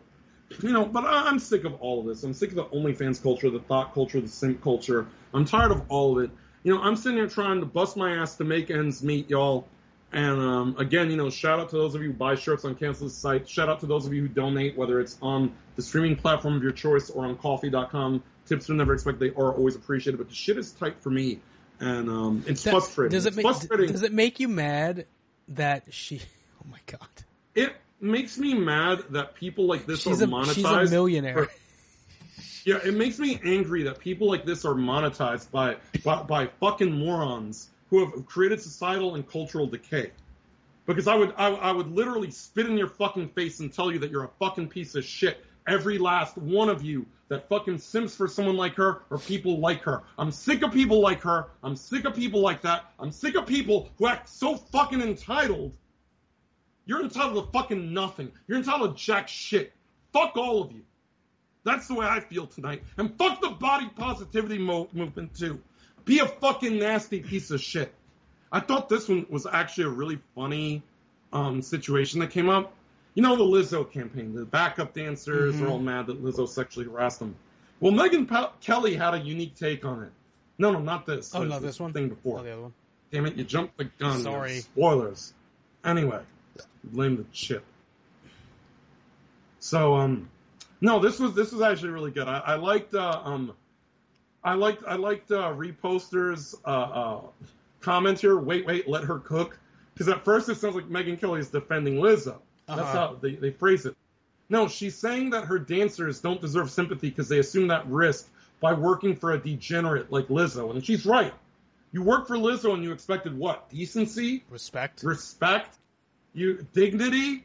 but I'm sick of all of this. I'm sick of the OnlyFans culture, the thought culture, the simp culture. I'm tired of all of it. I'm sitting here trying to bust my ass to make ends meet, y'all. And, again, shout out to those of you who buy shirts on Cancel This site. Shout out to those of you who donate, whether it's on the streaming platform of your choice or on coffee.com. Tips will never expect. They are always appreciated. But the shit is tight for me. And it's frustrating. Does it make you mad that she... Oh, my God. It makes me mad that people like this are monetized. She's a millionaire. Yeah, it makes me angry that people like this are monetized by fucking morons who have created societal and cultural decay. Because I would literally spit in your fucking face and tell you that you're a fucking piece of shit. Every last one of you that fucking simps for someone like her or people like her. I'm sick of people like her. I'm sick of people like that. I'm sick of people who act so fucking entitled. You're entitled to fucking nothing. You're entitled to jack shit. Fuck all of you. That's the way I feel tonight. And fuck the body positivity movement, too. Be a fucking nasty piece of shit. I thought this one was actually a really funny situation that came up. The Lizzo campaign. The backup dancers are all mad that Lizzo sexually harassed them. Well, Megyn Kelly had a unique take on it. No, not this. Oh, no, this one? Thing before. Oh, the other one. Damn it, you jumped the gun. Sorry. Man. Spoilers. Anyway, blame the chip. So, no, this was actually really good. I liked reposters' comments here. Wait, let her cook. Because at first it sounds like Megyn Kelly is defending Lizzo. That's how they phrase it. No, she's saying that her dancers don't deserve sympathy because they assume that risk by working for a degenerate like Lizzo. And she's right. You worked for Lizzo and you expected what? Decency? Respect? Dignity?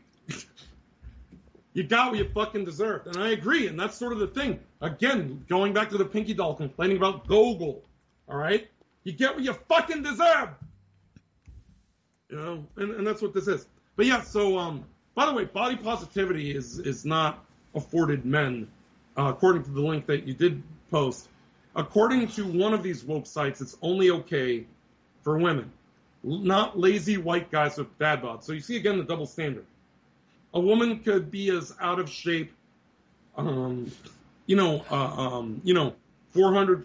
You got what you fucking deserved. And I agree. And that's sort of the thing. Again, going back to the Pinky Doll complaining about Gogol. All right? You get what you fucking deserve. You know? And that's what this is. But yeah, so, by the way, body positivity is not afforded men, according to the link that you did post. According to one of these woke sites, it's only okay for women, not lazy white guys with dad bods. So you see, again, the double standard. A woman could be as out of shape, 400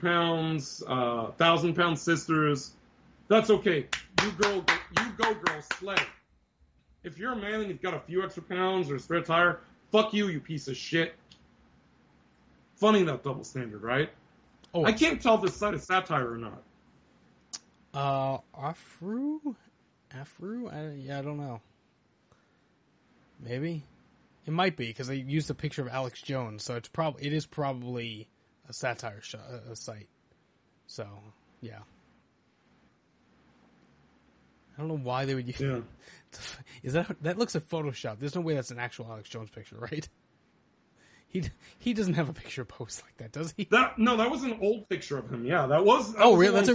pounds, 1,000 pound sisters. That's okay. You go, girl, slay. If you're a man and you've got a few extra pounds or a spare tire, fuck you, you piece of shit. Funny that double standard, right? Oh, I can't tell if this site is satire or not. Afru? I don't know. Maybe it might be because they used a picture of Alex Jones, so it is probably a satire site. So yeah, I don't know why they would use. Yeah. Is that looks like Photoshop? There's no way that's an actual Alex Jones picture, right? He doesn't have a picture post like that, does he? No, that was an old picture of him. Yeah, that was. Really? That's a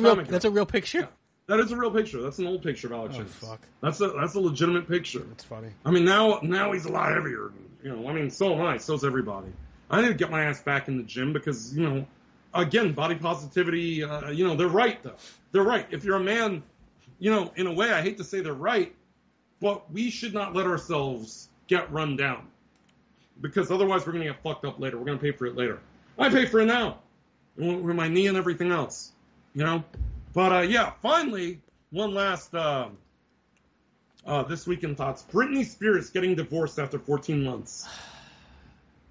real picture. Yeah. That is a real picture. That's an old picture of Alex Jones. Fuck. That's a legitimate picture. That's funny. I mean, now he's a lot heavier. You know, I mean, so am I. So's everybody. I need to get my ass back in the gym because, you know, again, body positivity. They're right though. They're right. If you're a man, you know, in a way, I hate to say they're right, but we should not let ourselves get run down because otherwise we're going to get fucked up later. We're going to pay for it later. I pay for it now with my knee and everything else. You know. But, finally, one last This Week in Thoughts. Britney Spears getting divorced after 14 months.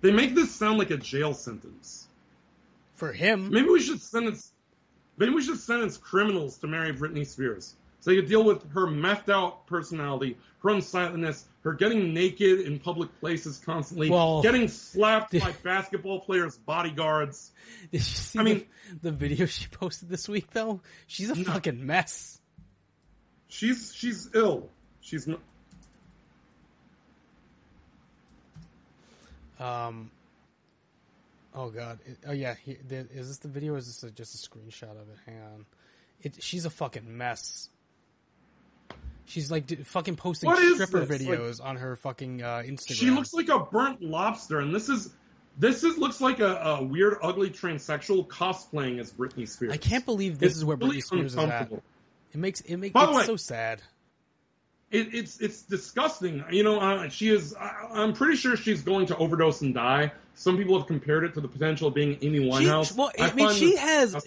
They make this sound like a jail sentence. For him? Maybe we should sentence criminals to marry Britney Spears. So they could deal with her methed-out personality, her unsightliness, her getting naked in public places constantly, getting slapped by basketball players' bodyguards. Did you see the video she posted this week, though? She's a fucking mess. She's ill. She's not... Oh, God. Oh, yeah. Is this the video or is this just a screenshot of it? Hang on. She's a fucking mess. She's, like, fucking posting stripper videos on her fucking Instagram. She looks like a burnt lobster, and this looks like a weird, ugly transsexual cosplaying as Britney Spears. I can't believe this is where Britney Spears is at. It makes it so sad. It's disgusting. You know, I'm pretty sure she's going to overdose and die. Some people have compared it to the potential of being Amy Winehouse.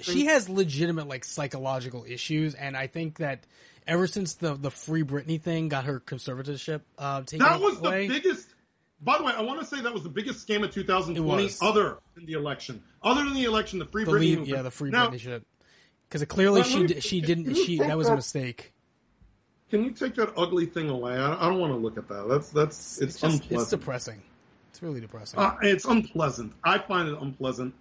She has legitimate, like, psychological issues, and I think that ever since the Free Britney thing got her conservatorship taken away. The biggest... By the way, I want to say that was the biggest scam of 2020 other than the election. Other than the election, the Free Britney... the Free Britney shit. Because clearly that was a mistake. Can you take that ugly thing away? I don't want to look at that. It's unpleasant. It's depressing. It's really depressing. It's unpleasant. I find it unpleasant.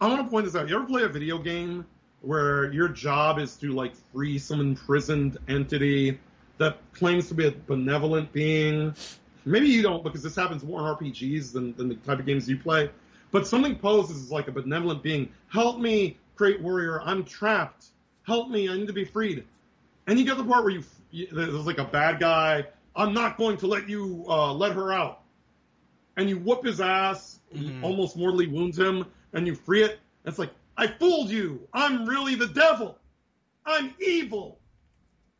I want to point this out. You ever play a video game where your job is to, like, free some imprisoned entity that claims to be a benevolent being? Maybe you don't, because this happens more in RPGs than the type of games you play. But something poses as, like, a benevolent being. Help me, great warrior. I'm trapped. Help me. I need to be freed. And you get the part where there's like a bad guy. I'm not going to let you let her out. And you whoop his ass, You almost mortally wound him, and you free it. It's like, I fooled you. I'm really the devil. I'm evil.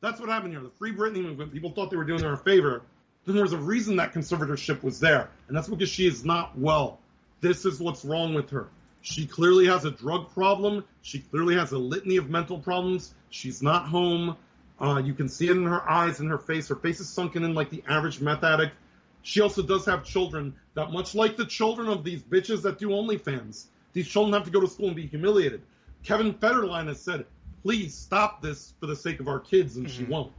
That's what happened here. The Free Britney movement, people thought they were doing her a favor. Then there was a reason that conservatorship was there, and that's because she is not well. This is what's wrong with her. She clearly has a drug problem. She clearly has a litany of mental problems. She's not home. You can see it in her eyes, in her face. Her face is sunken in like the average meth addict. She also does have children that, much like the children of these bitches that do OnlyFans, these children have to go to school and be humiliated. Kevin Federline has said, please stop this for the sake of our kids, and she won't.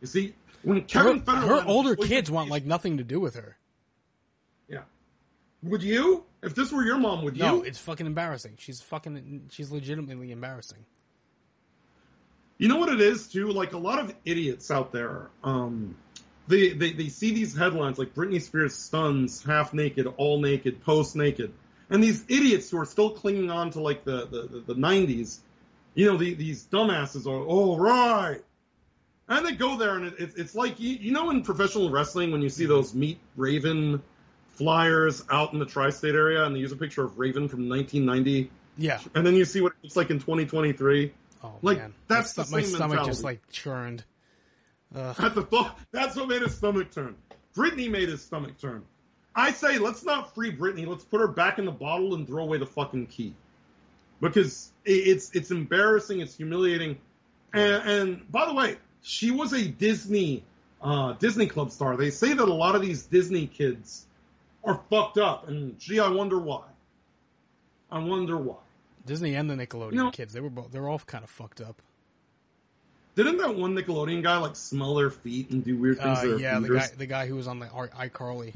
You see, when Kevin Federline, her older kids want like nothing to do with her. Yeah, would you? If this were your mom, would you? No, it's fucking embarrassing. She's legitimately embarrassing. You know what it is too? Like a lot of idiots out there, they see these headlines like Britney Spears stuns half naked, all naked, post naked, and these idiots who are still clinging on to like the 90s. You know, these dumbasses are all right. And they go there, and it's like, you know, in professional wrestling, when you see those Meet Raven flyers out in the tri-state area, and they use a picture of Raven from 1990. Yeah. And then you see what it looks like in 2023. Oh, like, man. That's the same mentality. My stomach just, like, churned. At the thought, that's what made his stomach turn. Britney made his stomach turn. I say, let's not free Britney. Let's put her back in the bottle and throw away the fucking key. Because it's embarrassing. It's humiliating. And by the way, she was a Disney Club star. They say that a lot of these Disney kids are fucked up, and gee, I wonder why. Disney and the Nickelodeon kids, they're all kind of fucked up. Didn't that one Nickelodeon guy like smell their feet and do weird things? Yeah, the guy who was on the iCarly.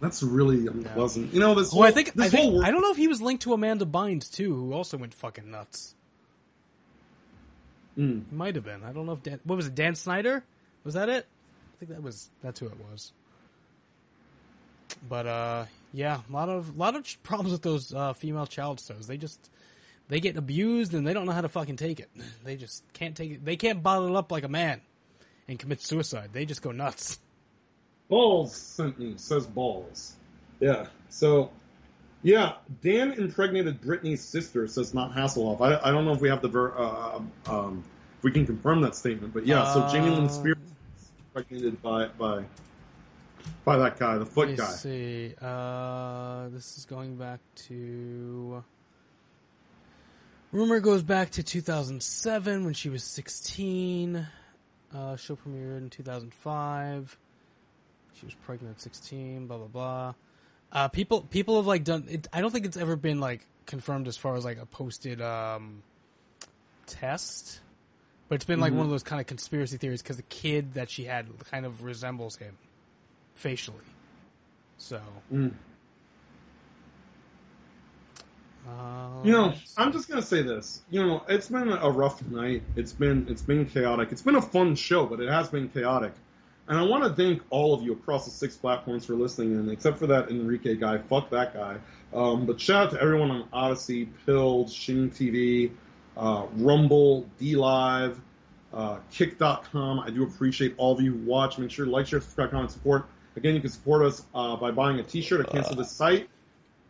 That's really unpleasant. Yeah. You know, I don't know if he was linked to Amanda Bynes too, who also went fucking nuts. It might have been. I don't know if what was it? Dan Snyder? Was that it? I think that's who it was. But yeah, a lot of problems with those female child stars. They get abused and they don't know how to fucking take it. They just can't take it. They can't bottle it up like a man and commit suicide. They just go nuts. Balls sentence says balls. Yeah. So. Yeah, Dan impregnated Britney's sister, says not Hasselhoff. I don't know if we have the if we can confirm that statement, but yeah. So Jamie Lynn Spears was impregnated by that guy, the foot guy. Let me see, this is going back to. Rumor goes back to 2007 when she was 16. Show premiered in 2005. She was pregnant at 16. Blah blah blah. People have like done it. I don't think it's ever been like confirmed as far as like a posted test, but it's been like one of those kind of conspiracy theories because the kid that she had kind of resembles him facially. So, you know, I'm just gonna say this. You know, it's been a rough night. It's been chaotic. It's been a fun show, but it has been chaotic. And I want to thank all of you across the 6 platforms for listening in, except for that Enrique guy. Fuck that guy. But shout out to everyone on Odyssey, Pill, Shing TV, Rumble, DLive, Kick.com. I do appreciate all of you who watch. Make sure to like, share, subscribe, comment, support. Again, you can support us by buying a T-shirt at Cancel This Site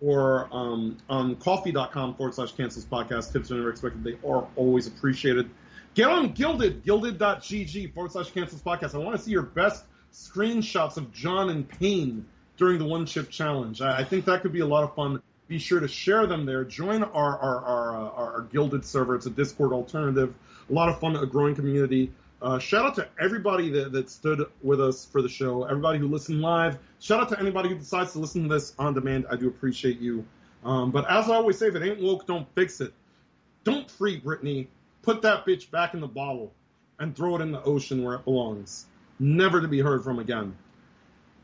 or on coffee.com/Cancel This Podcast. Tips are never expected. They are always appreciated. Get on gilded.gg/Cancel This Podcast. I want to see your best screenshots of John and Payne during the one chip challenge. I think that could be a lot of fun. Be sure to share them there. Join our gilded server. It's a Discord alternative. A lot of fun, a growing community. Shout out to everybody that stood with us for the show. Everybody who listened live. Shout out to anybody who decides to listen to this on demand. I do appreciate you. But as I always say, if it ain't woke, don't fix it. Don't free Britney. Put that bitch back in the bottle and throw it in the ocean where it belongs, never to be heard from again.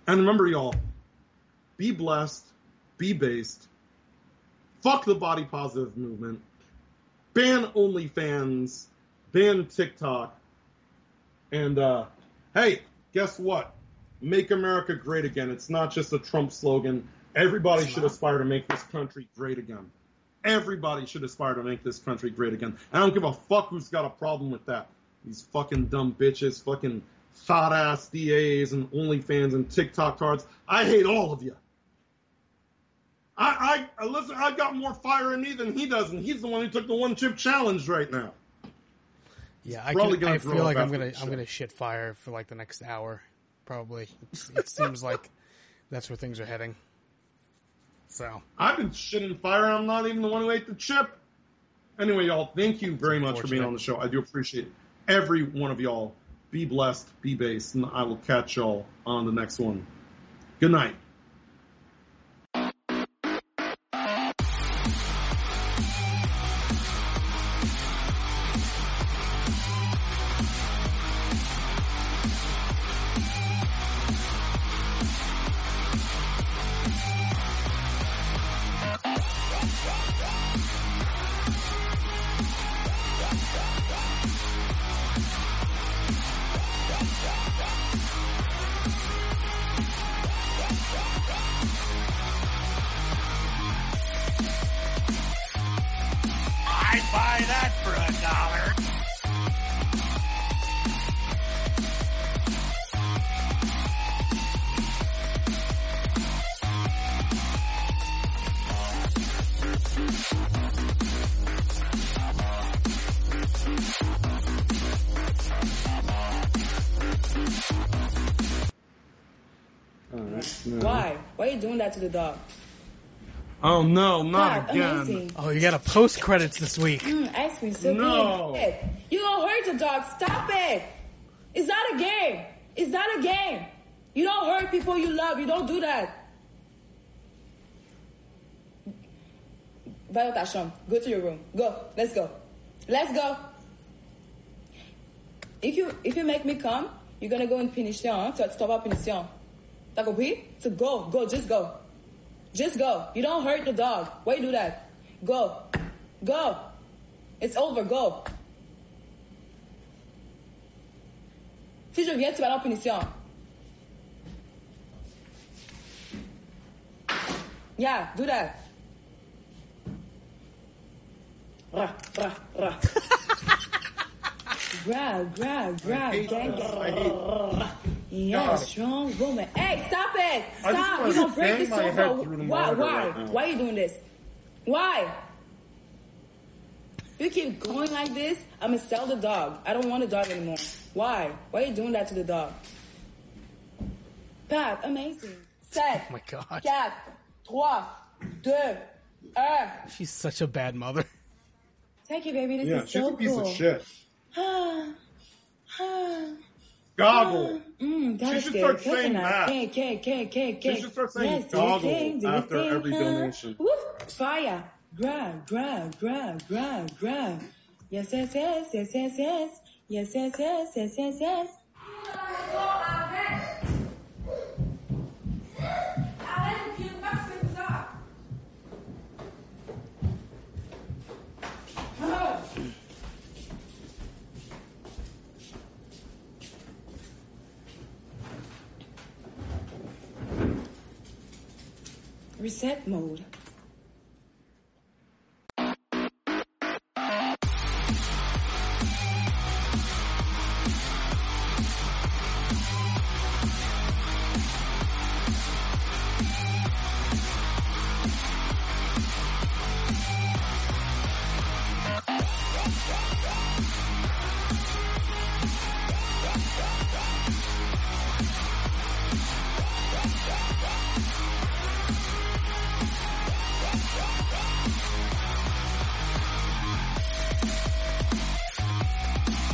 And remember, y'all, be blessed, be based, fuck the body positive movement, ban OnlyFans, ban TikTok, and hey, guess what? Make America great again. It's not just a Trump slogan. Everybody should aspire to make this country great again. Everybody should aspire to make this country great again. I don't give a fuck who's got a problem with that. These fucking dumb bitches, fucking thought-ass DAs and OnlyFans and TikTok tards. I hate all of you. I listen, I've got more fire in me than he does, and he's the one who took the one-chip challenge right now. Yeah, I feel like I'm gonna shit fire for like the next hour, probably. It seems like that's where things are heading. So I've been shitting fire. I'm not even the one who ate the chip. Anyway, y'all, thank you very much for being on the show. I do appreciate it. Every one of y'all. Be blessed, be based, and I will catch y'all on the next one. Good night. All right. No. Why? Why are you doing that to the dog? Oh, no, not God, again. Amazing. Oh, you got a post-credits this week. Ice cream, so no. Good. You don't hurt the dog. Stop it. It's not a game. It's not a game. You don't hurt people you love. You don't do that. Go to your room. Go. Let's go. Let's go. If you make me come, you're going to go in punition. So stop up punition. So go. Go. Just go. Just go. You don't hurt the dog. Why you do that? Go. Go. It's over. Go. Si je viens, tu vas aller en punition. Yeah, do that. Rah, rah, rah. Grab, grab, grab. Yeah, strong woman. Hey, stop it! Stop! You're gonna break this sofa. Why? Why? Right, why are you doing this? Why? If you keep going like this, I'm gonna sell the dog. I don't want a dog anymore. Why? Why are you doing that to the dog? Pat, amazing. Set. Oh my God. 4, 3, 2, 1. She's such a bad mother. Thank you, baby. This is so cool. Yeah, she's a piece of shit. Goggle. She should start saying that. She should start saying goggle after every donation. Fire. Grab, grab, grab, grab, grab. Yes, yes, yes, yes, yes, yes. Yes, yes, yes, yes, yes, yes. Reset mode.